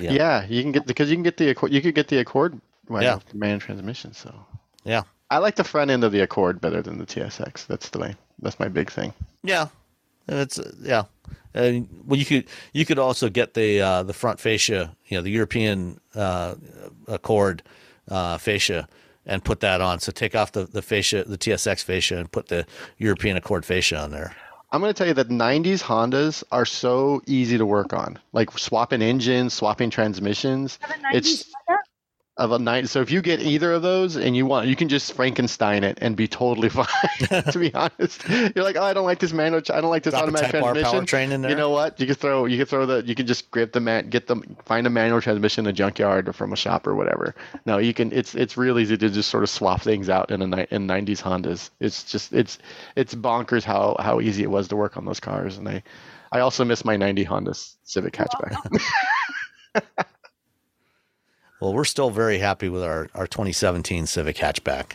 Yeah. yeah you can get because you can get the Accord, you could get the Accord wagon with the manual transmission. So yeah, I like the front end of the Accord better than the T S X. That's the way, that's my big thing. Yeah. It's yeah. And well, you could you could also get the uh, the front fascia, you know, the European uh, Accord uh, fascia, and put that on. So take off the, the fascia, the T S X fascia, and put the European Accord fascia on there. I'm going to tell you that nineties Hondas are so easy to work on, like swapping engines, swapping transmissions. It's of a night. So if you get either of those and you want, you can just Frankenstein it and be totally fine. To be honest, you're like, oh, I don't like this manual. I don't like this Drop automatic transmission. Powertrain in there. You know what? You can throw. You can throw the. You can just grab the mat. Get them. Find a manual transmission in a junkyard or from a shop or whatever. No, you can. It's it's real easy to just sort of swap things out in a ni- in nineties Hondas. It's just it's it's bonkers how how easy it was to work on those cars. And I I also miss my ninety Honda Civic hatchback. Wow. Well, we're still very happy with our, our twenty seventeen Civic hatchback.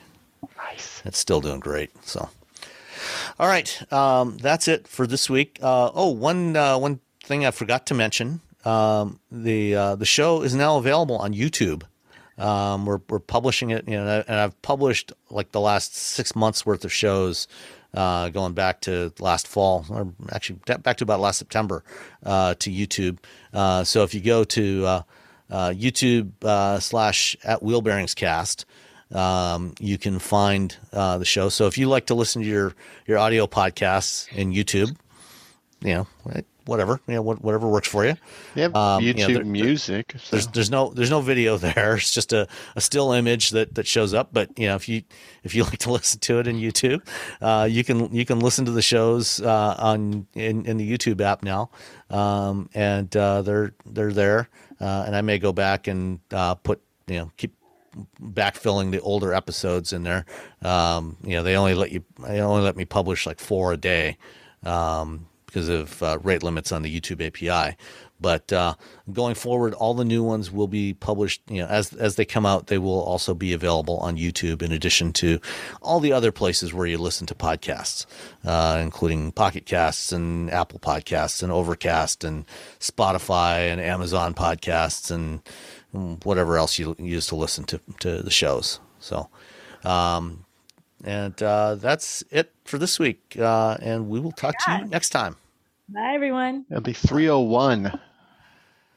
Nice. It's still doing great. So, all right, um, that's it for this week. Uh, oh, one uh, one thing I forgot to mention: um, the uh, the show is now available on YouTube. Um, we're we're publishing it, you know, and I've published like the last six months worth of shows, uh, going back to last fall, or actually back to about last September, uh, to YouTube. Uh, so if you go to uh, Uh, YouTube uh, slash at Wheel Bearings Cast. Um, you can find uh, the show. So if you like to listen to your, your audio podcasts in YouTube, you know, whatever, you know, whatever works for you. Yeah, um, YouTube, you know, there, music. There, so. There's there's no there's no video there. It's just a, a still image that, that shows up. But you know, if you if you like to listen to it in YouTube, uh, you can you can listen to the shows uh, on in, in the YouTube app now, um, and uh, they're they're there. Uh, and I may go back and uh, put, you know, keep backfilling the older episodes in there. Um, you know, they only let you, they only let me publish like four a day um, because of uh, rate limits on the YouTube A P I. But uh, going forward, all the new ones will be published, you know, as as they come out. They will also be available on YouTube in addition to all the other places where you listen to podcasts, uh, including Pocket Casts and Apple Podcasts and Overcast and Spotify and Amazon Podcasts and whatever else you use to listen to, to the shows. So um, and uh, that's it for this week. Uh, and we will talk to you next time. Bye, everyone. It'll be three oh one.